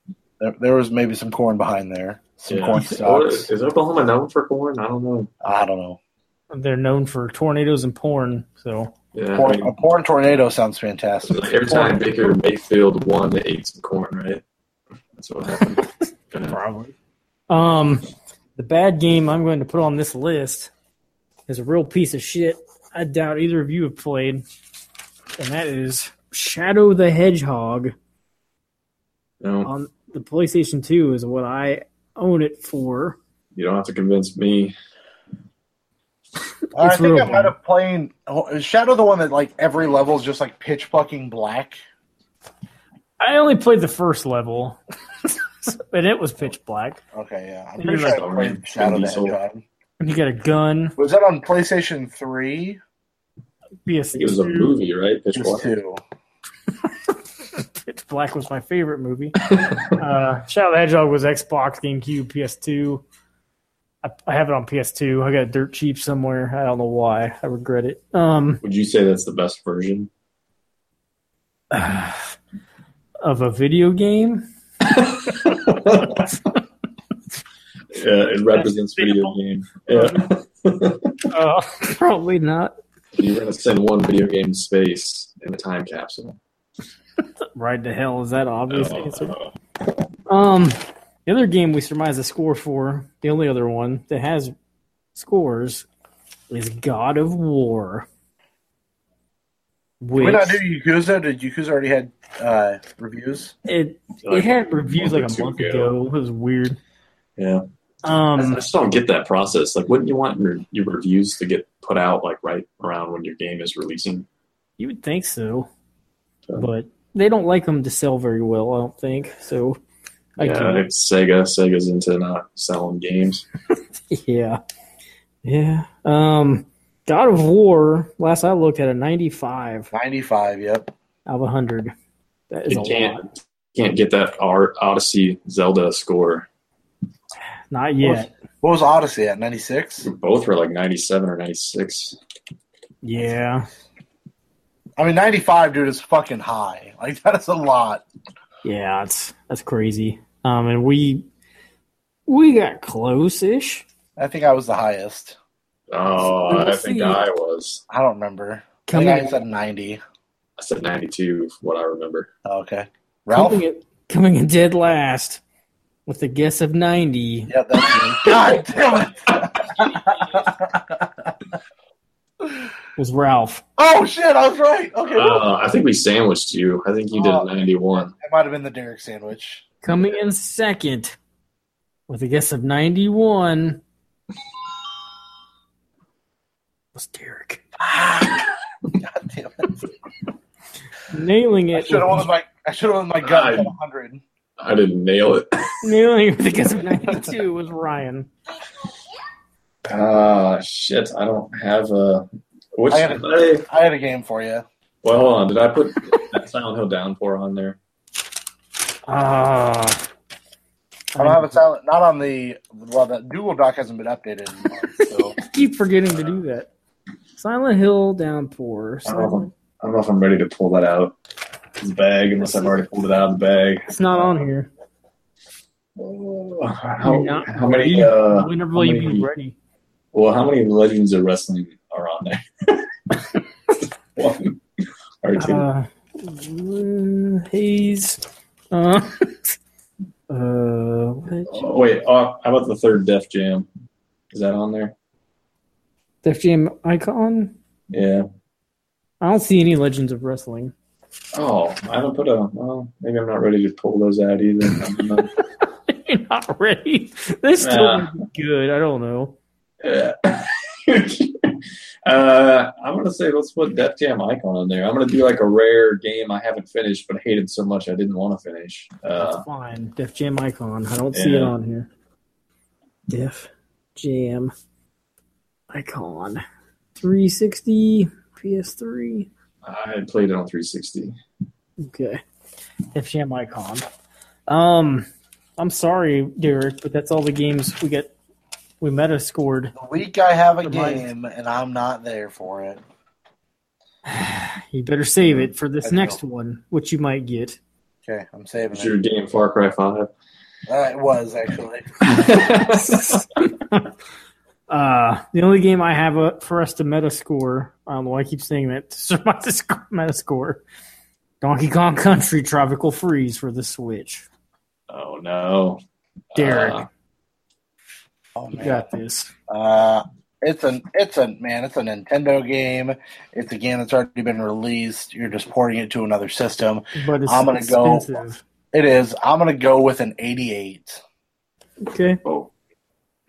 There, there was maybe some corn behind there. Some yeah. corn stalks. Is Oklahoma known for corn? I don't know. I don't know. They're known for tornadoes and porn. So yeah, porn, I mean, a porn tornado sounds fantastic. Like every time Baker Mayfield won, they ate some corn, right? That's what happened. Probably. Um. The bad game I'm going to put on this list is a real piece of shit I doubt either of you have played, and that is Shadow the Hedgehog. No. On the PlayStation two is what I own it for. You don't have to convince me. I think I might have played – Shadow the one that like every level is just like pitch fucking black? I only played the first level. And it was pitch black. Okay, yeah. I'm pretty sure like, I played Shadow the Hedgehog. And you got a gun. Was that on PlayStation three? I think it was a movie, right? Pitch Black. Pitch Black was my favorite movie. uh, Shadow the Hedgehog was Xbox, GameCube, P S two. I, I have it on P S two. I got it dirt cheap somewhere. I don't know why. I regret it. Um, Would you say that's the best version? Uh, of a video game? Yeah, it represents video game. Yeah. uh, probably not. You're gonna send one video game to space in a time capsule. Right to hell is that obvious oh, answer? Oh. Um, the other game we surmise a score for, the only other one that has scores, is God of War. Which, when I do Yakuza, did Yakuza already had uh, reviews? It like it had reviews like a month ago. ago. It was weird. Yeah, um, I just don't get that process. Like, wouldn't you want your, your reviews to get put out like right around when your game is releasing? You would think so, so. But they don't like them to sell very well. I don't think so. I yeah, it's Sega. Sega's into not selling games. yeah, yeah. Um. God of War, last I looked at a ninety-five. ninety-five, yep. Out of one hundred. That is you a can't, lot. Can't get that Odyssey Zelda score. Not yet. What was, what was Odyssey at, ninety-six? Both were like ninety-seven or ninety-six. Yeah. I mean, ninety-five, dude, is fucking high. Like, that's a lot. Yeah, it's, that's crazy. Um, and we we got close-ish. I think I was the highest. Oh, I think I was. I don't remember. I think I said ninety. I said ninety-two, what I remember. Oh, okay. Ralph? Coming in, coming in dead last with a guess of ninety. Yeah, that's me. God damn it! Was Ralph. Oh, shit, I was right. Okay. Uh, I think we sandwiched you. I think you did oh, a ninety-one. It might have been the Derek sandwich. Coming in second with a guess of ninety-one. Was Derek. God damn it. Nailing it. I should have won with my, I should have won my gut at one hundred. I didn't nail it. Nailing it because of ninety-two was Ryan. Ah, uh, shit. I don't have a... Which I, had a did I, I had a game for you. Well, hold on. Did I put that Silent Hill Downpour on there? Uh, I don't have a silent. Not on the. Well, that Google Doc hasn't been updated in months, so. I keep forgetting to do that. Silent Hill Downpour. Silent... I, don't I don't know if I'm ready to pull that out of the bag, unless I've already pulled it out of the bag. It's not on here. Uh, how, not how many? Uh, when will you be ready? Well, how many Legends of Wrestling are on there? One or two. Uh, Hayes. Uh, uh, oh, wait, oh, how about the third Def Jam? Is that on there? Def Jam Icon? Yeah. I don't see any Legends of Wrestling. Oh, I haven't put a. Well, maybe I'm not ready to pull those out either. I'm not, You're not ready? They're still uh, good. I don't know. Yeah. Uh, I'm going to say let's put Def Jam Icon on there. I'm going to do like a rare game I haven't finished, but I hated so much I didn't want to finish. Uh, That's fine. Def Jam Icon. I don't yeah. see it on here. Def Jam Icon. three sixty, P S three. I had played it on three sixty. Okay. Def Jam Icon. Um, I'm sorry, Derek, but that's all the games we get. We meta scored. The week I have a game and I'm not there for it. You better save it for this next one, which you might get. Okay, I'm saving it. It's your game, Far Cry five. Uh, it was, actually. uh, the only game I have uh, for us to meta score, I don't know why I keep saying that, to survive this meta score, Donkey Kong Country Tropical Freeze for the Switch. Oh, no. Derek. Uh, Oh, you got this. Uh, it's an it's a man. It's a Nintendo game. It's a game that's already been released. You're just porting it to another system. But it's I'm gonna expensive. Go. It is. I'm gonna go with an eighty-eight. Okay. Oh,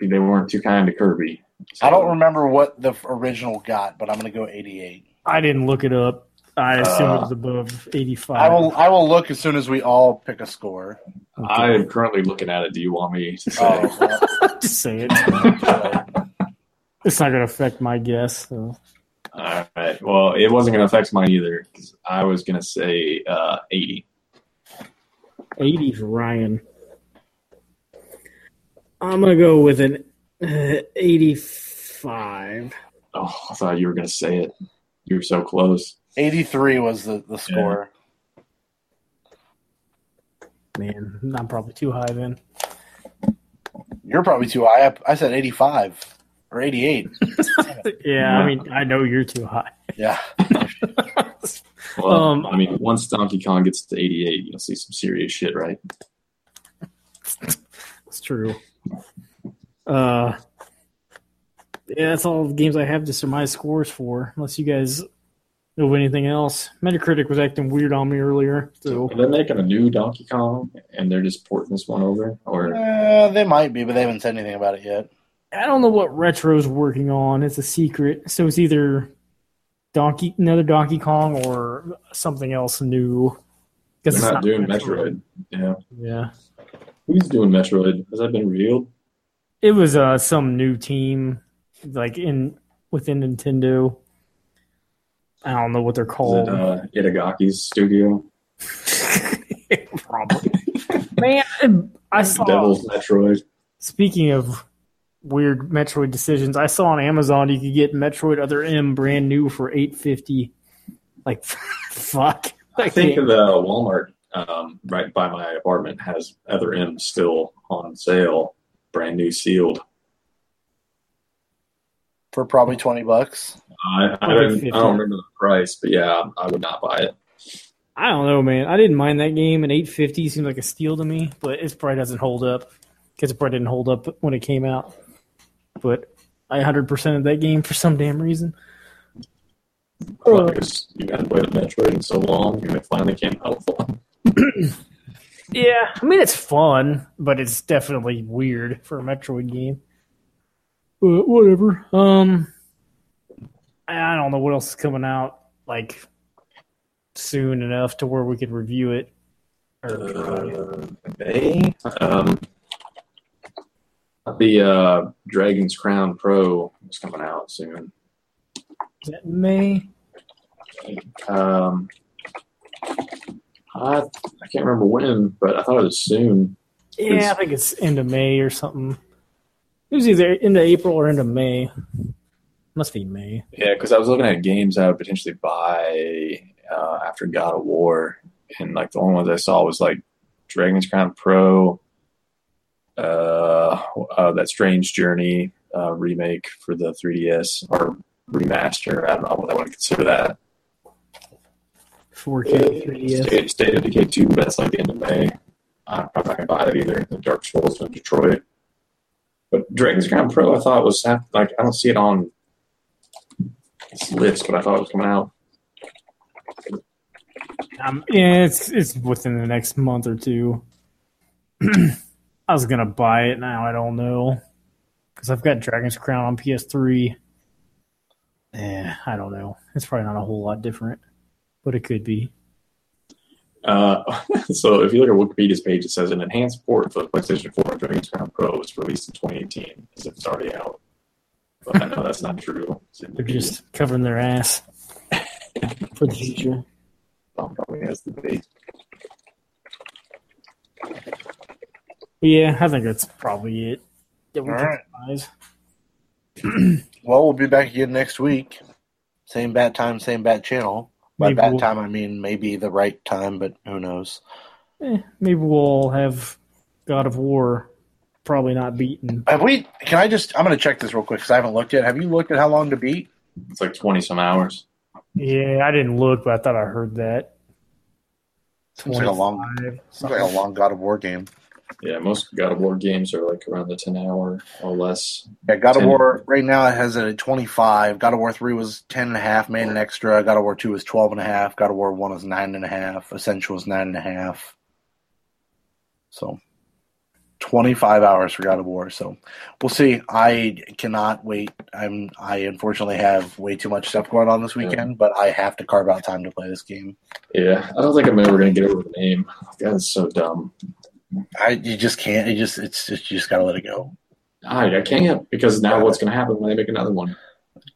they weren't too kind to Kirby. So. I don't remember what the original got, but I'm gonna go eighty-eight. I didn't look it up. I assume uh, it was above eighty-five. I will. I will look as soon as we all pick a score. Okay. I am currently looking at it. Do you want me to say oh, it? Well, just say it. It's not going to affect my guess. So. All right. Well, it wasn't going to affect mine either. Cause I was going to say uh, eighty. eighty for Ryan. I'm going to go with an uh, eighty-five. Oh, I thought you were going to say it. You were so close. eighty-three was the, the score. Yeah. Man, I'm probably too high then. You're probably too high. I, I said eighty-five or eighty-eight. yeah, yeah, I mean, I know you're too high. Yeah. well, um, I mean, once Donkey Kong gets to eighty-eight, you'll see some serious shit, right? That's true. Uh, yeah, that's all the games I have to surmise scores for, unless you guys... Know anything else? Metacritic was acting weird on me earlier. So. Are they making a new Donkey Kong and they're just porting this one over? Or uh, they might be, but they haven't said anything about it yet. I don't know what Retro's working on. It's a secret. So it's either Donkey, another Donkey Kong, or something else new. They're not, not doing Metroid. Metroid. Yeah. Yeah. Who's doing Metroid? Has that been revealed? It was uh, some new team, like in within Nintendo. I don't know what they're called. Is it, uh, Itagaki's studio? Probably. Man, I saw... Devil's Metroid. Speaking of weird Metroid decisions, I saw on Amazon you could get Metroid Other M brand new for eight dollars and fifty cents. Like, fuck. I, I think can't. The Walmart um, right by my apartment has Other M still on sale, brand new sealed. For probably twenty bucks. I, I, don't, I don't remember the price, but yeah, I would not buy it. I don't know, man. I didn't mind that game, and eight fifty seemed like a steal to me, but it probably doesn't hold up because it probably didn't hold up when it came out. But I one hundred percent of that game for some damn reason. Well, because you haven't played Metroid in so long, and it finally came out fun. Yeah, I mean, it's fun, but it's definitely weird for a Metroid game. But whatever. Um, I don't know what else is coming out like soon enough to where we could review it. Or May. Uh, um, the uh, Dragon's Crown Pro is coming out soon. Is that May? Um, I I can't remember when, but I thought it was soon. Yeah, it's, I think it's end of May or something. It was either end of April or end of May. Must be May. Yeah, because I was looking at games I would potentially buy uh, after God of War, and like the only ones I saw was like Dragon's Crown Pro, uh, uh, that Strange Journey uh, remake for the three D S or remaster. I don't know what I want to consider that. four K three D S. State of Decay two, but that's like the end of May. I'm probably not going to buy it either. The Dark Souls in Detroit. But Dragon's Crown Pro, I thought was half, like I don't see it on this list, but I thought it was coming out. Um, yeah, it's it's within the next month or two. I was gonna buy it, now I don't know because I've got Dragon's Crown on P S three. Eh, I don't know. It's probably not a whole lot different, but it could be. Uh, so if you look at Wikipedia's page, it says an enhanced port for the PlayStation four of Dragon's Crown Pro was released in twenty eighteen, as if it's already out. But I know that's not true. They're just covering their ass for the future. Tom probably has the date. Yeah, I think that's probably it. That we All right. Well, we'll be back again next week. Same bat time, same bat channel. By maybe that we'll, time, I mean maybe the right time, but who knows? Eh, maybe we'll have God of War probably not beaten. Have we? Can I just? I'm going to check this real quick because I haven't looked yet. Have you looked at how long to beat? It's like twenty some hours. Yeah, I didn't look, but I thought I heard that. Seems like a long, seems like a long God of War game. Yeah, most God of War games are like around the ten hour or less. Yeah, God ten. Of War right now it has a twenty-five. God of War three was ten and a half, made an extra. God of War two is twelve and a half. God of War one is nine and a half. Essential is nine and a half. So, twenty-five hours for God of War. So, we'll see. I cannot wait. I'm. I unfortunately have way too much stuff going on this weekend, yeah. But I have to carve out time to play this game. Yeah, I don't think I'm ever going to get over the name. God, it's so dumb. I you just can't. It just it's just you just gotta let it go. I I can't because now what's gonna happen when they make another one?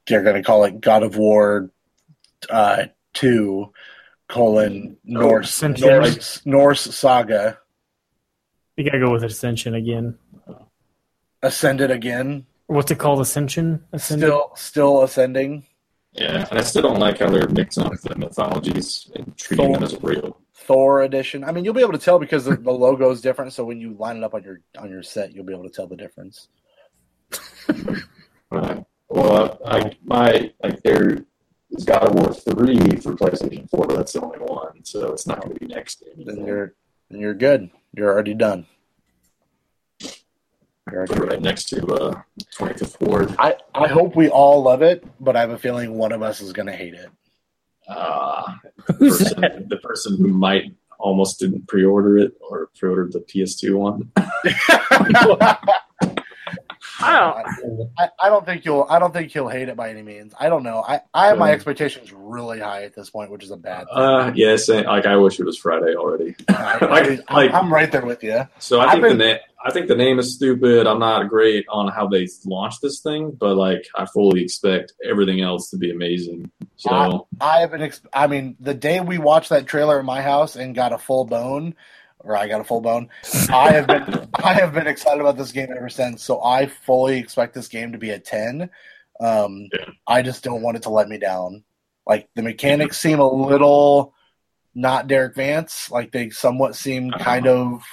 They're gonna call it God of War uh, two colon Norse, oh, Norse Norse Saga. You gotta go with Ascension again. Ascended again. What's it called? Ascension. Ascended? Still still ascending. Yeah, and I still don't like how they're mixing up the mythologies and treating Thor, them as real. Thor edition. I mean, you'll be able to tell because the, the logo is different. So when you line it up on your on your set, you'll be able to tell the difference. Right. Well, I, I, my like there is God of War three for PlayStation four, but that's the only one, so it's not going to be next. Anymore. Then you're then you're good. You're already done. Right next to uh, twenty-fifth Ward. I, I hope we all love it, but I have a feeling one of us is going to hate it. Uh, the, person, the person who might almost didn't pre-order it or pre-ordered the P S two one. I, don't, I, I don't think you'll. I don't think he'll hate it by any means. I don't know. I, I have my expectations really high at this point, which is a bad thing. Uh, yeah, same, like I wish it was Friday already. I, I, like, I'm, I'm right there with you. So I I've think been, the. Na- I think the name is stupid. I'm not great on how they launched this thing, but like I fully expect everything else to be amazing. So I, I have an. Ex- I mean, the day we watched that trailer in my house and got a full bone, or I got a full bone. I have been. I have been excited about this game ever since. So I fully expect this game to be a ten. Um, yeah. I just don't want it to let me down. Like the mechanics seem a little not Derek Vance. Like they somewhat seem kind know. of.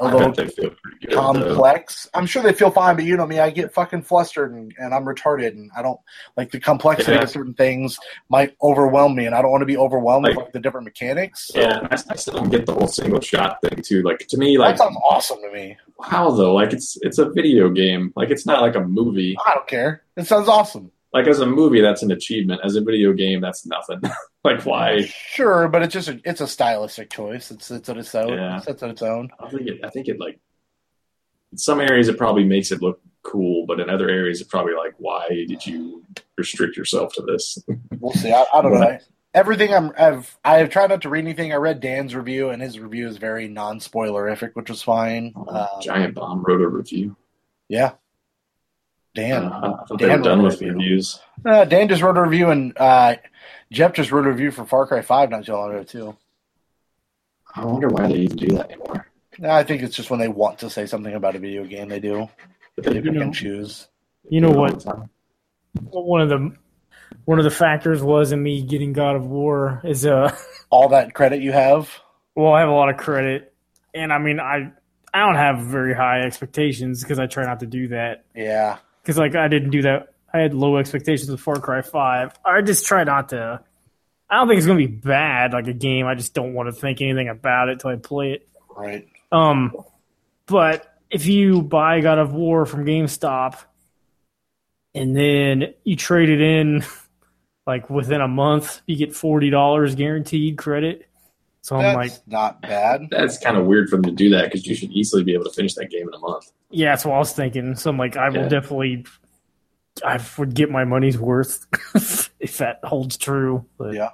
A little they feel pretty good, complex. Though. I'm sure they feel fine, but you know me, I get fucking flustered and, and I'm retarded, and I don't like the complexity yeah. of certain things might overwhelm me, and I don't want to be overwhelmed like, with like, the different mechanics. So. Yeah, I, I still don't get the whole single shot thing too. Like to me, like that sounds awesome to me. How though? Like it's it's a video game. Like it's not like a movie. I don't care. It sounds awesome. Like as a movie, that's an achievement. As a video game, that's nothing. Like why? Sure, but it's just a, it's a stylistic choice. It's it's on its own. Yeah. It's on its own. I think it. I think it like. In some areas, it probably makes it look cool, but in other areas, it's probably like, why did you restrict yourself to this? We'll see. I, I don't know. I, everything I'm, I've I have tried not to read anything. I read Dan's review, and his review is very non-spoilerific, which was fine. Oh, um, Giant Bomb wrote a review. Yeah. Dan, uh, I thought they were done with reviews. Uh, Dan just wrote a review, and uh, Jeff just wrote a review for Far Cry five not too long ago, too. I wonder why they even do that anymore. I think it's just when they want to say something about a video game, they do. But they can choose. You know what? One of the one of the factors was in me getting God of War is uh all that credit you have. Well, I have a lot of credit, and I mean, I I don't have very high expectations because I try not to do that. Yeah, because like I didn't do that. I had low expectations with Far Cry five. I just try not to. I don't think it's gonna be bad like a game. I just don't want to think anything about it till I play it. Right. Um, but if you buy God of War from GameStop and then you trade it in, like within a month, you get forty dollars guaranteed credit. So that's I'm like, not bad. That's kind of weird for them to do that because you should easily be able to finish that game in a month. Yeah, that's what I was thinking. So I'm like, I yeah. will definitely, I would get my money's worth if that holds true. But. Yeah.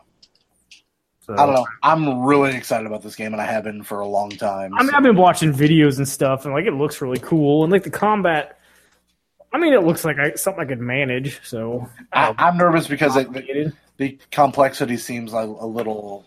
I don't know. I'm really excited about this game, and I have been for a long time. I mean, so. I've been watching videos and stuff, and like it looks really cool. And like the combat, I mean, it looks like I, something I could manage. So I, I'm nervous because like, the, the complexity seems like a little.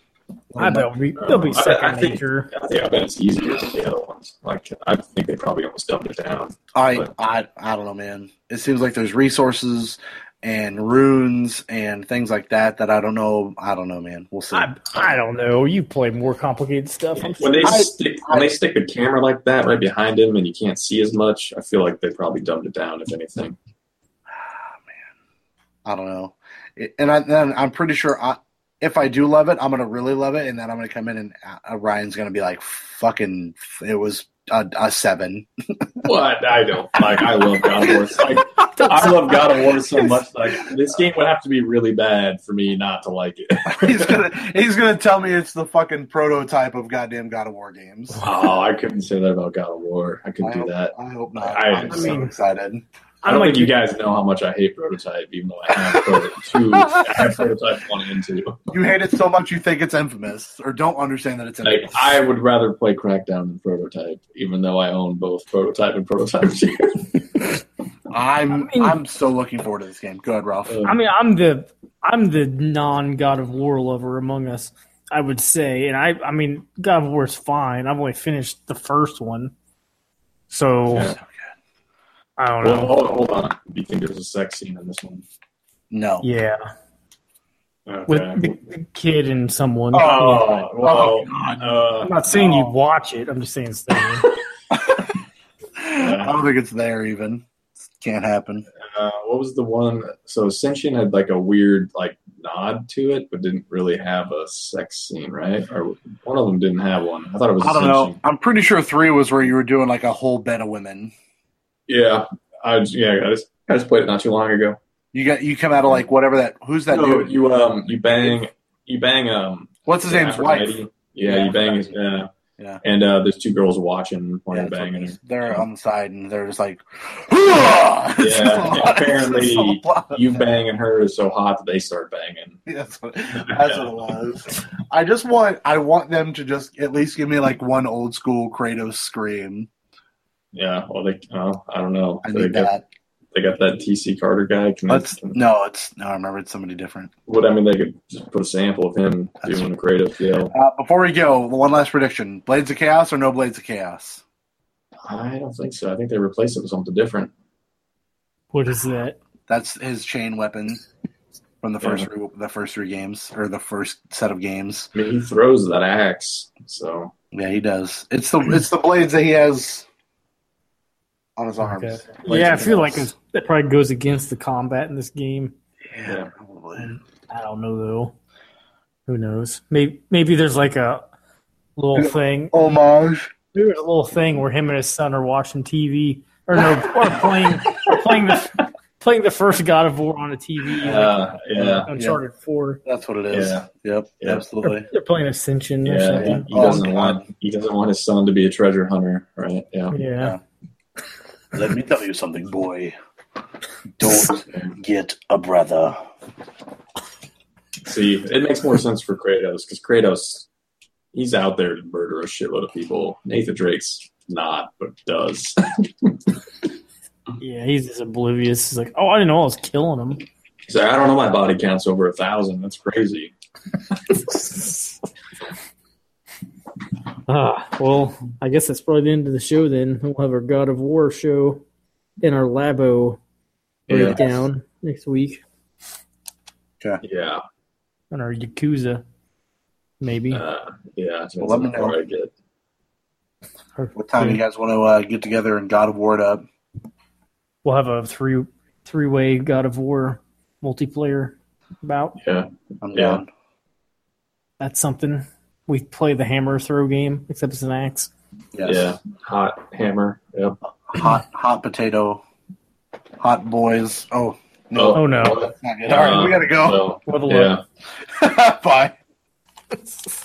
I bet be, they'll be second I, I nature. Think, I, think, I bet it's easier than the other ones. Like I think they probably almost dumped it down. I but. I I don't know, man. It seems like there's resources. And runes and things like that that I don't know. I don't know, man. We'll see. I, I don't know. You play more complicated stuff. Yeah. When, they I, stick, I, when they stick a camera like that right behind him and you can't see as much, I feel like they probably dumbed it down, if anything. Ah, man. I don't know. It, and I, then I'm pretty sure I, if I do love it, I'm going to really love it. And then I'm going to come in and uh, Ryan's going to be like, fucking, it was a, a seven. What? I don't. Like, I love God of War. Like, I love God of War so much. Like this game would have to be really bad for me not to like it. he's gonna he's gonna tell me it's the fucking prototype of goddamn God of War games. Oh, I couldn't say that about God of War. I couldn't I do hope, that. I hope not. I, I'm I mean, so excited. I don't, I don't think you guys know how much I hate Prototype, even though I have Prototype two. I have Prototype one and two. You hate it so much you think it's infamous, or don't understand that it's infamous. Like, I would rather play Crackdown than Prototype, even though I own both Prototype and Prototype two. I'm I mean, I'm so looking forward to this game. Go ahead, Ralph. I mean, I'm the I'm the non God of War lover among us, I would say, and I I mean, God of War is fine. I've only finished the first one, so. Yeah. I don't know. Well, hold, hold on. Do you think there's a sex scene in this one? No. Yeah. Okay. With the, the kid and someone. Oh, oh, oh God. Uh, I'm not saying oh. you watch it. I'm just saying it's there. I don't think it's there even. Can't happen. Uh, what was the one? So Ascension had like a weird like nod to it, but didn't really have a sex scene, right? Or one of them didn't have one. I thought it was. I don't Ascension. know. I'm pretty sure three was where you were doing like a whole bed of women. Yeah, I yeah, I just I just played it not too long ago. You got you come out of like whatever that who's that no, dude? You um you bang you bang um what's his yeah, name's wife? Yeah, yeah, you bang his yeah. yeah. And uh, there's two girls watching playing yeah, banging. Her. They're yeah. on the side and they're just like yeah. Just apparently you banging her is so hot that they start banging. Yeah, that's what, that's yeah. what it was. I just want I want them to just at least give me like one old school Kratos scream. Yeah, well, they. Oh, I don't know. I so need they got, that. They got that T C Carter guy. Can Let's, they, can, no, it's no. I remember it's somebody different. What I mean, they could just put a sample of him That's doing a creative deal. Uh, before we go, one last prediction: Blades of Chaos or no Blades of Chaos? I don't think so. I think they replaced it with something different. What is that? That's his chain weapon from the first yeah. three, the first three games or the first set of games. I mean, he throws that axe. So yeah, he does. It's the it's the blades that he has. On his arms. Okay. Like yeah, I feel else. like that probably goes against the combat in this game. Yeah, probably. I don't know though. Who knows? Maybe maybe there's like a little thing. Homage. There's a little thing where him and his son are watching T V or no, or playing or playing the playing the first God of War on a T V. Like, uh, yeah, Uncharted yeah. Four. That's what it is. Yeah. Yep. Yeah. Absolutely. They're, they're playing Ascension. Yeah. Or something. He, he doesn't oh, want. He doesn't want his son to be a treasure hunter, right? Yeah. Yeah. yeah. Let me tell you something, boy. Don't get a brother. See, it makes more sense for Kratos, because Kratos, he's out there to murder a shitload of people. Nathan Drake's not, but does. Yeah, he's just oblivious. He's like, oh, I didn't know I was killing him. He's like, I don't know my body count's over a thousand. That's crazy. Ah, well, I guess that's probably the end of the show then. We'll have our God of War show in our Labo yeah. breakdown next week. Okay. Yeah. And our Yakuza, maybe. Uh, yeah. Well, let me know. Get. What time do you guys want to uh, get together and God of War it up? We'll have a three, three-way God of War multiplayer bout. Yeah. I'm down. Yeah. That's something. We play the hammer throw game, except it's an axe. Yes. Yeah, hot hammer. Yep. Hot hot potato. Hot boys. Oh no! Oh no! All right, uh, we gotta go. So, what a yeah. look. Bye.